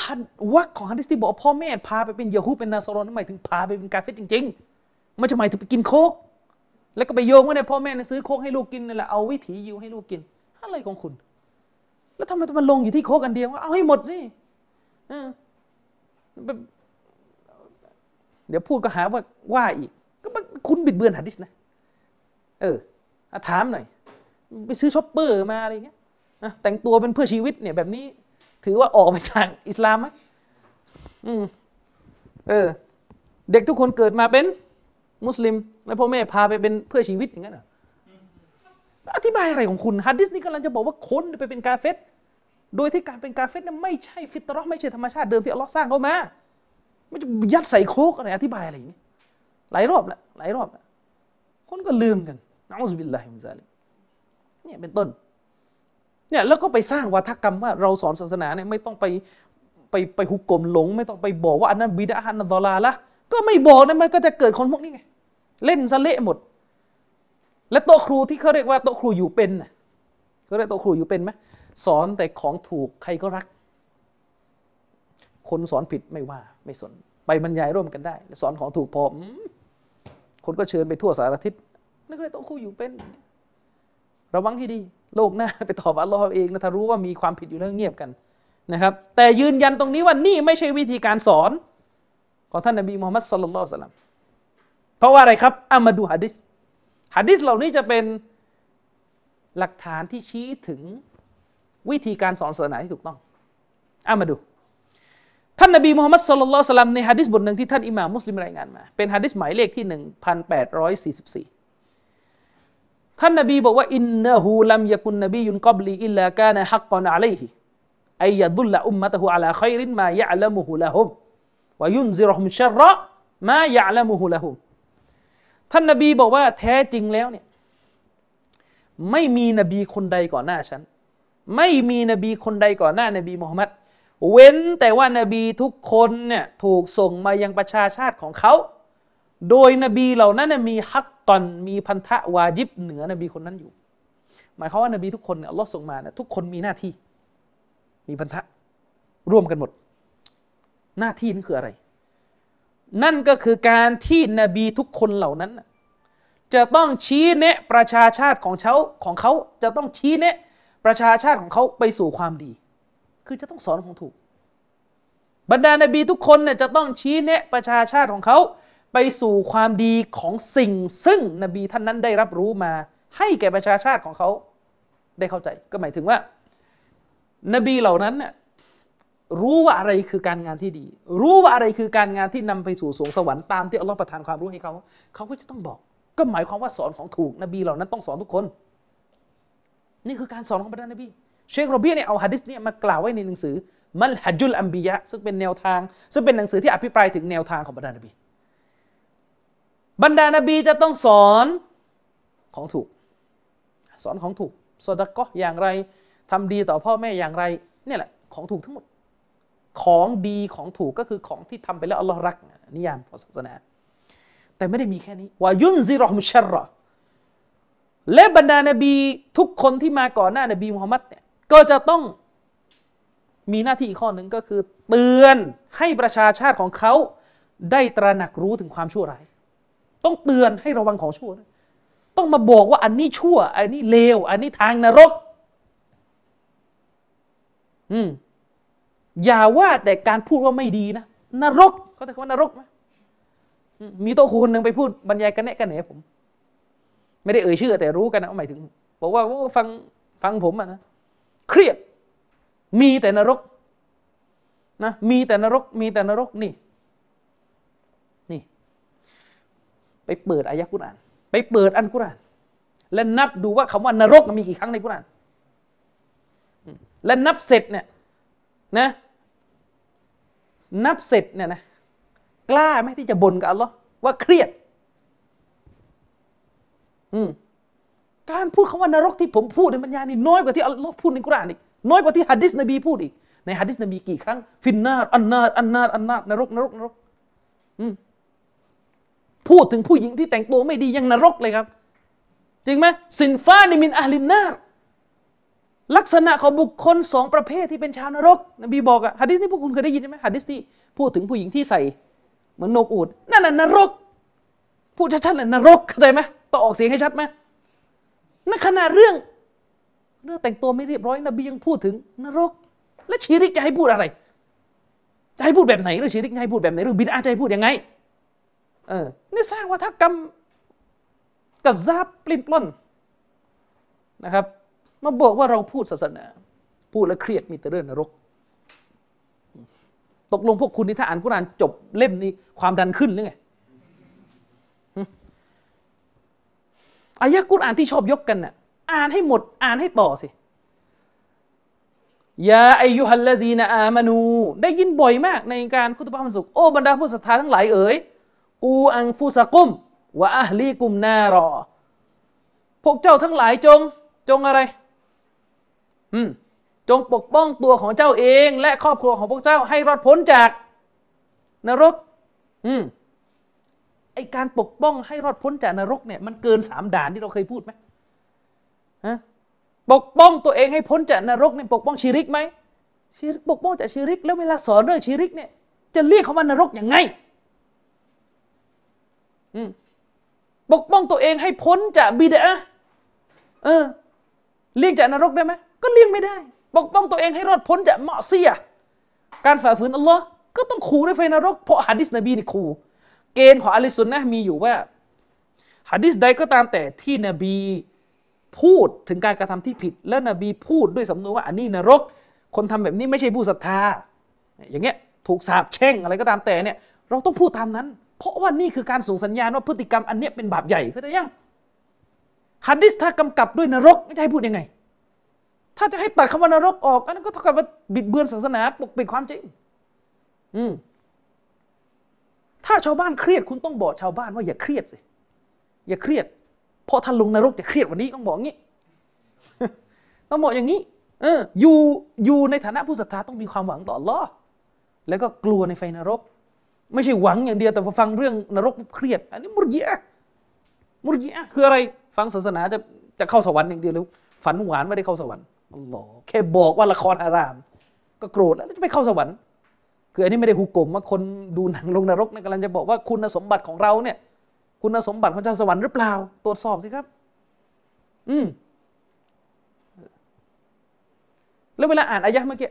วรรคของหะดีษที่บอกพ่อแม่พาไปเป็นยะฮูดเป็นนาซารอนั่นหมายถึงพาไปเป็นกาเฟรจริงๆไม่ใช่หมายถึงไปกินโค้กแล้วก็ไปโยงว่าเนี่ยพ่อแม่เนี่ยซื้อโค้กให้ลูกกินนั่นแหละเอาวิถียิวให้ลูกกินอะไรของคุณแล้วทำไมมันลงอยู่ที่โค้กอันเดียวว่าเอาให้หมดสิเออเดี๋ยวพูดก็หาว่าว่าอีกก็คุณบิดเบือนหะดีษนะเออถามหน่อยไปซื้อช็อปเปอร์มาอะไรอย่างเงี้ยนะแต่งตัวเป็นเพื่อชีวิตเนี่ยแบบนี้ถือว่าออกไปจากอิสลามไหมอืมเออเด็กทุกคนเกิดมาเป็นมุสลิมแล้วพ่อแม่พาไปเป็นเพื่อชีวิตอย่างนั้นเหรออธิบายอะไรของคุณหะดีษนี้กำลังจะบอกว่าคนไปเป็นกาเฟรโดยที่การเป็นกาเฟรนั้นไม่ใช่ฟิตเราะห์ไม่ใช่ธรรมชาติเดิมที่อัลเลาะห์สร้างเขามาไม่จะยัดใส่โคกอะไรอธิบายอะไรอย่างนี้หลายรอบแล้วหลายรอบแล้วคนก็ลืมกันนะอูซุบิลลาฮิมินซาลิกเนี่ยเป็นต้นเนี่ยแล้วก็ไปสร้างวาทกรรมว่าเราสอนศาสนาเนี่ยไม่ต้องไปไปไปหุกกลมหลงไม่ต้องไปบอกว่าอันนั้นบิดอะห์อันนั้นฎอลาละห์ก็ไม่บอกนะมันก็จะเกิดคนพวกนี้ไงเล่นซะเละหมดและโต๊ะครูที่เขาเรียกว่าโต๊ะครูอยู่เป็นน่ะก็ได้โต๊ะครูอยู่เป็นมั้ยสอนแต่ของถูกใครก็รักคนสอนผิดไม่ว่าไม่สน ไปบรรยายร่วมกันได้สอนของถูกพอคนก็เชิญไปทั่วสารทิศนั่นก็เลยต้องคู่อยู่เป็นระวังให้ดีโลกหน้าไปตอบอัลลอฮ์เองนะถ้ารู้ว่ามีความผิดอยู่แล้วเงียบกันนะครับแต่ยืนยันตรงนี้ว่านี่ไม่ใช่วิธีการสอนของท่านนบีมุฮัมมัดศ็อลลัลลอฮุอะลัยฮิวะซัลลัมเพราะว่าอะไรครับเอามาดูหะดีษหะดีษเหล่านี้จะเป็นหลักฐานที่ชี้ถึงวิธีการสอนศาสนาที่ถูกต้องเอามาดูท่านนบีมุฮัมมัดศ็อลลัลลอฮุอะลัยฮิวะซัลลัมในหะดีษบทหนึ่งที่ท่านอิหม่ามมุสลิมรายงานมาเป็นหะดีษหมายเลขที่หนึ่งพันแปดร้อยสี่สิบสี่ท่านนบีบอกว่าอินนะฮูลัมยะกุนนบียุนกับลีอิลลากานะฮักกอนอะลัยฮิอัยยะดุลละอุมมะตะฮูอะลาค็อยริมมายะอ์ละมุฮูละฮุมวะยุนซิรุฮุมชัรรอมายะอ์ละมุฮูละฮุมท่านนบีบอกว่าแท้จริงแล้วเนี่ยไม่มีนบีคนใดก่อนหน้าฉันไม่มีนบีคนใดก่อนหน้านบีมุฮัมมัดเว้นแต่ว่านบีทุกคนเนี่ยถูกส่งมายังประชาชาติของเขาโดยนบีเหล่านั้นมีฮักกอนมีพันธะวาญิบเหนือนบีคนนั้นอยู่หมายความว่านบีทุกคนเนี่ยอัลลอฮ์ส่งมาเนี่ยทุกคนมีหน้าที่มีพันธะร่วมกันหมดหน้าที่นั่นคืออะไรนั่นก็คือการที่นบีทุกคนเหล่านั้นจะต้องชี้แนะประชาชาติของเขาของเขาจะต้องชี้แนะประชาชาติของเขาไปสู่ความดีคือจะต้องสอนของถูกบรรดานบีทุกคนเนี่ยจะต้องชี้แนะประชาชาติของเขาไปสู่ความดีของสิ่งซึ่งนบีท่านนั้นได้รับรู้มาให้แก่ประชาชาติของเขาได้เข้าใจก็หมายถึงว่านบีเหล่านั้นน่ะรู้ว่าอะไรคือการงานที่ดีรู้ว่าอะไรคือการงานที่นำไปสู่สวงสวรรค์ตามที่อัลลอฮ์ประทานความรู้ให้เขาเขาก็จะต้องบอกก็หมายความว่าสอนของถูกนบีเหล่านั้นต้องสอนทุกคนนี่คือการสอนของบรรดานบีเชคโรเบียเนี่ยเอาหะดีษเนี่ยมากล่าวไว้ในหนังสือมัลฮัจญุลอัมบิยะห์ซึ่งเป็นแนวทางซึ่งเป็นหนังสือที่อภิปรายถึงแนวทางของบรรดานบีบรรดานบีจะต้องสอนของถูกสอนของถูกซอดะกอฮ์อย่างไรทำดีต่อพ่อแม่อย่างไรเนี่ยแหละของถูกทั้งหมดของดีของถูกก็คือของที่ทำไปแล้วอัลลอฮ์รักนิยามของศาสนาแต่ไม่ได้มีแค่นี้วะยุนซิรุฮุมชัรรอและบรรดานบีทุกคนที่มาก่อนหน้านบีมุฮัมมัดเนี่ยก็จะต้องมีหน้าที่อีกข้อหนึ่งก็คือเตือนให้ประชาชาติของเขาได้ตระหนักรู้ถึงความชั่วร้ายต้องเตือนให้ระวังของชั่วนะต้องมาบอกว่าอันนี้ชั่วอันนี้เลวอันนี้ทางนรกอืมอย่าว่าแต่การพูดว่าไม่ดีนะนรกเขาจะคำว่านรกไหมมีโต๊ะครูคนหนึ่งไปพูดบรรยายกันแนะกันแหนผมไม่ได้เอ่ยชื่อแต่รู้กันนะหมายถึงบอกว่าฟังฟังผมอะนะเครียดมีแต่นรกนะมีแต่นรกมีแต่นรกนี่ไปเปิดอายะกุรอานไปเปิดอันกุรอานและนับดูว่าคำว่านรกมีกี่ครั้งในกุรอานและนับเสร็จเนี่ยนะนับเสร็จเนี่ยนะกล้าไหมที่จะบ่นกับอัลลอฮ์ว่าเครียดอืมการพูดคำว่านรกที่ผมพูดในบรรยายนี่น้อยกว่าที่อัลลอฮ์พูดในกุรอานอีกน้อยกว่าที่หะดีษนบีพูดอีกในหะดีษนบีกี่ครั้งฟินนาร์อันนาร์อันนาร์อันนาร์นรกนรกนรกอืมพูดถึงผู้หญิงที่แต่งตัวไม่ดียังนรกเลยครับจริงไหมซินฟานิมินอะห์ลินนาร์ลักษณะของบุคคลสองประเภทที่เป็นชาวนรกนบีบอกอะหะดีษนี่พวกคุณเคยได้ยินไหมหะดีษที่พูดถึงผู้หญิงที่ใส่เหมือนนกอูฐนั่นน่ะนรกพูดชัดๆน่ะนรกเข้าใจไหมต้องออกเสียงให้ชัดไหมนั่นขนาดเรื่องเรื่องแต่งตัวไม่เรียบร้อยนบียังพูดถึงนรกและชีริกจะให้พูดอะไรจะให้พูดแบบไหนเรื่องชีริกจะให้พูดแบบไหนเรื่องบิดอะห์จะให้พูดยังไงเออนี่สร้างวัฒกรรมกระซาบปลิ้นปล้นนะครับมาบอกว่าเราพูดศาสนาพูดแล้วเครียดมีแต่เรื่องนรกตกลงพวกคุณนี่ถ้าอ่านกุรอานจบเล่มนี้ความดันขึ้นหรือไงอายะกุรอานที่ชอบยกกันน่ะอ่านให้หมดอ่านให้ต่อสิยาอัยยูฮัลละซีนะอามานูได้ยินบ่อยมากในการคุตบะห์วันศุกร์โอ้บรรดาผู้ศรัทธาทั้งหลายเอ๋ยกูอังฟุสะกุมวะอะห์ลีกุมนารอพวกเจ้าทั้งหลายจงจงอะไรอืมจงปกป้องตัวของเจ้าเองและครอบครัวของพวกเจ้าให้รอดพ้นจากนรกอืมไอการปกป้องให้รอดพ้นจากนรกเนี่ยมันเกินสามด่านที่เราเคยพูดมั้ยฮะปกป้องตัวเองให้พ้นจากนรกเนี่ยปกป้องชิริกมั้ยชิริกปกป้องจากชิริกแล้วเวลาสอนเรื่องชิริกเนี่ย จะเรียกเขาว่านรกยังไงปกป้องตัวเองให้พ้นจากบิดอะห์เออเลี่ยงจากนรกได้ไหมก็เลี่ยงไม่ได้ปกป้องตัวเองให้รอดพ้นจากมะอ์ซิยะห์การฝ่าฝืนอัลลอฮ์ก็ต้องขู่ด้วยไฟนรกเพราะหะดีษนบีนี่ขู่เกณฑ์ของอะห์ลุสซุนนะห์มีอยู่ว่าหะดีษใดก็ตามแต่ที่นบีพูดถึงการกระทำที่ผิดแล้วนบีพูดด้วยสำนวนว่าอันนี้นรกคนทำแบบนี้ไม่ใช่ผู้ศรัทธาอย่างเงี้ยถูกสาปแช่งอะไรก็ตามแต่เนี่ยเราต้องพูดตามนั้นเพราะว่านี่คือการส่งสัญญาณว่าพฤติกรรมอันเนี้ยเป็นบาปใหญ่เข้าใจยังหะดีษถ้ากำกับด้วยนรกจะให้พูดยังไงถ้าจะให้ตัดคำว่านรกออกอันนั้นก็เท่ากับว่าบิดเบือนศาสนาปกปิดความจริงอืมถ้าชาวบ้านเครียดคุณต้องบอกชาวบ้านว่าอย่าเครียดสิอย่าเครียดเพราะถ้าลงนรกจะเครียดวันนี้ต้องบอกงี้ต้องบอกอย่างนี้เอออยู่อยู่ในฐานะผู้ศรัทธาต้องมีความหวังต่ออัลเลาะห์แล้วก็กลัวในไฟนรกไม่ใช่หวังอย่างเดียวแต่พอฟังเรื่องนรกเครียดอันนี้มุรญิอะห์มุรญิอะห์คืออะไรฟังศาสนาจะจะเข้าสวรรค์อย่างเดียวหรือฝันหวานไม่ได้เข้าสวรรค์อัลเลาะห์แค่บอกว่าละครอารามก็โกรธแล้วจะไปเข้าสวรรค์คืออันนี้ไม่ได้หุกกลมว่าคนดูหนังลงนรกเนี่ยกำลังจะบอกว่าคุณสมบัติของเราเนี่ยคุณสมบัติของชาวสวรรค์หรือเปล่าตรวจสอบสิครับอืมแล้วเวลาอ่านอายะห์เมื่อกี้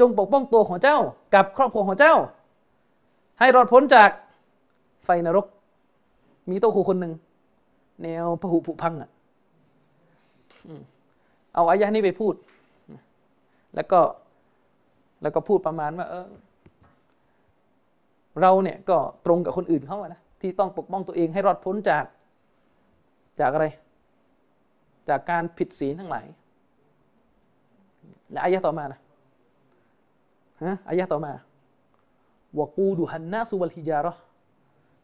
จงปกป้องตัวของเจ้ากับครอบครัวของเจ้าให้รอดพ้นจากไฟนรกมีโตครูคนหนึ่งแนวพหุผุพังอ่ะเอาอายะห์นี้ไปพูดแล้วก็แล้วก็พูดประมาณว่าเออเราเนี่ยก็ตรงกับคนอื่นเขาอะนะที่ต้องปกป้องตัวเองให้รอดพ้นจากจากอะไรจากการผิดศีลทั้งหลายและอายะห์ต่อมานะฮะอายะห์ต่อมาวะกูดุฮันนาซุวัลฮิญาเราะห์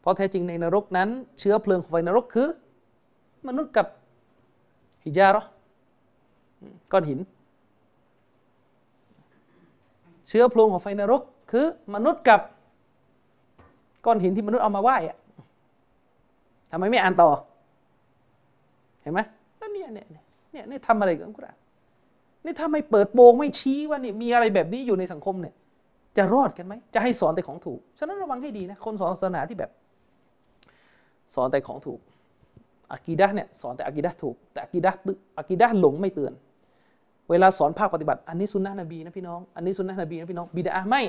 เพราะแท้จริงในนรกนั้นเชื้อเพลิงของไฟนรกคือมนุษย์กับฮิญาเราะห์ก้อนหินเชื้อเพลิงของไฟนรกคือมนุษย์กับก้อนหินที่มนุษย์เอามาไหว้อะทำไมไม่อ่านต่อเห็นไหมแล้วเนี่ยเนี่ยเนี่ยนี่ทำอะไรกับอัลกุรอานนี่ถ้าไม่เปิดโปงไม่ชี้ว่านี่มีอะไรแบบนี้อยู่ในสังคมเนี่ยจะรอดกันไหมจะให้สอนแต่ของถูกฉะนั้นระวังให้ดีนะคนสอนศาสนาที่แบบสอนแต่ของถูกอะกีดะห์เนี่ยสอนแต่อะกีดะห์ถูกแต่อะกีดะห์อะกีดะห์หลงไม่เตือนเวลาสอนภาคปฏิบัติอันนี้ซุนนะห์นบีนะพี่น้องอันนี้ซุนนะห์นบีนะพี่น้องบิดอะห์ไม่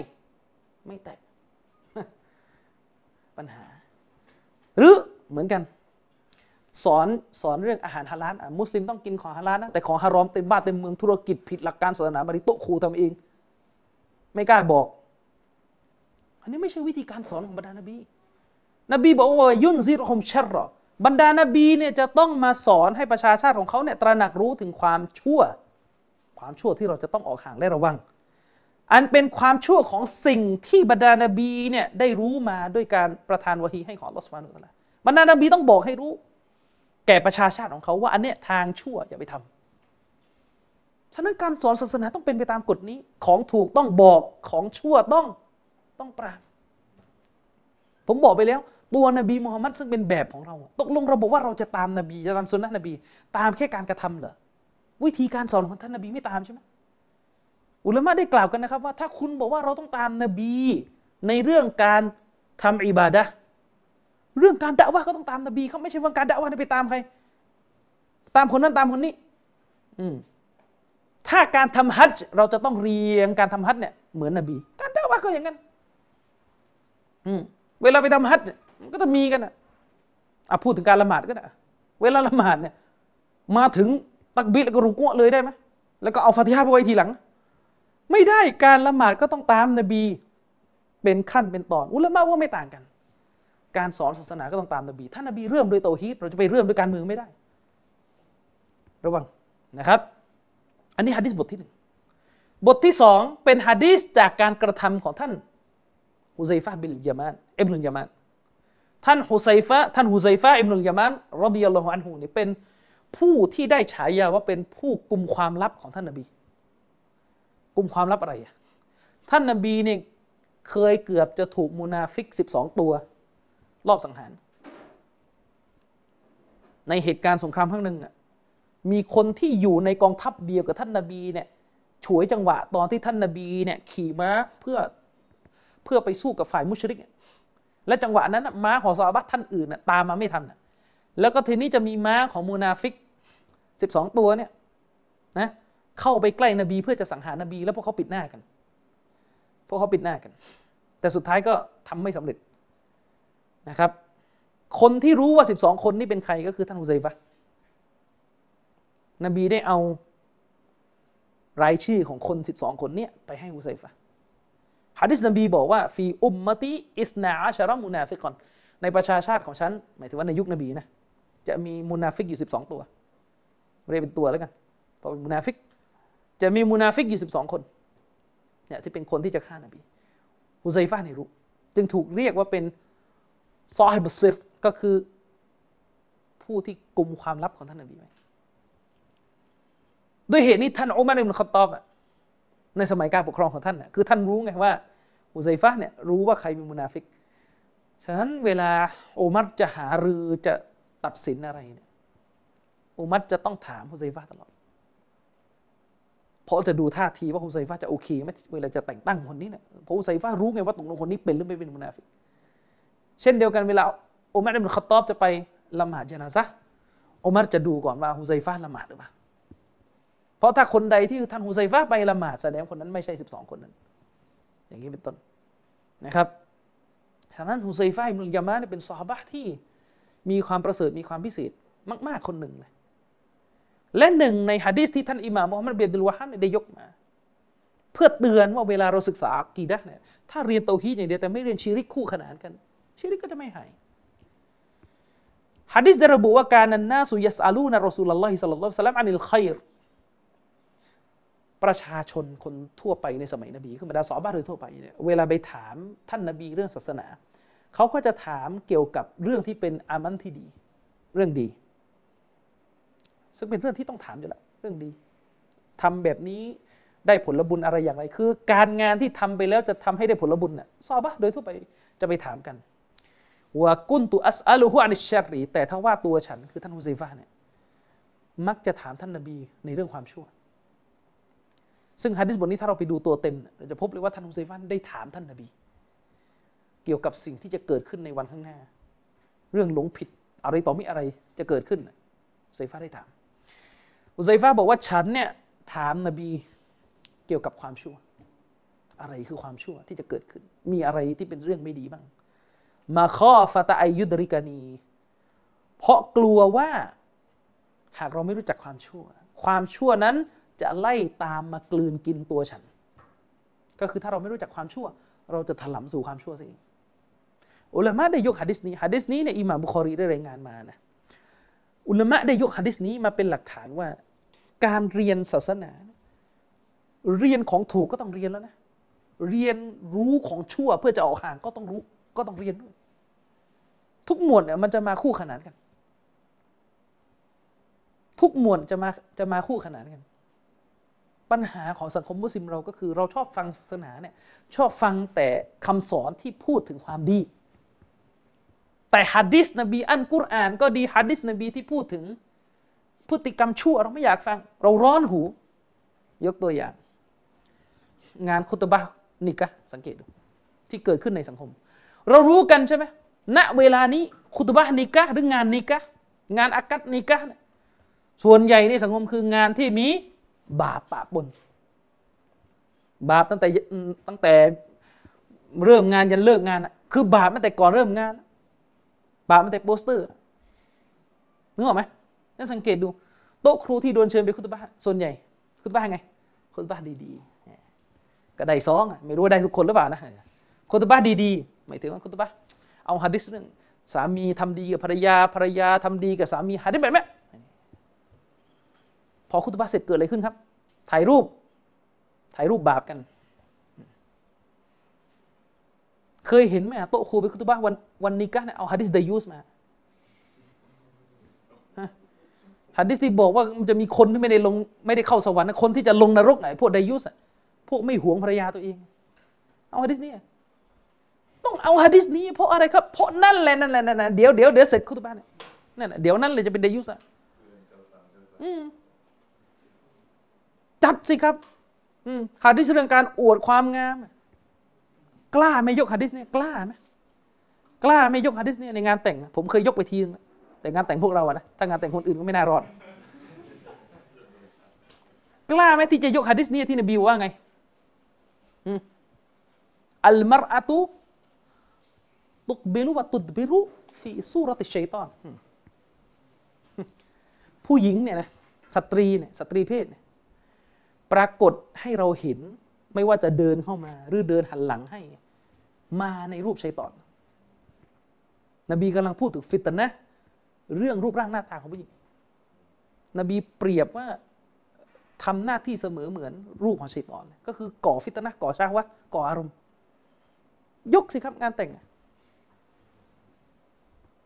ไม่แตะปัญหาหรือเหมือนกันสอนสอนเรื่องอาหารฮาลาลมุสลิมต้องกินของฮาลาลนะแต่ของฮารอมเต็มบ้านเต็มเมืองธุรกิจผิดหลักการศาสนาบริโตะครูทำเองไม่กล้าบอกอันนี้ไม่ใช่วิธีการสอนของบรรดานบีนบีบอกว่ายุนซิรุฮุมชัรรอบรรดานบีเนี่ยจะต้องมาสอนให้ประชาชาติของเขาเนี่ยตระหนักรู้ถึงความชั่วความชั่วที่เราจะต้องออกห่างและระวังอันเป็นความชั่วของสิ่งที่บรรดานบีเนี่ยได้รู้มาด้วยการประทานวะฮีให้ของอัลเลาะห์ซุบฮานะฮูวะตะอาลาบรรดานบีต้องบอกให้รู้แก่ประชาชาติของเขาว่าอันเนี้ยทางชั่วอย่าไปทำฉะนั้นการสอนศาสนาต้องเป็นไปตามกฎนี้ของถูกต้องบอกของชั่วต้องต้องปราบผมบอกไปแล้วตัวนบีมูฮัมมัดซึ่งเป็นแบบของเราตกลงเราบอกว่าเราจะตามนบีจะตามซุนนะห์นบีตามแค่การกระทำเหรอวิธีการสอนของท่านนบีไม่ตามใช่ไหมอุลามะได้กล่าวกันนะครับว่าถ้าคุณบอกว่าเราต้องตามนบีในเรื่องการทำอิบาดะห์เรื่องการดะวะห์ก็ต้องตามนบีเขาไม่ใช่ว่าการดะวะห์ไปตามใครตามคนนั้นตามคนนี้ถ้าการทำฮัจญ์เราจะต้องเรียงการทำฮัจญ์เนี่ยเหมือนนบีการดะวะห์ก็อย่างนั้นเวลาไปทำฮัจญ์มันก็จะมีกันนะอ่ะพูดถึงการละหมาดก็ได้เวลาละหมาดเนี่ยมาถึงตักบีรแล้วก็รุกัวเลยได้ไหมแล้วก็เอาฟาติฮะห์ไปไว้ทีหลังไม่ได้การละหมาดก็ต้องตามนบีเป็นขั้นเป็นตอนอุลามะว่าไม่ต่างกันการสอนศาสนาก็ต้องตามนบีถ้านบีเริ่มด้วยเตาฮีดเราจะไปเริ่มด้วยการเมืองไม่ได้ระวังนะครับอันนี้หะดีษบทที่หนึ่งบทที่สองเป็นหะดีษจากการกระทำของท่านฮุซัยฟะห์บินยะมานอิบนุลยะมานท่านฮุซัยฟะห์ท่านฮุซัยฟะห์อิบนุลยะมานรอฎิยัลลอฮุอันฮุนี่เป็นผู้ที่ได้ฉายาว่าเป็นผู้กุมความลับของท่านนบีกุมความลับอะไรท่านนบีเนี่ยเคยเกือบจะถูกมุนาฟิกสิบสองตัวรอบสังหารในเหตุการณ์สงครามครั้งหนึ่งมีคนที่อยู่ในกองทัพเดียวกับท่านนบีเนี่ยฉวยจังหวะตอนที่ท่านนบีเนี่ยขี่ม้าเพื่อ เพื่อไปสู้กับฝ่ายมุชริกและจังหวะนั้นม้าของซอฮาบะห์ท่านอื่นตามมาไม่ทันแล้วก็ทีนี้จะมีม้าของมูนาฟิกสิบสองตัวเนี่ยนะเข้าไปใกล้นบีเพื่อจะสังหารนบีแล้วพวกเขาปิดหน้ากันพวกเขาปิดหน้ากันแต่สุดท้ายก็ทำไม่สำเร็จนะครับคนที่รู้ว่าสิบสองคนนี้เป็นใครก็คือท่านฮุซัยฟะห์นบีได้เอารายชื่อของคนสิบสองคนเนี้ยไปให้ฮุซัยฟะห์หะดีษนบีบอกว่าฟีอุมมะติอิสนะอัชเราะมุนาฟิกอนในประชาชาติของฉันหมายถึงว่าในยุคนบีนะจะมีมุนาฟิกอยู่สิบสองตัวเรียกเป็นตัวแล้วกันเพราะมุนาฟิกจะมีมุนาฟิกอยู่สิบสองคนเนี่ยที่เป็นคนที่จะฆ่านบีฮุซัยฟะห์นี่รู้จึงถูกเรียกว่าเป็นซอฮิบุสซิรก็คือผู้ที่กุมความลับของท่านนบีไว้ด้วยเหตุนี้ท่านอุมัรอิบนุค็อฏฏอบในสมัยการปกครองของท่านน่ะคือท่านรู้ไงว่าฮุซัยฟะห์เนี่ยรู้ว่าใครเป็นมุนาฟิกฉะนั้นเวลาอุมัรจะหารือจะตัดสินอะไรเนี่ยอุมัรจะต้องถามฮุซัยฟะห์ตลอดเพราะจะดูท่าทีว่าฮุซัยฟะห์จะโอเคมั้ยเวลาจะแต่งตั้งคนนี้เนี่ยเพราะฮุซัยฟะห์รู้ไงว่าตกลงคนนี้เป็นหรือไม่เป็นมุนาฟิกเช่นเดียวกันเวลาอุมัรอิบนุค็อฏฏอบจะไปละหมาดญะนาซะห์อุมัรจะดูก่อนว่าฮุซัยฟะห์ละหมาดหรือเปล่าเพราะถ้าคนใดที่ท่านฮุซัยฟะห์ไปละหมาดแสดงคนนั้นไม่ใช่สิบสองคนนั้นอย่างนี้เป็นต้นนะครับฉะนั้นฮุซัยฟะห์อิบนุลยะมานะห์เป็นซอฮาบะห์ที่มีความประเสริฐมีความพิเศษมากๆคนหนึ่งเลยและหนึ่งในหะดีษที่ท่านอิหม่ามมุฮัมมัดบินอับดุลวะฮาบได้ยกมาเพื่อเตือนว่าเวลาเราศึกษาอะกีดะห์เนี่ยถ้าเรียนเตาฮีดอย่างเดียวแต่ไม่เรียนชิริกคู่ขนานกันชิริกก็จะไม่หายหะดีษได้ระบุว่าการนันนาสุยัสอาลูนะรอซูลุลลอฮิศ็อลลัลลอฮุอะลัยฮิวะซัลลัมอะนิลค็อยรประชาชนคนทั่วไปในสมัยนบีคือบรรดาซอฮาบะห์โดยทั่วไปเนี่ยเวลาไปถามท่านนบีเรื่องศาสนาเขาก็จะถามเกี่ยวกับเรื่องที่เป็นอามันที่ดีเรื่องดีซึ่งเป็นเรื่องที่ต้องถามอยู่แล้วเรื่องดีทำแบบนี้ได้ผลบุญอะไรอย่างไรคือการงานที่ทำไปแล้วจะทำให้ได้ผลบุญน่ะซอฮาบะห์โดยทั่วไปจะไปถามกันวะกุนตุอัสอะลุฮุอะนิชชัรริแต่ถ้าว่าตัวฉันคือท่านฮุซัยฟะห์เนี่ยมักจะถามท่านนบีในเรื่องความชั่วซึ่งหะดีษบทนี้ถ้าเราไปดูตัวเต็มเราจะพบเลยว่าท่านฮุซัยฟะห์ได้ถามท่านนบีเกี่ยวกับสิ่งที่จะเกิดขึ้นในวันข้างหน้าเรื่องหลงผิดอะไรต่อมิอะไรจะเกิดขึ้นฮุซัยฟะห์ได้ถามฮุซัยฟะห์บอกว่าฉันเนี่ยถามนบีเกี่ยวกับความชั่วอะไรคือความชั่วที่จะเกิดขึ้นมีอะไรที่เป็นเรื่องไม่ดีบ้างมาคอฟะตะอัยยุดริกานีเพราะกลัวว่าหากเราไม่รู้จักความชั่วความชั่วนั้นจะไล่ตามมากลืนกินตัวฉันก็คือถ้าเราไม่รู้จักความชั่วเราจะถลำสู่ความชั่วซะเองอุลามะได้ยกหะดีษนี้หะดีษนี้เนี่ยอิหม่ามบุคอรีได้รายงานมานะอุลามะได้ยกหะดีษนี้มาเป็นหลักฐานว่าการเรียนศาสนาเรียนของถูกก็ต้องเรียนแล้วนะเรียนรู้ของชั่วเพื่อจะออกห่างก็ต้องรู้ก็ต้องเรียนด้วยทุกหมวดเนี่ยมันจะมาคู่ขนานกันทุกหมวดจะมาจะมาคู่ขนานกันปัญหาของสังคมมุสลิมเราก็คือเราชอบฟังศาสนาเนี่ยชอบฟังแต่คำสอนที่พูดถึงความดีแต่หะดีษนบีอัลกุรอานก็ดีหะดีษนบีที่พูดถึงพฤติกรรมชั่วเราไม่อยากฟังเราร้อนหูยกตัวอย่างงานคุตบะห์นิกะห์สังเกตดูที่เกิดขึ้นในสังคมเรารู้กันใช่ไหมณเวลานี้คุตบะห์นิกะห์หรืองานนิกะห์งานอะกัดนิกะห์ส่วนใหญ่ในสังคมคืองานที่มีบาปปะปนบาปตั้งแต่ตั้งแต่เริ่มงานยันเลิกงานคือบาปตั้งแต่ก่อนเริ่มงานบาปตั้งแต่โปสเตอร์นึกออกไหมนั่นสังเกตดูโต๊ะครูที่โดนเชิญไปคุตบะห์ส่วนใหญ่คุตบะห์ไงคุตบะห์ดีๆก็ได้ซองไม่รู้ว่าได้ทุกคนหรือเปล่านะคุตบะห์ดีๆหมายถึงว่าคุตบะห์เอาหะดีษเรื่องสามีทำดีกับภรรยาภรรยาทำดีกับสามีหะดีษแบบนี้พอคุตบะห์เสร็จเกิดอะไรขึ้นครับถ่ายรูปถ่ายรูปบาปกันเคยเห็นไหมโต๊ะครูไปคุตบะห์วันวันนิกะห์เนี่ยเอาหะดีษไดยูสมาหะดีษที่บอกว่ามันจะมีคนที่ไม่ได้ลงไม่ได้เข้าสวรรค์คนที่จะลงนรกไอ้พวกไดยูสพวกไม่หวงภรรยาตัวเองเอาหะดีษนี้ต้องเอาหะดีษนี้เพราะอะไรครับเพราะนั่นแหละนั่นแหละเดี๋ยวเดี๋ยวเดี๋ยวเสร็จคุตบะห์เนี่ยนั่นเดี๋ยวนั่นเลยจะเป็นไดยูสอ่ะจัดสิครับหะดีษเรื่องการอวดความงาม กล้าไม่ยกหะดิษเนี่ยกล้าไหมกล้าไม่ยกหะดิษเนี่ยในงานแต่งผมเคยยกไปทีนึงแต่งานแต่งพวกเราอะนะถ้างานแต่งคนอื่นก็ไม่น่ารอดกล้าไหมที่จะยกหะดิษเนี่ยที่นบีว่าไงอัลมรอะตุตุกบิลุวะตุดบิรุฟีซูเราะติชัยฏอนผู้หญิงเนี่ยนะสตรีเนี่ยสตรีเพศเนี่ยปรากฏให้เราเห็นไม่ว่าจะเดินเข้ามาหรือเดินหันหลังให้มาในรูปชัยฏอนนบีกำลังพูดถึงฟิตนะห์เรื่องรูปร่างหน้าตาของผู้หญิงนบีเปรียบว่าทำหน้าที่เสมอเหมือนรูปของชัยฏอนก็คือก่อฟิตนะห์ก่อชะฮวะห์ก่ออารมณ์ยกสิครับงานแต่ง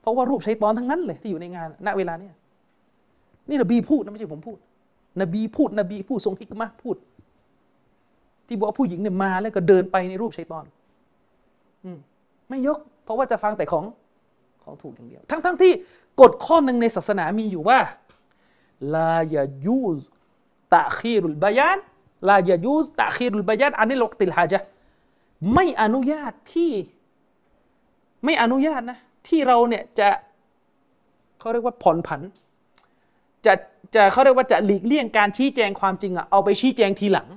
เพราะว่ารูปชัยฏอนทั้งนั้นเลยที่อยู่ในงานณเวลานี้นี่นบีพูดนะไม่ใช่ผมพูดนบีพูดนบีผู้ทรงฮิกมะห์พูดที่บอกผู้หญิงเนี่ยมาแล้วก็เดินไปในรูปชัยฏอนอืมไม่ยกเพราะว่าจะฟังแต่ของของถูกอย่างเดียวทั้งๆที่กฎข้อนึงในศาสนามีอยู่ว่าลายะญูซตะคีรุลบะยานลายะญูซตะคีรุลบะยานอันวะกติลฮะญะห์ไม่อนุญาตที่ไม่อนุญาตนะที่เราเนี่ยจะเขาเรียกว่าผ่อนผันจะจะเขาเรียกว่าจะหลีกเลี่ยงการชี้แจงความจริงอ่ะเอาไปชี้แจงทีหลัง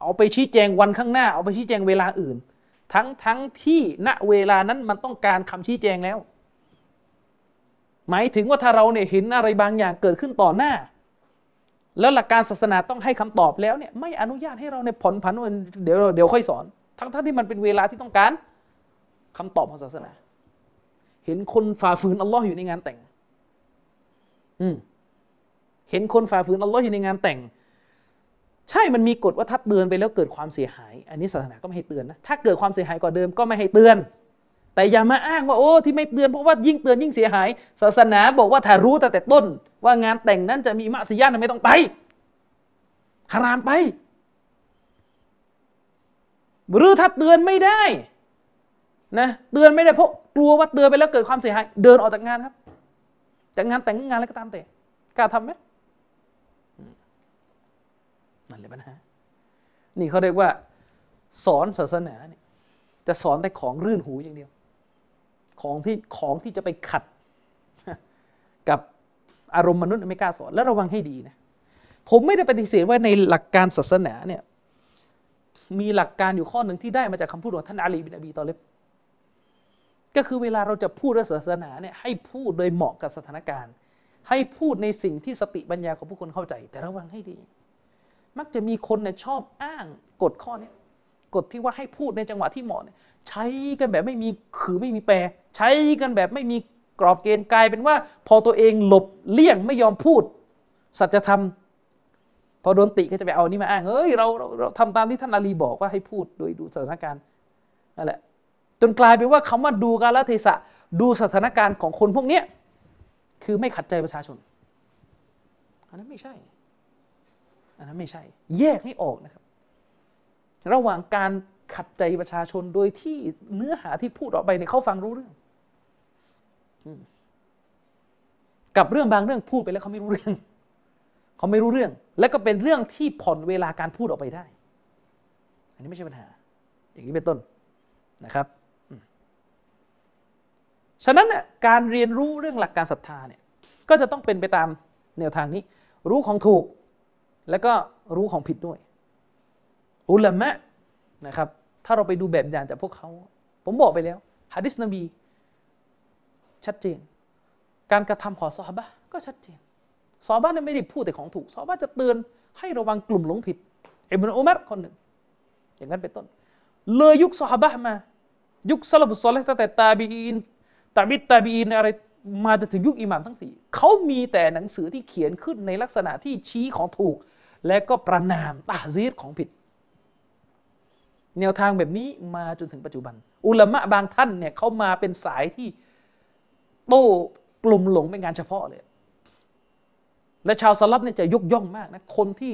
เอาไปชี้แจงวันข้างหน้าเอาไปชี้แจงเวลาอื่นทั้งทั้งที่ณเวลานั้นมันต้องการคำชี้แจงแล้วหมายถึงว่าถ้าเราเนี่ยเห็นอะไรบางอย่างเกิดขึ้นต่อหน้าแล้วหลักการศาสนาต้องให้คำตอบแล้วเนี่ยไม่อนุญาตให้เราเนี่ยผ่อนผันเดี๋ยวเดี๋ยวค่อยสอนทั้งทั้งที่มันเป็นเวลาที่ต้องการคำตอบของศาสนาเห็นคนฝ่าฝืนอัลลอฮ์อยู่ในงานแต่งอืมเห็นคนฝ่าฝืนอัลลอฮ์อยู่ในงานแต่งใช่มันมีกฎว่าถ้าเตือนไปแล้วเกิดความเสียหายอันนี้ศาสนาก็ไม่ให้เตือนนะถ้าเกิดความเสียหายกว่าเดิมก็ไม่ให้เตือนแต่อย่ามาอ้างว่าโอ้ที่ไม่เตือนเพราะว่ายิ่งเตือนยิ่งเสียหายศาสนาบอกว่าถ้ารู้ตั้งแต่ต้นว่างานแต่งนั้นจะมีมะซิยะห์ไม่ต้องไปฮารามไปหรือถ้าเตือนไม่ได้นะเตือนไม่ได้เพราะกลัวว่าเตือนไปแล้วเกิดความเสียหายเดินออกจากงานครับจากงานแต่งงานอะไรก็ตามแต่กล้าทำไหมนั่นแหละปัญหานี่เขาเรียกว่าสอนศาสนาเนี่ยจะสอนแต่ของรื่นหูอย่างเดียวของที่ของที่จะไปขัดกับอารมณ์มนุษย์ไม่กล้าสอนแล้วระวังให้ดีนะผมไม่ได้ปฏิเสธว่าในหลักการศาสนาเนี่ยมีหลักการอยู่ข้อหนึ่งที่ได้มาจากคำพูดของท่านอาลีบินอบีตอลิบก็คือเวลาเราจะพูดเรื่องศาสนาเนี่ยให้พูดโดยเหมาะกับสถานการณ์ให้พูดในสิ่งที่สติปัญญาของผู้คนเข้าใจแต่ระวังให้ดีมักจะมีคนเนี่ยชอบอ้างกฎข้อนี้กฎที่ว่าให้พูดในจังหวะที่เหมาะเนี่ยใช้กันแบบไม่มีคือไม่มีแปรใช้กันแบบไม่มีกรอบเกณฑ์กลายเป็นว่าพอตัวเองหลบเลี่ยงไม่ยอมพูดสัจธรรมพอโดนติก็จะไปเอานี่มาอ้างเฮ้ยเราเราเราทำตามที่ท่านอาลีบอกว่าให้พูดโดยดูสถานการณ์นั่นแหละจนกลายเป็นว่าคำว่าดูกาลเทศะดูสถานการณ์ของคนพวกนี้คือไม่ขัดใจประชาชนอันนั้นไม่ใช่อันนั้นไม่ใช่แยกให้ออกนะครับระหว่างการขัดใจประชาชนโดยที่เนื้อหาที่พูดออกไปเนี่ยเขาฟังรู้เรื่องกับเรื่องบางเรื่องพูดไปแล้วเขาไม่รู้เรื่องเขาไม่รู้เรื่องและก็เป็นเรื่องที่ผ่อนเวลาการพูดออกไปได้อันนี้ไม่ใช่ปัญหาอย่างนี้เป็นต้นนะครับฉะนั้นน่ะการเรียนรู้เรื่องหลักการศรัทธาเนี่ยก็จะต้องเป็นไปตามแนวทางนี้รู้ของถูกแล้วก็รู้ของผิดด้วยอุลามะนะครับถ้าเราไปดูแบบอย่างจากพวกเขาผมบอกไปแล้วหะดีษนบีชัดเจนการกระทำของซอฮาบะห์ก็ชัดเจนซอฮาบะห์เนี่ยไม่ได้พูดแต่ของถูกซอฮาบะห์จะเตือนให้ระวังกลุ่มหลงผิดอิบนุอุมัรคนหนึ่งอย่างนั้นเป็นต้นเลยยุคซอฮาบะห์มายุคซะลัฟุศอลิหตั้งแต่ตาบีอีนตาบิตตาบีอีนอะไรมาจนถึงยุคอิหม่ามทั้งสี่เขามีแต่หนังสือที่เขียนขึ้นในลักษณะที่ชี้ของถูกและก็ประนามตะฮซีรของผิดแนวทางแบบนี้มาจนถึงปัจจุบันอุลามะบางท่านเนี่ยเขามาเป็นสายที่โต้กลุ่มหลงเป็นงานเฉพาะเลยและชาวสลับเนี่ยจะยกย่องมากนะคนที่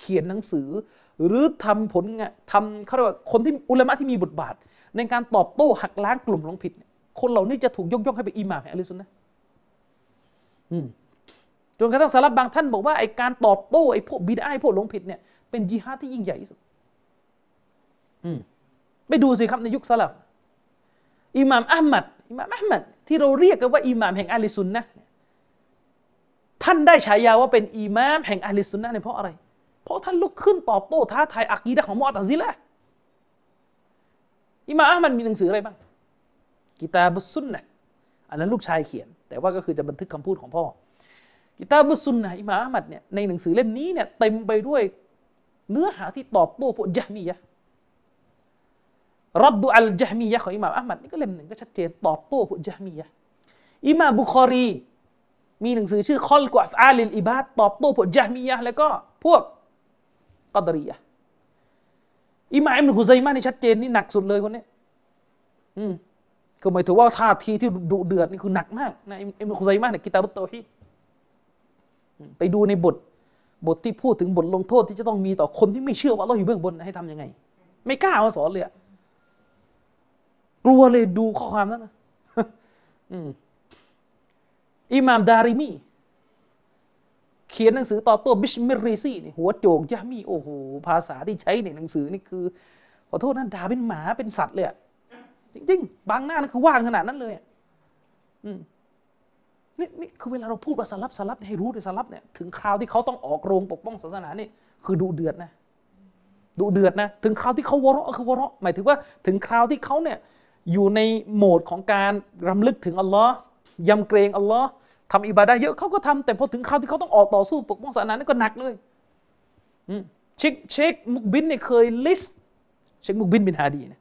เขียนหนังสือหรือทำผลงานทำเขาเรียกว่าคนที่อุลามะที่มีบทบาทในการตอบโต้หักล้างกลุ่มหลงผิดคนเหล่านี้จะถูกยกย่องให้เป็นอิหม่ามแห่งอะลีซุนนะห์จนกระทั่งสลับบางท่านบอกว่าไอ้การตอบโต้ไอ้พวกบิดอะห์พวกหลงผิดเนี่ยเป็นญิฮาดที่ยิ่งใหญ่ที่สุด อืม ไป ดูสิครับในยุคสลับอิหม่ามอะห์มัดอิหม่ามอะห์มัดที่เราเรียกกันว่าอิหม่ามแห่งอะลิซุนนะท่านได้ฉายาว่าเป็นอิหม่ามแห่งอะลิซุนนะเนี่ยเพราะอะไรเพราะท่านลุกขึ้นตอบโต้ท้าทายอะกีดะห์ของมุอ์ตะซิละห์อิหม่ามอะห์มัดมีหนังสืออะไรบ้างกิตาบุสซุนนะห์อันนั้นลูกชายเขียนแต่ว่าก็คือจะบันทึกคำพูดของพ่อกิตาบุสซุนนะห์อิหม่ามอะห์มัดเนี่ยในหนังสือเล่มนี้เนี่ยเต็มไปด้วยเนื้อหาที่ตอบโต้พวกญะห์มียะห์รัดดุอัลญะห์มียะห์ของอิหม่ามอะห์มัดนี่ก็เล่มหนึ่งก็ชัดเจนตอบโต้พวกญะห์มียะห์อิหม่ามบุคอรีมีหนังสือชื่อคอลกุอัฟอาลิลอิบาดตอบโต้พวกญะห์มียะห์แล้วก็พวกกอฎอรียะห์อิหม่ามอิบนุกุซัยมะห์นี่ชัดเจนนี่หนักสุดเลยคนนี้อืมก็หมายถึงว่าท่าทีที่ดุเดือดนี่คือหนักมากนะอิบนุกุซัยมะห์เนี่ยกิตาบุตเตาฮีดไปดูในบทบทที่พูดถึงบทลงโทษที่จะต้องมีต่อคนที่ไม่เชื่อว่าอัลเลาะห์อยู่เบื้องบนให้ทำยังไงไม่กล้ามาสอนเลยกลัวเลยดูข้อความนั้นนะอิหม่ามดาริมีเขียนหนังสือตอบโต้บิชมิริซีนี่หัวโจกยะมีโอ้โหภาษาที่ใช้ในหนังสือนี่คือขอโทษนะด่าเป็นหมาเป็นสัตว์เลยอ่ะจริงๆบางหน้านั่นคือว่างขนาดนั้นเลยอ่ะนี่นี่คือเวลาเราพูดว่าสลับสลับให้รู้ด้วยสลับเนี่ยถึงคราวที่เขาต้องออกโรงปกป้องศาสนานี่คือดุเดือดนะดุเดือดนะถึงคราวที่เขาวะเราะห์คือวะเราะห์หมายถึงว่าถึงคราวที่เขาเนี่ยอยู่ในโหมดของการรำลึกถึงอัลลอฮ์ยำเกรงอัลลอฮ์ทำอิบาดะห์เยอะเขาก็ทำแต่พอถึงคราวที่เขาต้องออกต่อสู้ปกป้องศาสนานี่ก็หนักเลยเชคเชคมุกบินเนี่ยเคยลิสต์เชคมุกบินบินฮาดีเนี่ย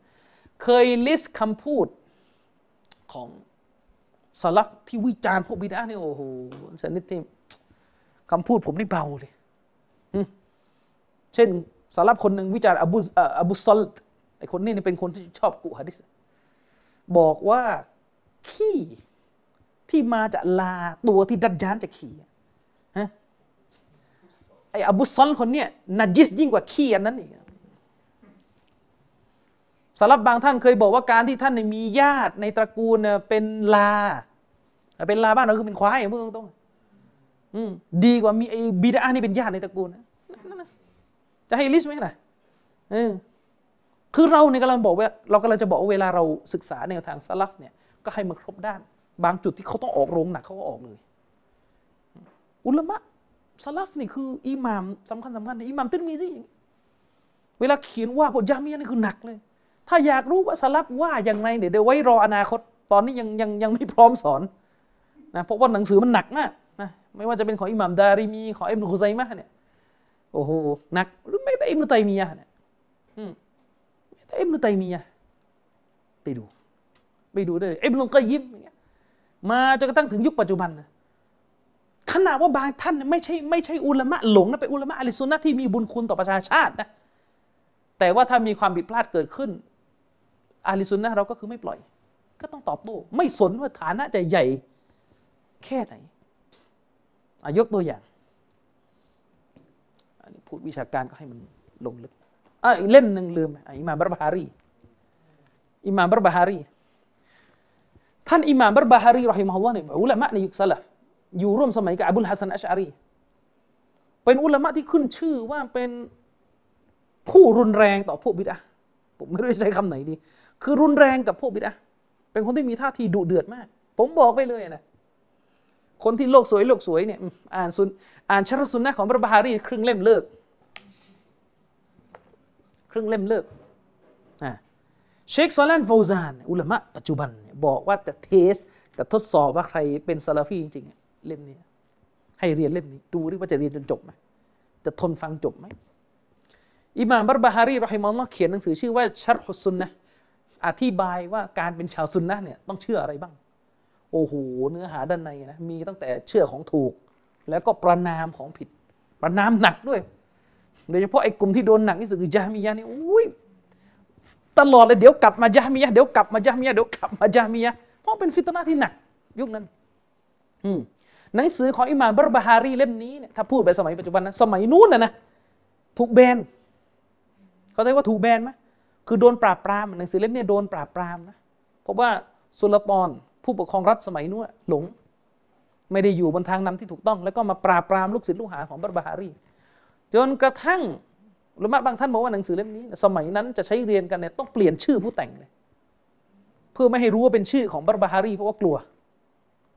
เคยลิสต์คำพูดของสลัฟที่วิจารณ์พวกบิดาเนี่ยโอ้โหชนิดที่คำพูดผมนี่เบาเลยเช่นสลัฟคนหนึ่งวิจารณ์อบูอบูซอลต์ไอคนนี้เนี่ยเป็นคนที่ชอบกุหะดิษบอกว่าขี้ที่มาจากลาตัวที่ดัจญาลจะขี่ฮะไออบูซอลคนเนี้ยนัจญิสยิ่งกว่าขี้อันนั้นอีกสำหรับบางท่านเคยบอกว่าการที่ท่านมีญาติในตระกูลเป็นลาเป็นลาบ้านเราคือเป็นควายอย่างพูดตรงๆดีกว่ามีไอ้บิดานี่เป็นญาติในตระกูลนะจะให้ลิสต์ไหมล่ะคือเราเนี่ยกำลังบอกว่าเรากำลังจะบอกว่าเวลาเราศึกษาแนวทางสลัฟเนี่ยก็ให้มันครบด้านบางจุดที่เขาต้องออกโรงหนักเขาก็ออกเลยอุลามะสลัฟนี่คืออิหม่ามสำคัญสำคัญอิหม่ามติรมิซีเวลาเขียนว่าพวกญะห์มียะห์นี่คือหนักเลยถ้าอยากรู้ว่าสลับว่าอย่างไรเนี่ยเดี๋ยวไว้รออนาคตตอนนี้ยังยังยังไม่พร้อมสอนนะเพราะว่าหนังสือมันหนักมากนะไม่ว่าจะเป็นของอิหม่ามดาริมีของอิบนุกุซัยมะห์เนี่ยโอ้โหหนักหรือแม้แต่อิบนุตัยมียะห์เนี่ยอืมแม้แต่อิบนุตัยมียะห์ไปดูไปดูได้อิบนุกอยยิมอย่างเงี้ยมาจนกระทั่งถึงยุคปัจจุบันนะขนาดว่าบางท่านไม่ใช่ไม่ใช่อุลามะหลงนะเป็นอุลามะอะลิซุนนะห์ที่มีบุญคุณต่อประชาชาตินะแต่ว่าถ้ามีความผิดพลาดเกิดขึ้นอาลีซุนนะเราก็คือไม่ปล่อยก็ต้องตอบโต้ไม่สนว่าฐานะจะใหญ่แค่ไหนยกตัวอย่างอันนี้พูดวิชาการก็ให้มันลงลึกอ่ะอีกเล่มหนึ่งลืมอิหม่ามบัรบะฮารีอิหม่ามบัรบะฮารีท่านอิหม่ามบัรบะฮารีรอฮิมะฮุลลอฮ์เนี่ยอุลามะในยุคสลัฟอยู่ร่วมสมัยกับอับดุลฮัสซันอัชอะรีเป็นอุลามะที่ขึ้นชื่อว่าเป็นผู้รุนแรงต่อพวกบิดอะห์ผมไม่รู้จะใช้คำไหนดีคือรุนแรงกับพวกบิดอะห์เป็นคนที่มีท่าทีดุเดือดมากผมบอกไปเลยนะคนที่โลกสวยโลกสวยเนี่ยอ่านซุนอ่านชะรุซุนนะห์ของบัรบะฮารีครึ่งเล่มเลิกครึ่งเล่มเลิกอ่าเชคซอลานฟาวซานอุลามะปัจจุบันบอกว่าจะเทสจะทดสอบว่าใครเป็นซะลาฟีจริงๆเล่มนี้ให้เรียนเล่มนี้ดูดิว่าจะเรียนจนจบไหมจะทนฟังจบไหมอิหม่ามบัรบะฮารีรอฮิมะฮุลลอฮ์เขียนหนังสือชื่อว่าชัรฮุสซุนนะห์อธิบายว่าการเป็นชาวซุนนะห์เนี่ยต้องเชื่ออะไรบ้างโอ้โหเนื้อหาด้านในนะมีตั้งแต่เชื่อของถูกแล้วก็ประณามของผิดประณามหนักด้วยโดยเฉพาะไอ้กลุ่มที่โดนหนักที่สุดคือญะห์มียะห์นี่อุ้ยตลอดเลยเดี๋ยวกลับมาญะห์มียะห์เดี๋ยวกลับมาญะห์มียะห์เดี๋ยวกลับมาญะห์มียะห์เพราะเป็นฟิตนะห์ที่หนักยุคนั้นอืมหนังสือของอิหม่ามบัรบะฮารีเล่มนี้เนี่ยถ้าพูดไปสมัยปัจจุบันนะสมัยนู้นน่ะนะถูกแบนเขาเรียกว่าถูกแบนไหมคือโดนปราบปรามหนังสือเล่มนี้โดนปราบปรามนะเพราะว่าสุลต่านผู้ปกครองรัฐสมัยนู้นหลงไม่ได้อยู่บนทางนำที่ถูกต้องแล้วก็มาปราบปรามลูกศิษย์ลูกหาของบัรบะฮารีจนกระทั่ง อุลามะบางท่านบอกว่าหนังสือเล่มนี้สมัยนั้นจะใช้เรียนกันเนี่ยต้องเปลี่ยนชื่อผู้แต่งเลยเพื่อไม่ให้รู้ว่าเป็นชื่อของบัรบาฮารีเพราะว่ากลัว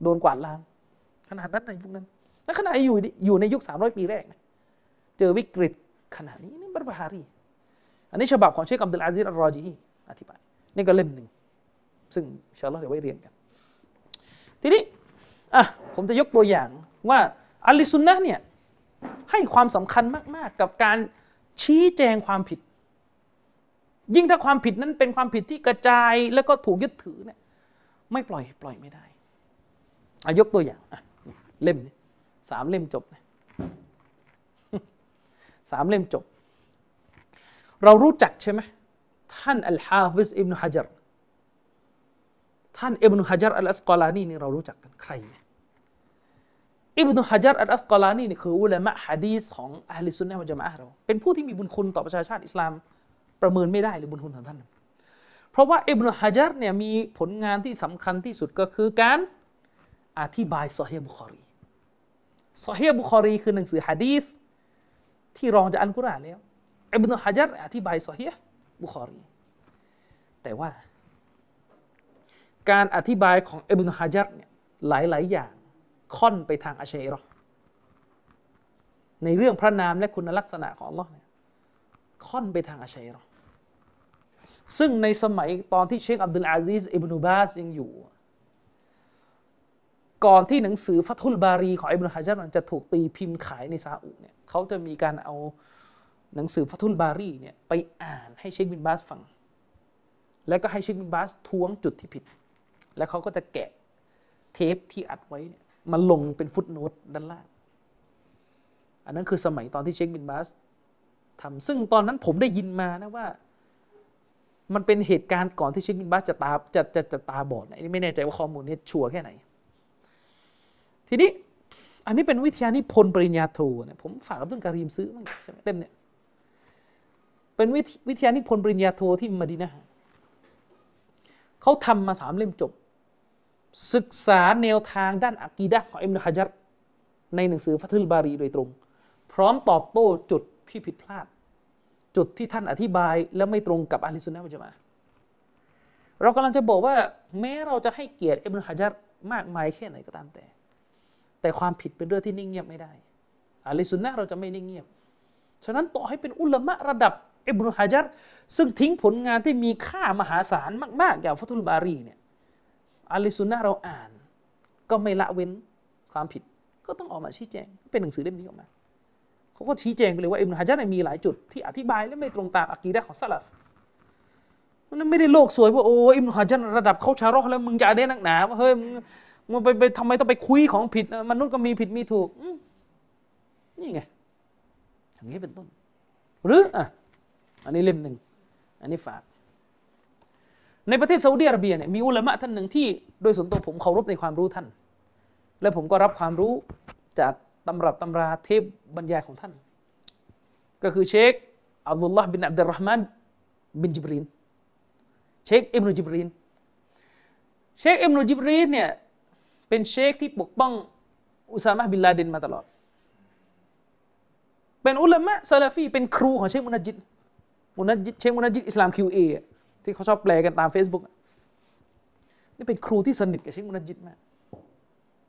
โดนกวาดล้างขนาดนั้นในยุคนั้นและขณะอยู่อยู่ในยุคสามร้อยปีแรกนะเจอวิกฤตขนาดนี้นี่บัรบาฮารีอันนี้ฉบับของเชคอับดุลอาซีซอัลรอญิฮีอธิบายนี่ก็เล่มหนึ่งซึ่งอินชาอัลเลาะห์เดี๋ยวไว้เรียนกันทีนี้อ่ะผมจะยกตัวอย่างว่าอัลลิซุนนะห์เนี่ยให้ความสำคัญมากๆกับการชี้แจงความผิดยิ่งถ้าความผิดนั้นเป็นความผิดที่กระจายแล้วก็ถูกยึดถือเนี่ยไม่ปล่อยปล่อยไม่ได้อ่ะยกตัวอย่างอ่ะเล่มนี้สามเล่มจบนะสามเล่มจบเรารู้จักใช่ไหมท่านอัลฮาฟิซอิบนุฮะญัรท่านอิบนุฮะญัรอัลอัสกอลานีนี่เรารู้จักกันใครอิบนุฮะญัรอัลอัสกอลานีนี่คืออุลามะฮ์หะดีษของอะห์ลิสุนนะฮ์วัลญะมาอะฮ์เราเป็นผู้ที่มีบุญคุณต่อประชาชาติอิสลามประเมินไม่ได้เลยบุญคุณของท่านเพราะว่าอิบนุฮะญัรเนี่ยมีผลงานที่สำคัญที่สุดก็คือการอธิบายซอฮีฮ์บุคอรีซอฮีฮ์บุคอรีคือหนังสือหะดีษที่รองจากอัลกุรอานแล้วอิบนุฮะญัรอธิบายซอฮีฮ์บุคอรีแต่ว่าการอธิบายของอิบนุฮะญัรเนี่ยหลายๆอย่างค่อนไปทางอัชอะรีในเรื่องพระนามและคุณลักษณะของอัลเลาะห์เนี่ยค่อนไปทางอัชอะรีซึ่งในสมัยตอนที่เชคอับดุลอาซีซอิบนุบาซยังอยู่ก่อนที่หนังสือฟัตฮุลบารีของอิบนุฮะญัรจะถูกตีพิมพ์ขายในซาอุเนี่ยเขาจะมีการเอาหนังสือฟัตฮุลบารีเนี่ยไปอ่านให้เชคบินบาซฟังแล้วก็ให้เชคบินบาซท้วงจุดที่ผิดแล้วเขาก็จะแกะเทปที่อัดไว้เนี่ยมาลงเป็นฟุตโนตด้านล่างอันนั้นคือสมัยตอนที่เชคบินบาสทำซึ่งตอนนั้นผมได้ยินมานะว่ามันเป็นเหตุการณ์ก่อนที่เชคบินบาสจะตาจะจะจะตาบอดนะไม่แน่ใจว่าข้อมูลนี้ชัวร์แค่ไหนทีนี้อันนี้เป็นวิทยานิพนธ์ปริญญาโทนะผมฝากกับท่านการีมซื้อมั้งใช่ไหมเล่มเนี่ยเป็นวิทยานิพนธ์ปริญญาโทที่มะดีนะห์เขาทำมาสามเล่มจบศึกษาแนวทางด้านอะกีดะห์ของอิบนุฮะญัรในหนังสือฟัตฮุลบารีโดยตรงพร้อมตอบโต้จุดที่ผิดพลาดจุดที่ท่านอธิบายและไม่ตรงกับอะห์ลิสซุนนะฮ์วัลญะมาอะฮ์เรากำลังจะบอกว่าแม้เราจะให้เกียรติอิบนุฮะญัรมากมายแค่ไหนก็ตามแต่แต่ความผิดเป็นเรื่องที่นิ่งเงียบไม่ได้อะห์ลิสซุนนะฮ์เราจะไม่นิ่งเงียบฉะนั้นต่อให้เป็นอุลามะระดับอิบนุฮะญัรซึ่งทิ้งผลงานที่มีค่ามหาศาลมากๆอย่างฟัตฮุลบารีเนี่ยอะห์ลิสซุนนะฮ์เราอ่านก็ไม่ละเว้นความผิดก็ต้องออกมาชี้แจงเป็นหนังสือเล่มนี้ออกมาเขาก็ชี้แจงไปเลยว่าอิบนุฮะญัรมีหลายจุดที่อธิบายและไม่ตรงตามอะกีดะห์ของซะลัฟมันไม่ได้โลกสวยว่าโอ้อิบนุฮะญัรระดับเขาชะเราะห์แล้วมึงจะเอาได้นักหนาว่าเฮ้ยมึงไปไปทำไมต้องไปคุยของผิดมนุษย์ก็มีผิดมีถูกนี่ไงอย่างนี้เป็นต้นหรืออ่ะอันนี้เล่มนึงอันนี้ฝากในประเทศซาอุดิอาระเบียเนี่ยมีอุลามะท่านหนึ่งที่โดยส่วนตัวผมเคารพในความรู้ท่านและผมก็รับความรู้จากตำรับตำราเทพบรรยายของท่านก็คือเชคอับดุลลาห์บินอับดุลเราะห์มานบินจิบรีนเชคอิบนุจิบรีนเชคอิบนุจิบรีนเนี่ยเป็นเชคที่ปกป้องอุซามะห์บินลาเดนมาตลอดเป็นอุลามะซะลาฟีเป็นครูของเชคมุนัจญิดมุนัจญิดเชคมุนัจญิดอิสลาม คิว เอที่เขาชอบแปลกันตาม Facebook นี่เป็นครูที่สนิทกับเชคมุนัจญิดมาก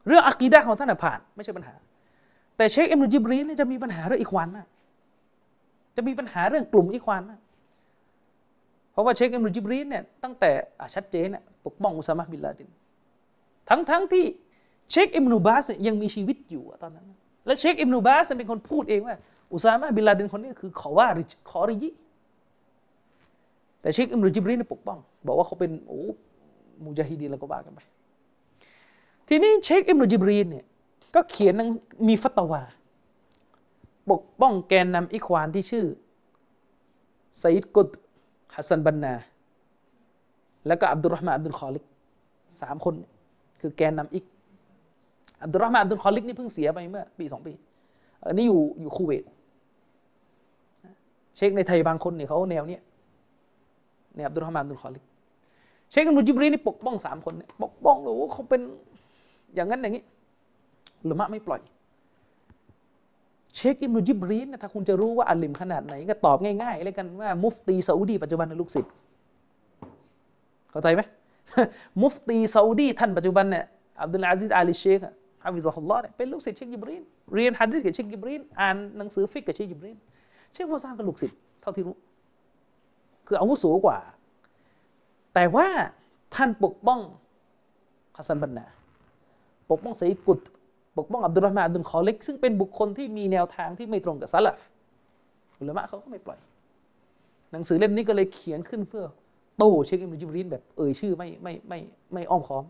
เรื่องอะกีดะห์ของท่านน่ะผ่านไม่ใช่ปัญหาแต่เชคอิบนุจิบรีนเนี่ยจะมีปัญหาเรื่องอิควานมากจะมีปัญหาเรื่องกลุ่มอิควานมากเพราะว่าเชคอิบนุจิบรีนเนี่ยตั้งแต่อ่ะชัดเจนน่ะปกป้องอุซามะห์บินลาเดนทั้งๆที่เชคอิบนุบาสยังมีชีวิตอยู่ตอนนั้นและเชคอิบนุบาสเป็นคนพูดเองว่าอุซามะห์บินลาเดนคนนี้คือขอวาริจขอริจิแต่เชคอิบนุจิบรีนปกป้องบอกว่าเขาเป็นโอ้มุญาฮิดีนแล้วก็ว่ากันไปทีนี้เชคอิบนุจิบรีนเนี่ยก็เขียนมีฟัตวาปกป้องแกนนำอิควานที่ชื่อซัยด์กุดฮัสซันบันนาแล้วก็อับดุลเราะห์มานอับดุลคอลิกสามคนคือแกนนำอิกอับดุลเราะห์มานอับดุลคอลิกนี่เพิ่งเสียไปเมื่อปีสองปีอันนี้อยู่อยู่คูเวตเชคในไทยบางคนเนี่ยเขาแนวเนี้ยเนี่ยอับดุลเราะห์มานอับดุลคอลิกเชคอิบนุจิบรีนนี่ปกป้องสามคนเนี่ยปกป้องโอ้เขาเป็นอย่างนั้นอย่างนี้อุลามะไม่ปล่อยเช เชคอิบนุญิบรีนนะถ้าคุณจะรู้ว่าอาลิมขนาดไหนก็ตอบง่ายๆเลยกันว่ามุฟตีซาอุดีปัจจุบันเป็นลูกศิษย์เข้าใจไหมมุฟตีซาอุดีท่านปัจจุบันเนี่ยอับดุลอาซิซอาลีเชคฮะฟิซะฮุลลอฮ์เนี่ยเป็นลูกศิษย์เชคญิบรีนเรียนหะดีษกับเชคญิบรีนอ่านหนังสือฟิกฮ์กับเชคญิบรีนเชคฟาวซานก็ลูกศิษย์เท่าที่รู้คืออาวุโสกว่าแต่ว่าท่านปกป้องฮัสซันบันนาปกป้องซัยกุตปกป้องอับดุลเราะห์มานอับดุลคอลิกซึ่งเป็นบุคคลที่มีแนวทางที่ไม่ตรงกับซะลัฟอุละมาอ์เขาก็ไม่ปล่อยหนังสือเล่มนี้ก็เลยเขียนขึ้นเพื่อโต้เชคอิบนุญิบรีนแบบเอ่ยชื่อไม่ไม่ไม่ไม่อ้อมค้อม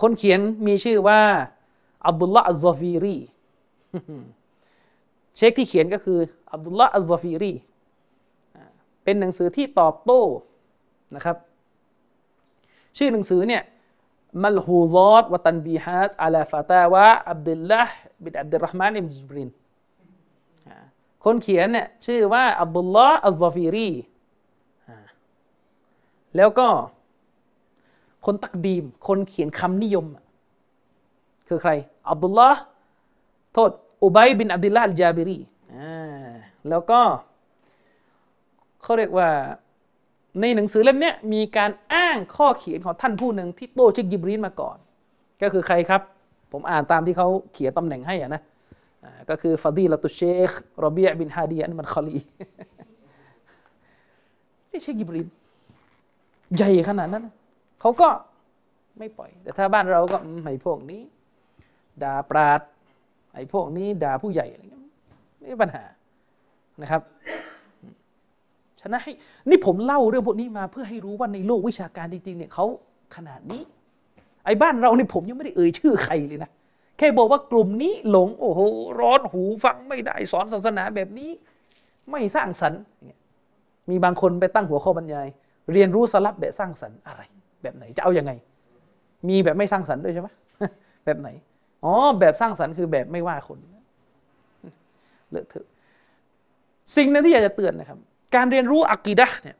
คนเขียนมีชื่อว่าอับดุลลาห์อัซซอฟีรีเชคที่เขียนก็คืออับดุลลาห์อัซซอฟีรีเป็นหนังสือที่ตอบโต้นะครับชื่อหนังสือเนี่ยมัลฮูซาตวะตันบีฮาตอะลาฟะตาวะอับดุลลาห์บินอับดุลเราะห์มานอิบนุญิบรีนคนเขียนเนี่ยชื่อว่าอับดุลลาห์อัซซอฟีรีแล้วก็คนตักดีมคนเขียนคำนิยมคือใครอับดุลลาห์โทษอุบัยบินอับดุลลาห์อัลจาบิรีแล้วก็เขาเรียกว่าในหนังสือเล่มนี้มีการอ้างข้อเขียนของท่านผู้หนึ่งที่โต้เชคญิบรีนมาก่อนก็คือใครครับผมอ่านตามที่เขาเขียนตำแหน่งให้นะก็คือฟาดีละตุเชครอบีอะห์บินฮาดีอันมันคอลีนี่เชคญิบรีนใหญ่ขนาดนั้นเขาก็ไม่ปล่อยแต่ถ้าบ้านเราก็ไอ้พวกนี้ด่าปราดไอ้พวกนี้ด่าผู้ใหญ่อะไรเงี้ยนี่ปัญหานะครับฉะนั้นนี่ผมเล่าเรื่องพวกนี้มาเพื่อให้รู้ว่าในโลกวิชาการจริงๆเนี่ยเขาขนาดนี้ไอ้บ้านเราเนี่ยผมยังไม่ได้เอ่ยชื่อใครเลยนะแค่บอกว่ากลุ่มนี้หลงโอ้โหร้อนหูฟังไม่ได้สอนศาสนาแบบนี้ไม่สร้างสรรค์มีบางคนไปตั้งหัวข้อบรรยายเรียนรู้สลับแบบสร้างสรรค์อะไรแบบไหนจะเอายังไงมีแบบไม่สร้างสรรค์ด้วยใช่ไหมแบบไหนอ๋อแบบสร้างสรรค์คือแบบไม่ว่าคนเลอะเทอะสิ่งนึงที่อยากจะเตือนนะครับการเรียนรู้อะกีดะห์เนี่ย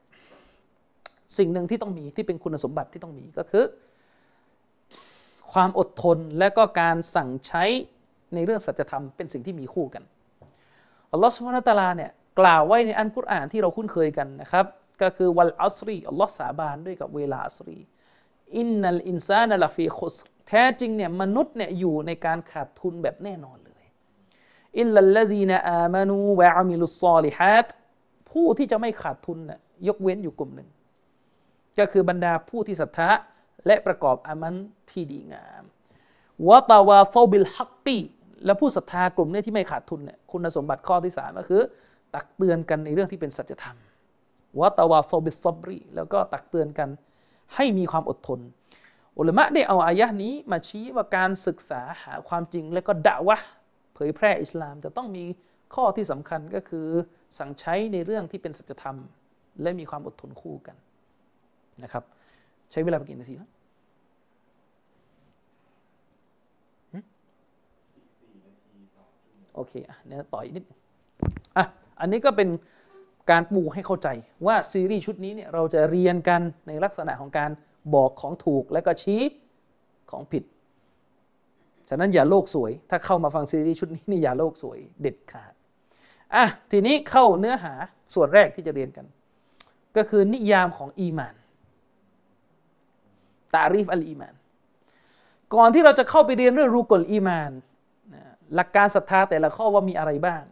สิ่งหนึ่งที่ต้องมีที่เป็นคุณสมบัติที่ต้องมีก็คือความอดทนและก็การสั่งใช้ในเรื่องสัจธรรมเป็นสิ่งที่มีคู่กันอัลลอฮฺซุบฮานะฮูวะตะอาลาเนี่ยกล่าวไว้ในอัลกุรอานที่เราคุ้นเคยกันนะครับก็คือวัลอัสรีอัลลอฮฺสาบานด้วยกับเวลาอัสรีอินนัลอินซานะละฟีคุสรแท้จริงเนี่ยมนุษย์เนี่ยอยู่ในการขาดทุนแบบแน่นอนเลยอิลลัลลซีนะอามานูวะอามิลุศอลิฮัตผู้ที่จะไม่ขาดทุนน่ะยกเว้นอยู่กลุ่มหนึ่งก็คือบรรดาผู้ที่ศรัทธาและประกอบอามัลที่ดีงามวะตะวาซอบิลฮักกีและผู้ศรัทธากลุ่มนี้ที่ไม่ขาดทุนเนี่ยคุณสมบัติข้อที่สามก็คือตักเตือนกันในเรื่องที่เป็นสัจธรรมวะตะวาซอบิสซอบรีแล้วก็ตักเตือนกันให้มีความอดทนอุลามะได้เอาอายะห์นี้มาชี้ว่าการศึกษาหาความจริงและก็ดะวะห์เผยแพร่อิสลามจะต้องมีข้อที่สำคัญก็คือสั่งใช้ในเรื่องที่เป็นสัจธรรมและมีความอดทนคู่กันนะครับใช้เวลาไปกี่นาทีนะโอเคอ่ะเนี่ยต่ออีกนิดอ่ะอันนี้ก็เป็นการปูให้เข้าใจว่าซีรีส์ชุดนี้เนี่ยเราจะเรียนกันในลักษณะของการบอกของถูกและก็ชี้ของผิดฉะนั้นอย่าโลกสวยถ้าเข้ามาฟังซีรีส์ชุดนี้นี่อย่าโลกสวยเด็ดขาดอ่ะทีนี้เข้าเนื้อหาส่วนแรกที่จะเรียนกันก็คือนิยามของอีมานตารีฟอัลอีมานก่อนที่เราจะเข้าไปเรียนเรื่องรูกลอีมานหลักการศรัทธาแต่ละข้อว่ามีอะไรบ้าง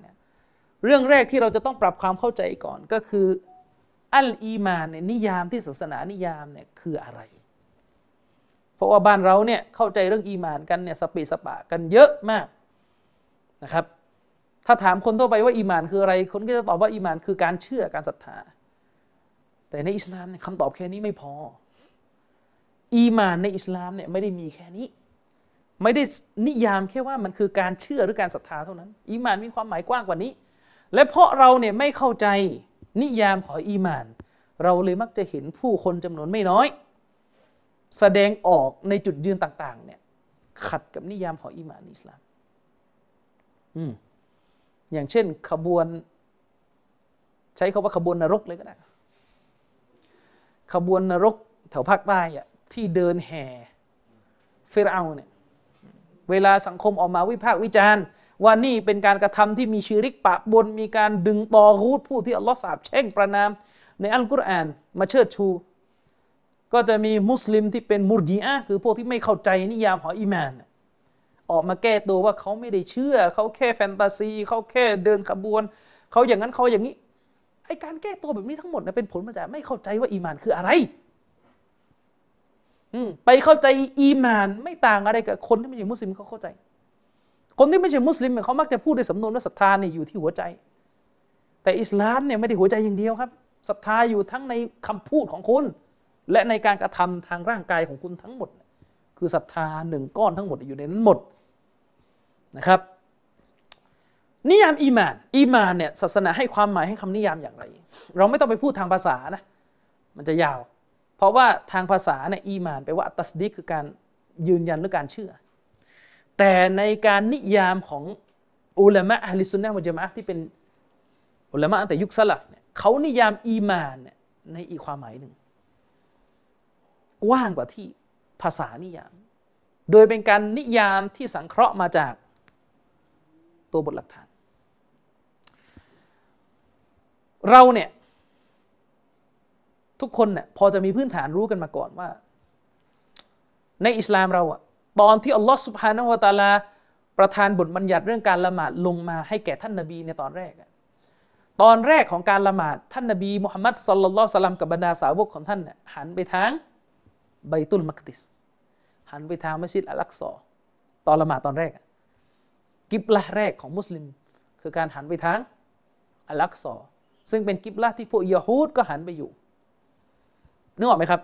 เรื่องแรกที่เราจะต้องปรับความเข้าใจก่อนก็คืออัลอีมานเนี่ยนิยามที่ศาสนานิยามเนี่ยคืออะไรเพราะว่าบ้านเราเนี่ยเข้าใจเรื่องอีมานกันเนี่ยสเปะสปะกันเยอะมากนะครับถ้าถามคนทั่วไปว่าอีมานคืออะไรคนก็จะตอบว่าอีมานคือการเชื่อการศรัทธาแต่ในอิสลามเนี่ยคำตอบแค่นี้ไม่พออีมานในอิสลามเนี่ยไม่ได้มีแค่นี้ไม่ได้นิยามแค่ว่ามันคือการเชื่อหรือการศรัทธาเท่านั้นอีมานมีความหมายกว้างกว่านี้และเพราะเราเนี่ยไม่เข้าใจนิยามของอีมานเราเลยมักจะเห็นผู้คนจำนวนไม่น้อยแสดงออกในจุดยืนต่างๆเนี่ยขัดกับนิยามของอีมานอิสลามอืมอย่างเช่นขบวนใช้คำว่าขบวนนรกเลยก็ได้ขบวนนรกแถวภาคใต้อ่ะที่เดินแห่ฟิรเอาเนี่ยเวลาสังคมออกมาวิพากษ์วิจารณ์ ว่านี่เป็นการกระทำที่มีชิริกปะปนมีการดึงตอฆูตผู้ที่อัลลอฮ์สาปแช่งประนามในอัลกุรอานมาเชิดชูก็จะมีมุสลิมที่เป็นมุรญิอะห์คือพวกที่ไม่เข้าใจนิยามของอีมานออกมาแก้ตัวว่าเขาไม่ได้เชื่อเขาแค่แฟนตาซีเขาแค่เดินขบวนเขาอย่างนั้นเขาอย่างนี้ไอ้การแก้ตัวแบบนี้ทั้งหมดนะเป็นผลมาจากไม่เข้าใจว่าอีมานคืออะไรไปเข้าใจอีมานไม่ต่างอะไรกับคนที่ไม่ใช่มุสลิมเขาเข้าใจคนที่ไม่ใช่มุสลิมเขามักจะพูดในสำนวนว่าศรัทธาเนี่ยอยู่ที่หัวใจแต่อิสลามเนี่ยไม่ได้หัวใจอย่างเดียวครับศรัทธาอยู่ทั้งในคำพูดของคุณและในการกระทำทางร่างกายของคุณทั้งหมดคือศรัทธาหนึ่งก้อนทั้งหมดอยู่ในนั้นหมดนะครับนิยามอีมานอีมานเนี่ยศาสนาให้ความหมายให้คำนิยามอย่างไรเราไม่ต้องไปพูดทางภาษานะมันจะยาวเพราะว่าทางภาษาเนี่ยอีมานแปลว่าตัสดีกคือการยืนยันหรือการเชื่อแต่ในการนิยามของอุลามะฮ์อะห์ลิสซุนนะฮ์วัลญะมาอะห์ที่เป็นอุลามะฮ์ตั้งแต่ยุคซะลัฟเนี่ยเขานิยามอีมานเนี่ยในอีกความหมายหนึ่งกว้างกว่าที่ภาษานิยามโดยเป็นการนิยามที่สังเคราะห์มาจากตัวบทหลักฐานเราเนี่ยทุกคนเนี่ยพอจะมีพื้นฐานรู้กันมาก่อนว่าในอิสลามเราอะตอนที่อัลลอฮฺซุบฮานะฮูวะตะอาลาประทานบทบัญญัติเรื่องการละหมาดลงมาให้แก่ท่านนบีในตอนแรกตอนแรกของการละหมาดท่านนบีมุฮัมมัดศ็อลลัลลอฮุอะลัยฮิวะซัลลัมกับบรรดาสาวกของท่านเนี่ยหันไปทางบัยตุลมักดิษหันไปทางมัสยิดอัลอักซอตอนละหมาดตอนแรกกิบละแรกของมุสลิมคือการหันไปทางอัลอักซอซึ่งเป็นกิบละที่พวกยะฮูดก็หันไปอยู่นึกออกไหมครับ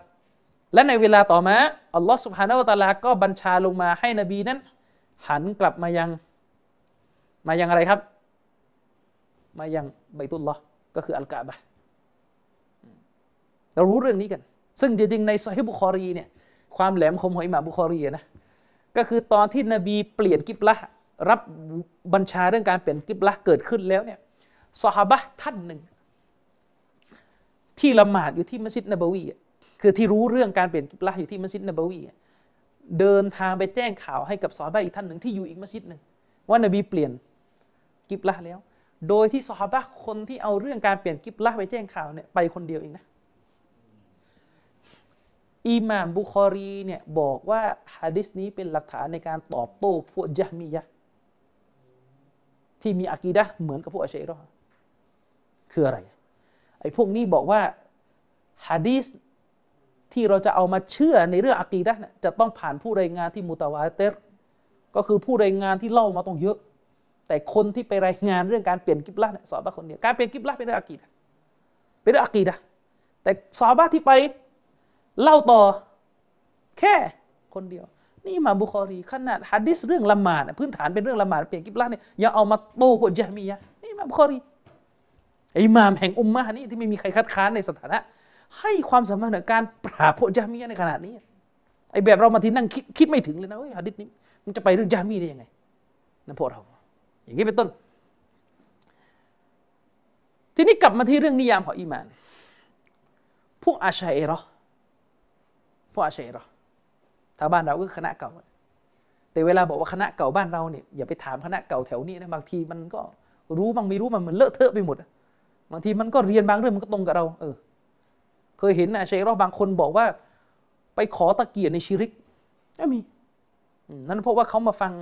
และในเวลาต่อมาอัลลอฮฺซุบฮานะฮูวะตะอาลาก็บัญชาลงมาให้นบีนั้นหันกลับมายังมายังอะไรครับมายังบัยตุลลอฮ์ก็คืออัลกะบะห์เรารู้เรื่องนี้กันซึ่งจริงๆในซอฮีห์บุคอรีเนี่ยความแหลมคมของอิหม่ามบุคอรีนะก็คือตอนที่นบีเปลี่ยนกิบละรับบัญชาเรื่องการเปลี่ยนกิบละเกิดขึ้นแล้วเนี่ยซอฮาบะห์ท่านหนึ่งที่ละหมาดอยู่ที่มัสยิดนบวีคือที่รู้เรื่องการเปลี่ยนกิบละอยู่ที่มัสยิดนบวีเดินทางไปแจ้งข่าวให้กับซอฮาบะห์อีกท่านหนึ่งที่อยู่อีกมัสยิดหนึ่งว่านบีเปลี่ยนกิบละแล้วโดยที่ซอฮาบะห์คนที่เอาเรื่องการเปลี่ยนกิบละไปแจ้งข่าวเนี่ยไปคนเดียวเองนะอิหม่ามบุคอรีเนี่ยบอกว่าหะดีษนี้เป็นหลักฐานในการตอบโต้พวกญะห์มียะห์ที่มีอะกีดะห์เหมือนกับพวกอัชอะรีเราะห์คืออะไรไอ้พวกนี้บอกว่าหะดีษที่เราจะเอามาเชื่อในเรื่องอะกีดะห์เนี่ยจะต้องผ่านผู้รายงานที่มุตะวาติรก็คือผู้รายงานที่เล่ามาต้องเยอะแต่คนที่ไปรายงานเรื่องการเปลี่ยนกิบละห์เนี่ยซอฮาบะห์คนเดียวการเปลี่ยนกิบละห์เป็นเรื่องอะกีดะห์เป็นเรื่องอะกีดะห์แต่ซอฮาบะห์ที่ไปเล่าต่อแค่คนเดียวนี่มาบุคอรีขนาดหะดีษเรื่องละหมาดพื้นฐานเป็นเรื่องละหมาดเปลี่ยนกิบละห์เนี่ยยังเอามาโต้พวกญะห์มียะห์นี่มาบุคอรีอิหม่ามแห่งอุมมะห์นี่ที่ไม่มีใครคัดค้านในสถานะให้ความสำคัญกับการปราบพวกญะห์มียะห์ในขนาดนี้ไอ้แบบเรามาที่นั่ง ค, คิดไม่ถึงเลยนะเฮ้ยหะดีษนี้มันจะไปเรื่องญะห์มียะห์ได้ยังไงนั่นพวกเราอย่างนี้เป็นต้นทีนี้กลับมาที่เรื่องนิยามของอีหม่านพวกอาชอะอิเราะห์พวกอาชอะอิเราะห์ถ้าบ้านเราก็คณะเก่าแต่เวลาบอกว่าคณะเก่าบ้านเราเนี่ยอย่าไปถามคณะเก่าแถวนี้นะบางทีมันก็รู้บางไม่รู้มันเหมือนเลอะเทอะไปหมดบางทีมันก็เรียนบางเรื่องมันก็ตรงกับเราเออเคยเห็นอาชอะอิเราะห์บางคนบอกว่าไปขอตะเกียบในชิริกไม่มีนั่นเพราะว่าเขามาฟัง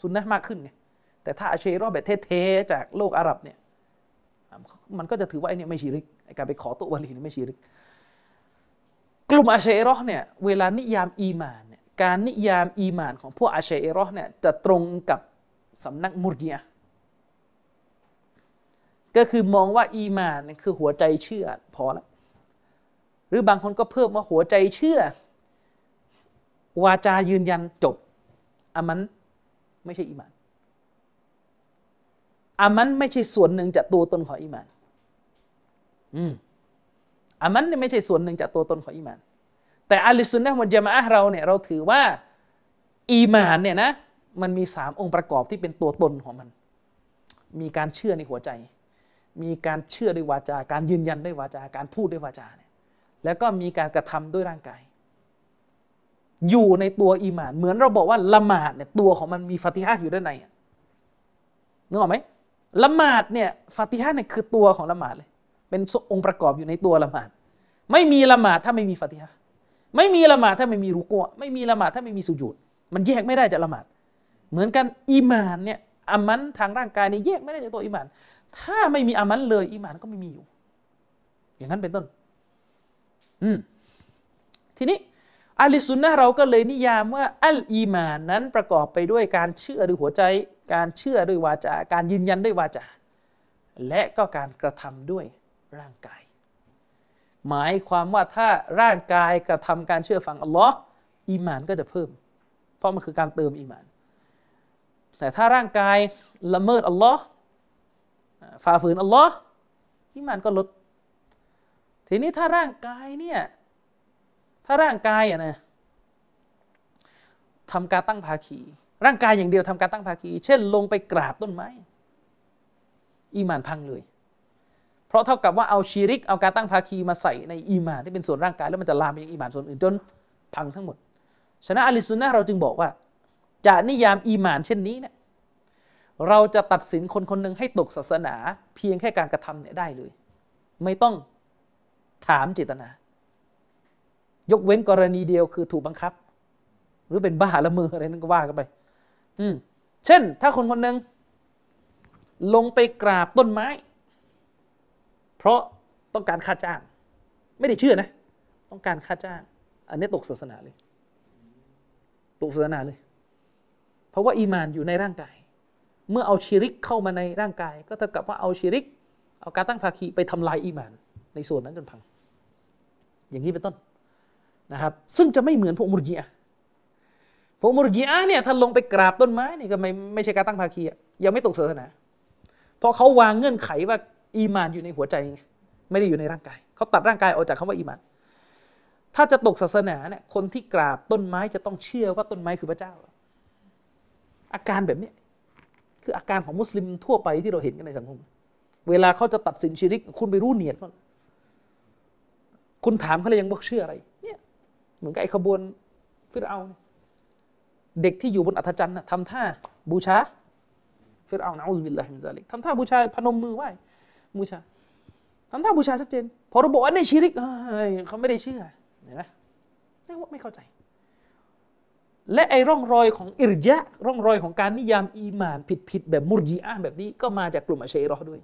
ซุนนะห์มากขึ้นไงแต่ถ้าอาชอะอิเราะห์แบบเท่ๆจากโลกอาหรับเนี่ยมันก็จะถือว่าไอ้นี่ไม่ชิริกไอ้การไปขอตะวะลีนี่ไม่ชิริกกลุ่มอาชอะอิเราะห์เนี่ยเวลานิยามอีหม่านเนี่ยการนิยามอีหม่านของพวกอาชอะอิเราะห์เนี่ยจะตรงกับสำนักมุรญิอะห์ก็คือมองว่าอีหม่านคือหัวใจเชื่อพอแล้วหรือบางคนก็เพิ่มว่าหัวใจเชื่อวาจายืนยันจบอามันไม่ใช่อีหม่านอามันไม่ใช่ส่วนหนึ่งจากตัวตนของอีหม่านอืมอามันไม่ใช่ส่วนหนึ่งจากตัวตนของอีหม่านแต่อะห์ลุสซุนนะฮ์วัลญะมาอะฮ์เราเนี่ยเราถือว่าอีหม่านเนี่ยนะมันมีสามองค์ประกอบที่เป็นตัวตนของมันมีการเชื่อในหัวใจมีการเชื่อด้วยวาจาการยืนยันด้วยวาจาการพูดด้วยวาจาเนี่ยแล้วก็มีการกระทำด้วยร่างกายอยู่ในตัวอีหม่านเหมือนเราบอกว่าละหมาดเนี่ยตัวของมันมีฟาติฮะห์อยู่ด้านใน นึกออกไหมละหมาดเนี่ยฟาติฮะห์เนี่ยคือตัวของละหมาดเลยเป็นองค์ประกอบอยู่ในตัวละหมาดไม่มีละหมาดถ้าไม่มีฟาติฮะห์ไม่มีละหมาดถ้าไม่มีรุกัวไม่มีละหมาดถ้าไม่มีสุญูดมันแยกไม่ได้จากละหมาดเหมือนกันอีหม่านเนี่ยอามันทางร่างกายเนี่ยแยกไม่ได้จากตัวอีหม่านถ้าไม่มีอามันเลยอีหม่านก็ไม่มีอยู่อย่างนั้นเป็นต้นอืมทีนี้อะลิซุนนะห์เราก็เลยนิยามว่าอัลอีมานนั้นประกอบไปด้วยการเชื่อด้วยหัวใจการเชื่อด้วยวาจาการยืนยันด้วยวาจาและก็การกระทำด้วยร่างกายหมายความว่าถ้าร่างกายกระทำการเชื่อฟังอัลลอฮ์อีมานก็จะเพิ่มเพราะมันคือการเติมอีมานแต่ถ้าร่างกายละเมิดอัลลอฮ์ฝ่าฝืนอัลลอฮ์อีมานก็ลดทีนี้ถ้าร่างกายเนี่ยถ้าร่างกายอ่ะนะทำการตั้งภาคีร่างกายอย่างเดียวทำการตั้งภาคีเช่นลงไปกราบต้นไม้อีหม่านพังเลยเพราะเท่ากับว่าเอาชิริกเอาการตั้งภาคีมาใส่ในอีหม่านที่เป็นส่วนร่างกายแล้วมันจะลามไปยังอีหม่านส่วนอื่นจนพังทั้งหมดฉะนั้นอะลิซุนนะห์เราจึงบอกว่าจะนิยามอีหม่านเช่นนี้เนี่ยเราจะตัดสินคนคนหนึ่งให้ตกศาสนาเพียงแค่การกระทำเนี่ยได้เลยไม่ต้องถามเจตนายกเว้นกรณีเดียวคือถูกบังคับหรือเป็นบ้าละเมออะไรนั่นก็ว่ากันไปอืมเช่นถ้าคนคนหนึ่งลงไปกราบต้นไม้เพราะต้องการค่าจ้างไม่ได้เชื่อนะต้องการค่าจ้างอันนี้ตกศาสนาเลยตกศาสนาเลยเพราะว่าอีหม่านอยู่ในร่างกายเมื่อเอาชิริกเข้ามาในร่างกายก็เท่ากับว่าเอาชิริกเอาการตั้งภาคีไปทำลายอีหม่านในส่วนนั้นจนพังอย่างนี้เป็นต้นนะครับซึ่งจะไม่เหมือนพวกมุรญิอะห์พวกมุรญิอะห์เนี่ยถ้าลงไปกราบต้นไม้นี่ก็ไม่ไม่ใช่การตั้งภาคียังไม่ตกศาสนาเพราะเขาวางเงื่อนไขว่าอีหม่านอยู่ในหัวใจไงไม่ได้อยู่ในร่างกายเขาตัดร่างกายออกจากคำว่าอีหม่านถ้าจะตกศาสนาเนี่ยคนที่กราบต้นไม้จะต้องเชื่อว่าต้นไม้คือพระเจ้าอาการแบบนี้คืออาการของมุสลิมทั่วไปที่เราเห็นกันในสังคมเวลาเขาจะตัดสินชิริกคุณไปรู้เนียดเขาคุณถามเขาเลยยังบอกเชื่ออะไรเหมือนกับไอ้ขบวนฟิรเอาน์เด็กที่อยู่บนอัฐจันทร์น่ะทำท่าบูชาฟิรเอาน์นะอูซบิลลาฮิมินซาลิกทำท่าบูชาพนมมือไหว้บูชาทำท่าบูชาชัดเจนพอเราบอกว่าในชิริกเขาไม่ได้เชื่อเห็นไหมไม่เข้าใจและไอ้ร่องรอยของอิรญะร่องรอยของการนิยามอีหม่านผิดๆแบบมุรญิอะห์แบบนี้ก็มาจากกลุ่มอัชอะรีเราะห์ด้วย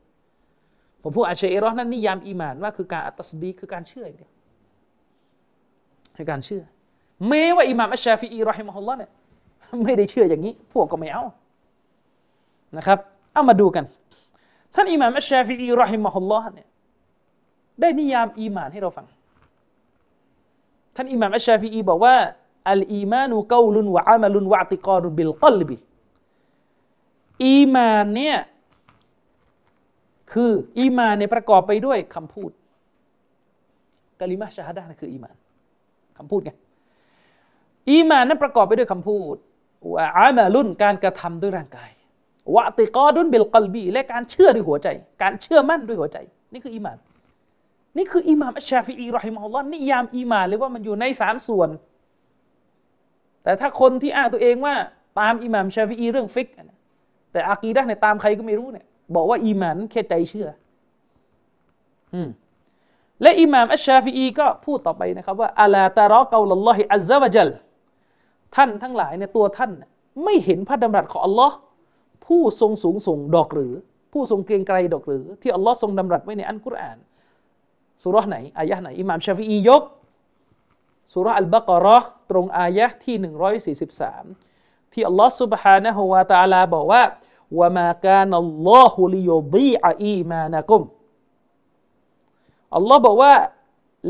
ผมพูดอัชอะรีเราะห์นั้นนิยามอีหม่านว่าคือการอัตตัศบีคือการเชื่ออย่างเดียวให้การเชื่อแม้ว่าอิหม่ามอัชชาฟิอีเราะฮิมะฮุลลอฮ์เนี่ยไม่ได้เชื่ออย่างนี้พวกก็ไม่เอานะครับเอามาดูกันท่านอิหม่ามอัชชาฟิอีเราะฮิมะฮุลลอฮ์เนี่ยได้นิยามอีหม่านให้เราฟังท่านอิหม่ามอัชชาฟิอีบอกว่าอัลอีมานุกอลุนวะอะมัลุนวะอิติกาดุบิลกอลบิอีหม่านเนี่ยคืออีหม่านเนี่ยประกอบไปด้วยคำพูดกะลิมะฮ์ชะฮาดะห์นั่นคืออีหม่านคำพูดไงอีหม่านนั้นประกอบไปด้วยคำพูดวะอามัลุนการกระทำด้วยร่างกายวะติกอดุนบิลกอลบีและการเชื่อด้วยหัวใจการเชื่อมั่นด้วยหัวใจนี่คืออีหม่านนี่คืออิหม่ามอัชชาฟิอีเราะฮิมะฮุลลอฮ์นิยามอีหม่านเลยว่ามันอยู่ในสามส่วนแต่ถ้าคนที่อ้างตัวเองว่าตามอิหม่ามชาฟิอีเรื่องฟิกห์แต่อะกีดะห์เนี่ยตามใครก็ไม่รู้เนี่ยบอกว่าอีหม่านแค่ใจเชื่ออืมและอิหม่ามอัชชาฟิอีก็พูดต่อไปนะครับว่าอะลาตะรอกอลัลลอฮิอัซซะวะญัลท่านทั้งหลายเนี่ยตัวท่านไม่เห็นพระดำรัสของอัลลอฮ์ผู้ทรงสูงส่งดอกหรือผู้ทรงเกรียงไกรดอกหรือที่อัลลอฮ์ทรงดำรัสไว้ในอัลกุรอานซูเราะห์ไหนอายะห์ไหนอิหม่ามชาฟิอียกซูเราะห์อัลบะเกาะเราะห์ตรงอายะห์ที่หนึ่งร้อยสี่สิบสามที่อัลลอฮ์ซุบฮานะฮูวะตะอาลาบอกว่าวะมากานัลลอฮุลิยุฎีอออีมานะกุมอัลลอฮ์บอกว่า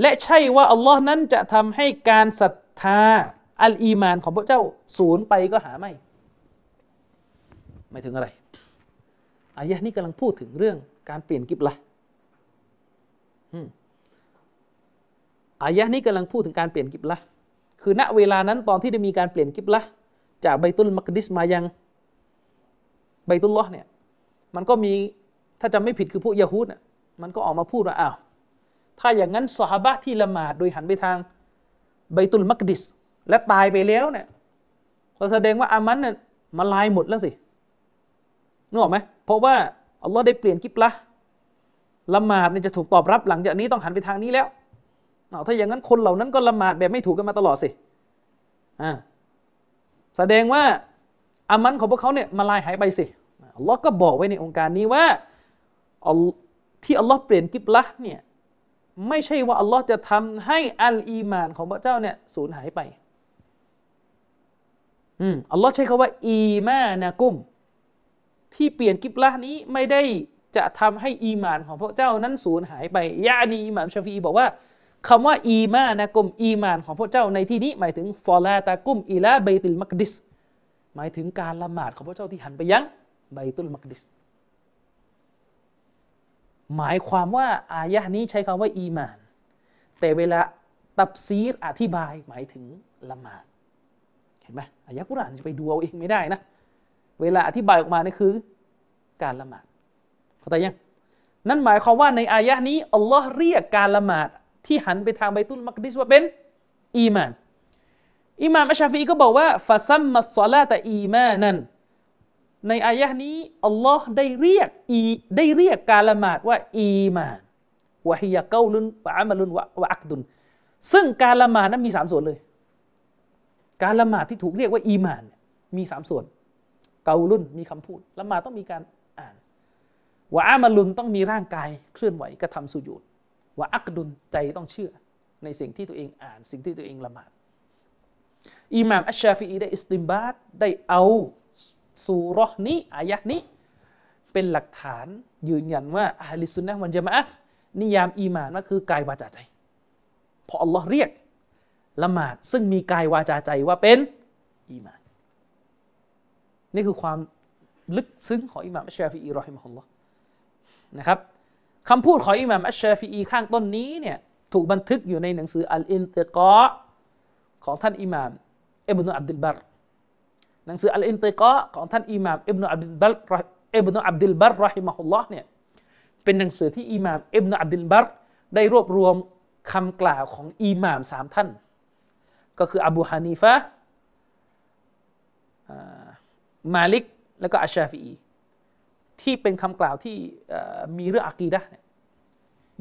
และใช่ว่าอัลลอฮ์นั้นจะทำให้การศรัทธาอัลอีมานของพวกเจ้าสูญไปก็หาไม่ไม่ถึงอะไรอายะห์นี้กำลังพูดถึงเรื่องการเปลี่ยนกิบละอายะห์นี้กำลังพูดถึงการเปลี่ยนกิบละคือณเวลานั้นตอนที่ได้มีการเปลี่ยนกิบละจากบัยตุลมักดิสมายังบัยตุลลอฮ์เนี่ยมันก็มีถ้าจำไม่ผิดคือพวกยะฮูดน่ะมันก็ออกมาพูดว่าอ้าวถ้าอย่างนั้นซอฮาบะห์ที่ละหมาดโดยหันไปทางบัยตุลมักดิสและตายไปแล้วเนี่ยก็แสดงว่าอามันเนี่ยมาลายหมดแล้วสิ นึกออกไหมเพราะว่าอัลลอฮ์ได้เปลี่ยนกิบละละหมาดเนี่ยจะถูกตอบรับหลังจากนี้ต้องหันไปทางนี้แล้วถ้าอย่างนั้นคนเหล่านั้นก็ละหมาดแบบไม่ถูกกันมาตลอดสิอ่าแสดงว่าอามันของพวกเขาเนี่ยมาลายหายไปสิอัลลอฮ์ก็บอกไว้ในองค์การนี้ว่าที่อัลลอฮ์เปลี่ยนกิบละเนี่ยไม่ใช่ว่าอัลลอฮ์จะทำให้อัลอีมานของพระเจ้าเนี่ยสูญหายไปอืมอัลลอฮ์ใช้คำว่าอีมานะกุมที่เปลี่ยนกิบละนี้ไม่ได้จะทำให้อีมานของพระเจ้านั้นสูญหายไปยะนีอิหม่ามชาฟีอีบอกว่าคำว่าอีมานะกุมอีมานของพระเจ้าในที่นี้หมายถึงศอลาตะกุมอิลาบัยตุลมักดิสหมายถึงการละหมาดของพระเจ้าที่หันไปยังบัยตุลมักดิสหมายความว่าอายะห์นี้ใช้คำว่าอีมานแต่เวลาตัฟซีรอธิบายหมายถึงละหมาดเห็นไหมอายะห์กุรอานจะไปดูเอาเองไม่ได้นะเวลาอธิบายออกมานี่คือการละหมาดเข้าใจยังนั่นหมายความว่าในอายะห์นี้อัลลอฮ์เรียกการละหมาดที่หันไปทางบัยตุลมักดิสว่าเป็นอีมานอิหม่ามอัชชะฟีอีก็บอกว่าฟะซัมมัสศอลาตะอีมานันในอายะห์นี้อัลลอฮ์ได้เรียกอีได้เรียกการละหมาดว่าอีมานวะฮิยะกอลุนวะอะมัลุนวะอักดุนซึ่งการละหมาดนั้นมีสามส่วนเลยการละหมาดที่ถูกเรียกว่าอีมานมีสามส่วนกอลุนมีคำพูดละหมาดต้องมีการอ่านวะอะมัลุนต้องมีร่างกายเคลื่อนไหวกระทำสุญูดวะอักดุนใจต้องเชื่อในสิ่งที่ตัวเองอ่านสิ่งที่ตัวเองละหมาดอิหม่ามอัชชาฟีอีได้อิสติมบาตได้เอาซูเราะห์นี้อายะห์นี้เป็นหลักฐานยืนยันว่าอะห์ลิสซุนนะห์วัลญะมาอะห์นิยามอีหม่านว่าคือกายวาจาใจเพราะอัลเลาะห์เรียกละหมาดซึ่งมีกายวาจาใจว่าเป็นอีหม่านนี่คือความลึกซึ้งของอิหม่ามอัชชาฟีอีเราะฮิมะฮุลลอฮ์นะครับคำพูดของอิหม่ามอัชชาฟีอีข้างต้นนี้เนี่ยถูกบันทึกอยู่ในหนังสืออัลอินติกอของท่านอิหม่ามอิบนุอับดุลบารหนังสืออัลอินติกอของท่านอิหม่ามอิบนุอับดุลบารอิบนุอับดุลบารเราะฮิมะฮุลลอฮ์เนี่ยเป็นหนังสือที่อิหม่ามอิบนุอับดุลบารได้รวบรวมคำกล่าวของอิหม่ามสามท่านก็คืออบูฮานีฟะห์มาลิกและก็อัชชาฟีอีที่เป็นคำกล่าวที่มีเรื่องอะกีดะห์เนี่ย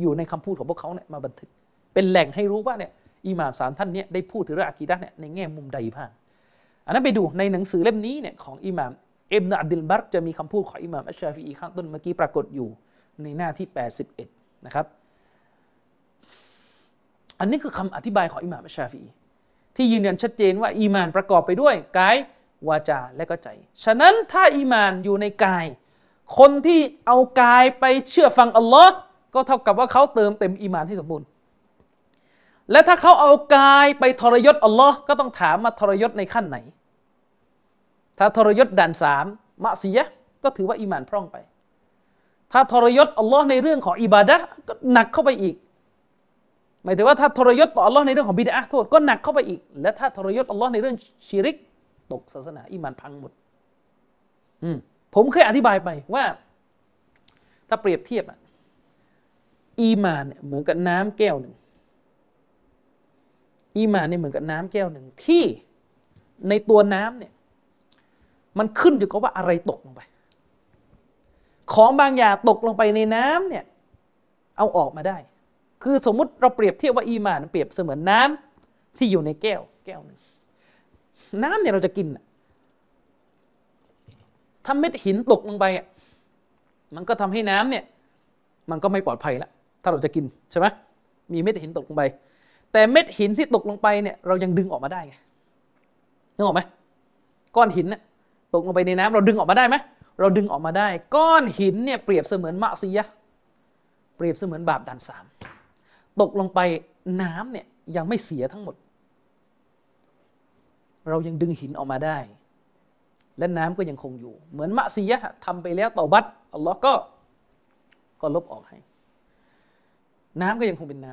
อยู่ในคำพูดของพวกเขาเนี่ยมาบันทึกเป็นแหล่งให้รู้ว่าเนี่ยอิหม่ามสามท่านเนี่ยได้พูดถึงเรื่องอะกีดะห์เนี่ยในแง่มุมใดบ้างอันนั้นไปดูในหนังสือเล่มนี้เนี่ยของอิหม่ามอิบนุอับดุลบารจะมีคำพูดของอิหม่ามอัชชาฟีอีข้างต้นเมื่อกี้ปรากฏอยู่ในหน้าที่แปดสิบเอ็ดนะครับอันนี้คือคำอธิบายของอิหม่ามอัชชาฟีอีที่ยืนยันชัดเจนว่าอีหม่านประกอบไปด้วยกายวาจาและก็ใจฉะนั้นถ้าอีหม่านอยู่ในกายคนที่เอากายไปเชื่อฟังอัลลอฮ์ก็เท่ากับว่าเขาเติมเต็มอีหม่านให้สมบูรณ์และถ้าเขาเอากายไปทรยศอัลลอฮ์ก็ต้องถามมาทรยศในขั้นไหนถ้าทรยศด่านสามมะซียะห์ก็ถือว่าอีหม่านพร่องไปถ้าทรยศอัลลอฮ์ในเรื่องของอิบาดะห์ก็หนักเข้าไปอีกหมายถึงว่าถ้าทรยศต่ออัลลอฮ์ในเรื่องของบิดอะห์โทษก็หนักเข้าไปอีกและถ้าทรยศอัลลอฮ์ในเรื่องชิริกตกศาสนาอีหม่านพังหมดอืมผมเคยอธิบายไปว่าถ้าเปรียบเทียบอ่ะอีหม่านเนี่ยเหมือนกับน้ำแก้วหนึ่งอีหม่านเนี่ยเหมือนกับน้ำแก้วหนึ่งที่ในตัวน้ำเนี่ยมันขึ้นอยู่กับว่าอะไรตกลงไปของบางอย่างตกลงไปในน้ำเนี่ยเอาออกมาได้คือสมมุติเราเปรียบเทียบว่าอีหม่านเปรียบเสมือนน้ำที่อยู่ในแก้วแก้วหนึ่งน้ำเนี่ยเราจะกินถ้าเม็ดหินตกลงไปมันก็ทำให้น้ำเนี่ยมันก็ไม่ปลอดภัยแล้วถ้าเราจะกินใช่ไหมมีเม็ดหินตกลงไปแต่เม็ดหินที่ตกลงไปเนี่ยเรายังดึงออกมาได้ไงนึกออกไหมก้อนหินน่ะตกลงไปในน้ำเราดึงออกมาได้ไหมเราดึงออกมาได้ก้อนหินเนี่ยเปรียบเสมือนมะซียะห์เปรียบเสมือนบาปด่านสามตกลงไปน้ำเนี่ยยังไม่เสียทั้งหมดเรายังดึงหินออกมาได้และน้ำก็ยังคงอยู่เหมือนมะซียะห์ทำไปแล้วเตาบัตอัลลอฮ์ก็ก็ลบออกให้น้ำก็ยังคงเป็นน้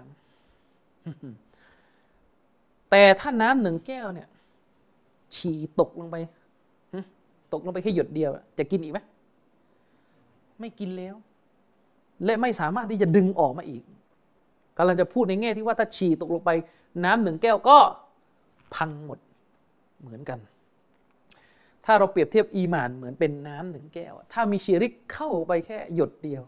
ำแต่ถ้าน้ำหนึ่งแก้วเนี่ยฉี่ตกลงไปตกลงไปแค่หยดเดียวจะกินอีกไหมไม่กินแล้วและไม่สามารถที่จะดึงออกมาอีกกำลังจะพูดในแง่ที่ว่าถ้าฉี่ตกลงไปน้ำหนึ่งแก้วก็พังหมดเหมือนกัน ถ้าเราเปรียบเทียบอีหม่านเหมือนเป็นน้ำหนึ่งแก้วถ้ามีชิริกเข้าไปแค่หยดเดียว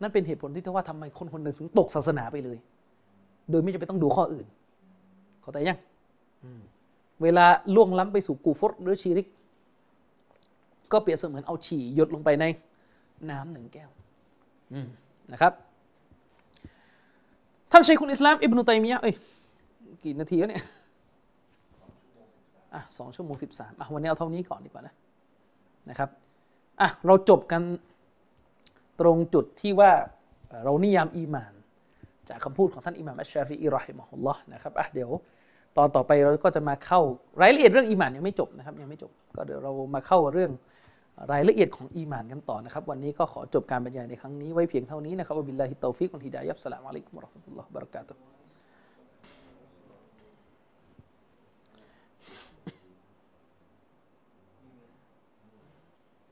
นั่นเป็นเหตุผลที่ว่าทำไมคนคนหนึ่งถึงตกศาสนาไปเลยโดยไม่จำเป็นต้องดูข้ออื่นเข้าใจยังเวลาล่วงล้ำไปสู่กูฟรหรือชิริกก็เปรียบเสมือนเอาฉี่หยดลงไปในน้ำหนึ่งแก้วนะครับท่านชัยคุลอิสลามอิบนุตัยมียะห์เอ้ยกี่นาทีแล้วเนี่ยอ่ะสองชั่วโมงสิบสามอ่ะวันนี้เอาเท่านี้ก่อนดีกว่านะนะครับอ่ะเราจบกันตรงจุดที่ว่าเรานิยามอีหม่านจากคำพูดของท่านอิหม่ามอัชชาฟิอี เราะฮิมะฮุลลอฮ์นะครับอ่ะเดี๋ยวตอนต่อไปเราก็จะมาเข้ารายละเอียดเรื่องอีหม่านยังไม่จบนะครับยังไม่จบก็เดี๋ยวเรามาเข้าเรื่องรายละเอียดของอีหม่านกันต่อนะครับวันนี้ก็ขอจบการบรรยายในครั้งนี้ไว้เพียงเท่านี้นะครับวะบิลลาฮิตตอฟิกวัลฮิดายะฮ์อัสสลามุอะลัยกุมวะเราะห์มะตุลลอฮิวะบะเราะกาตุฮ์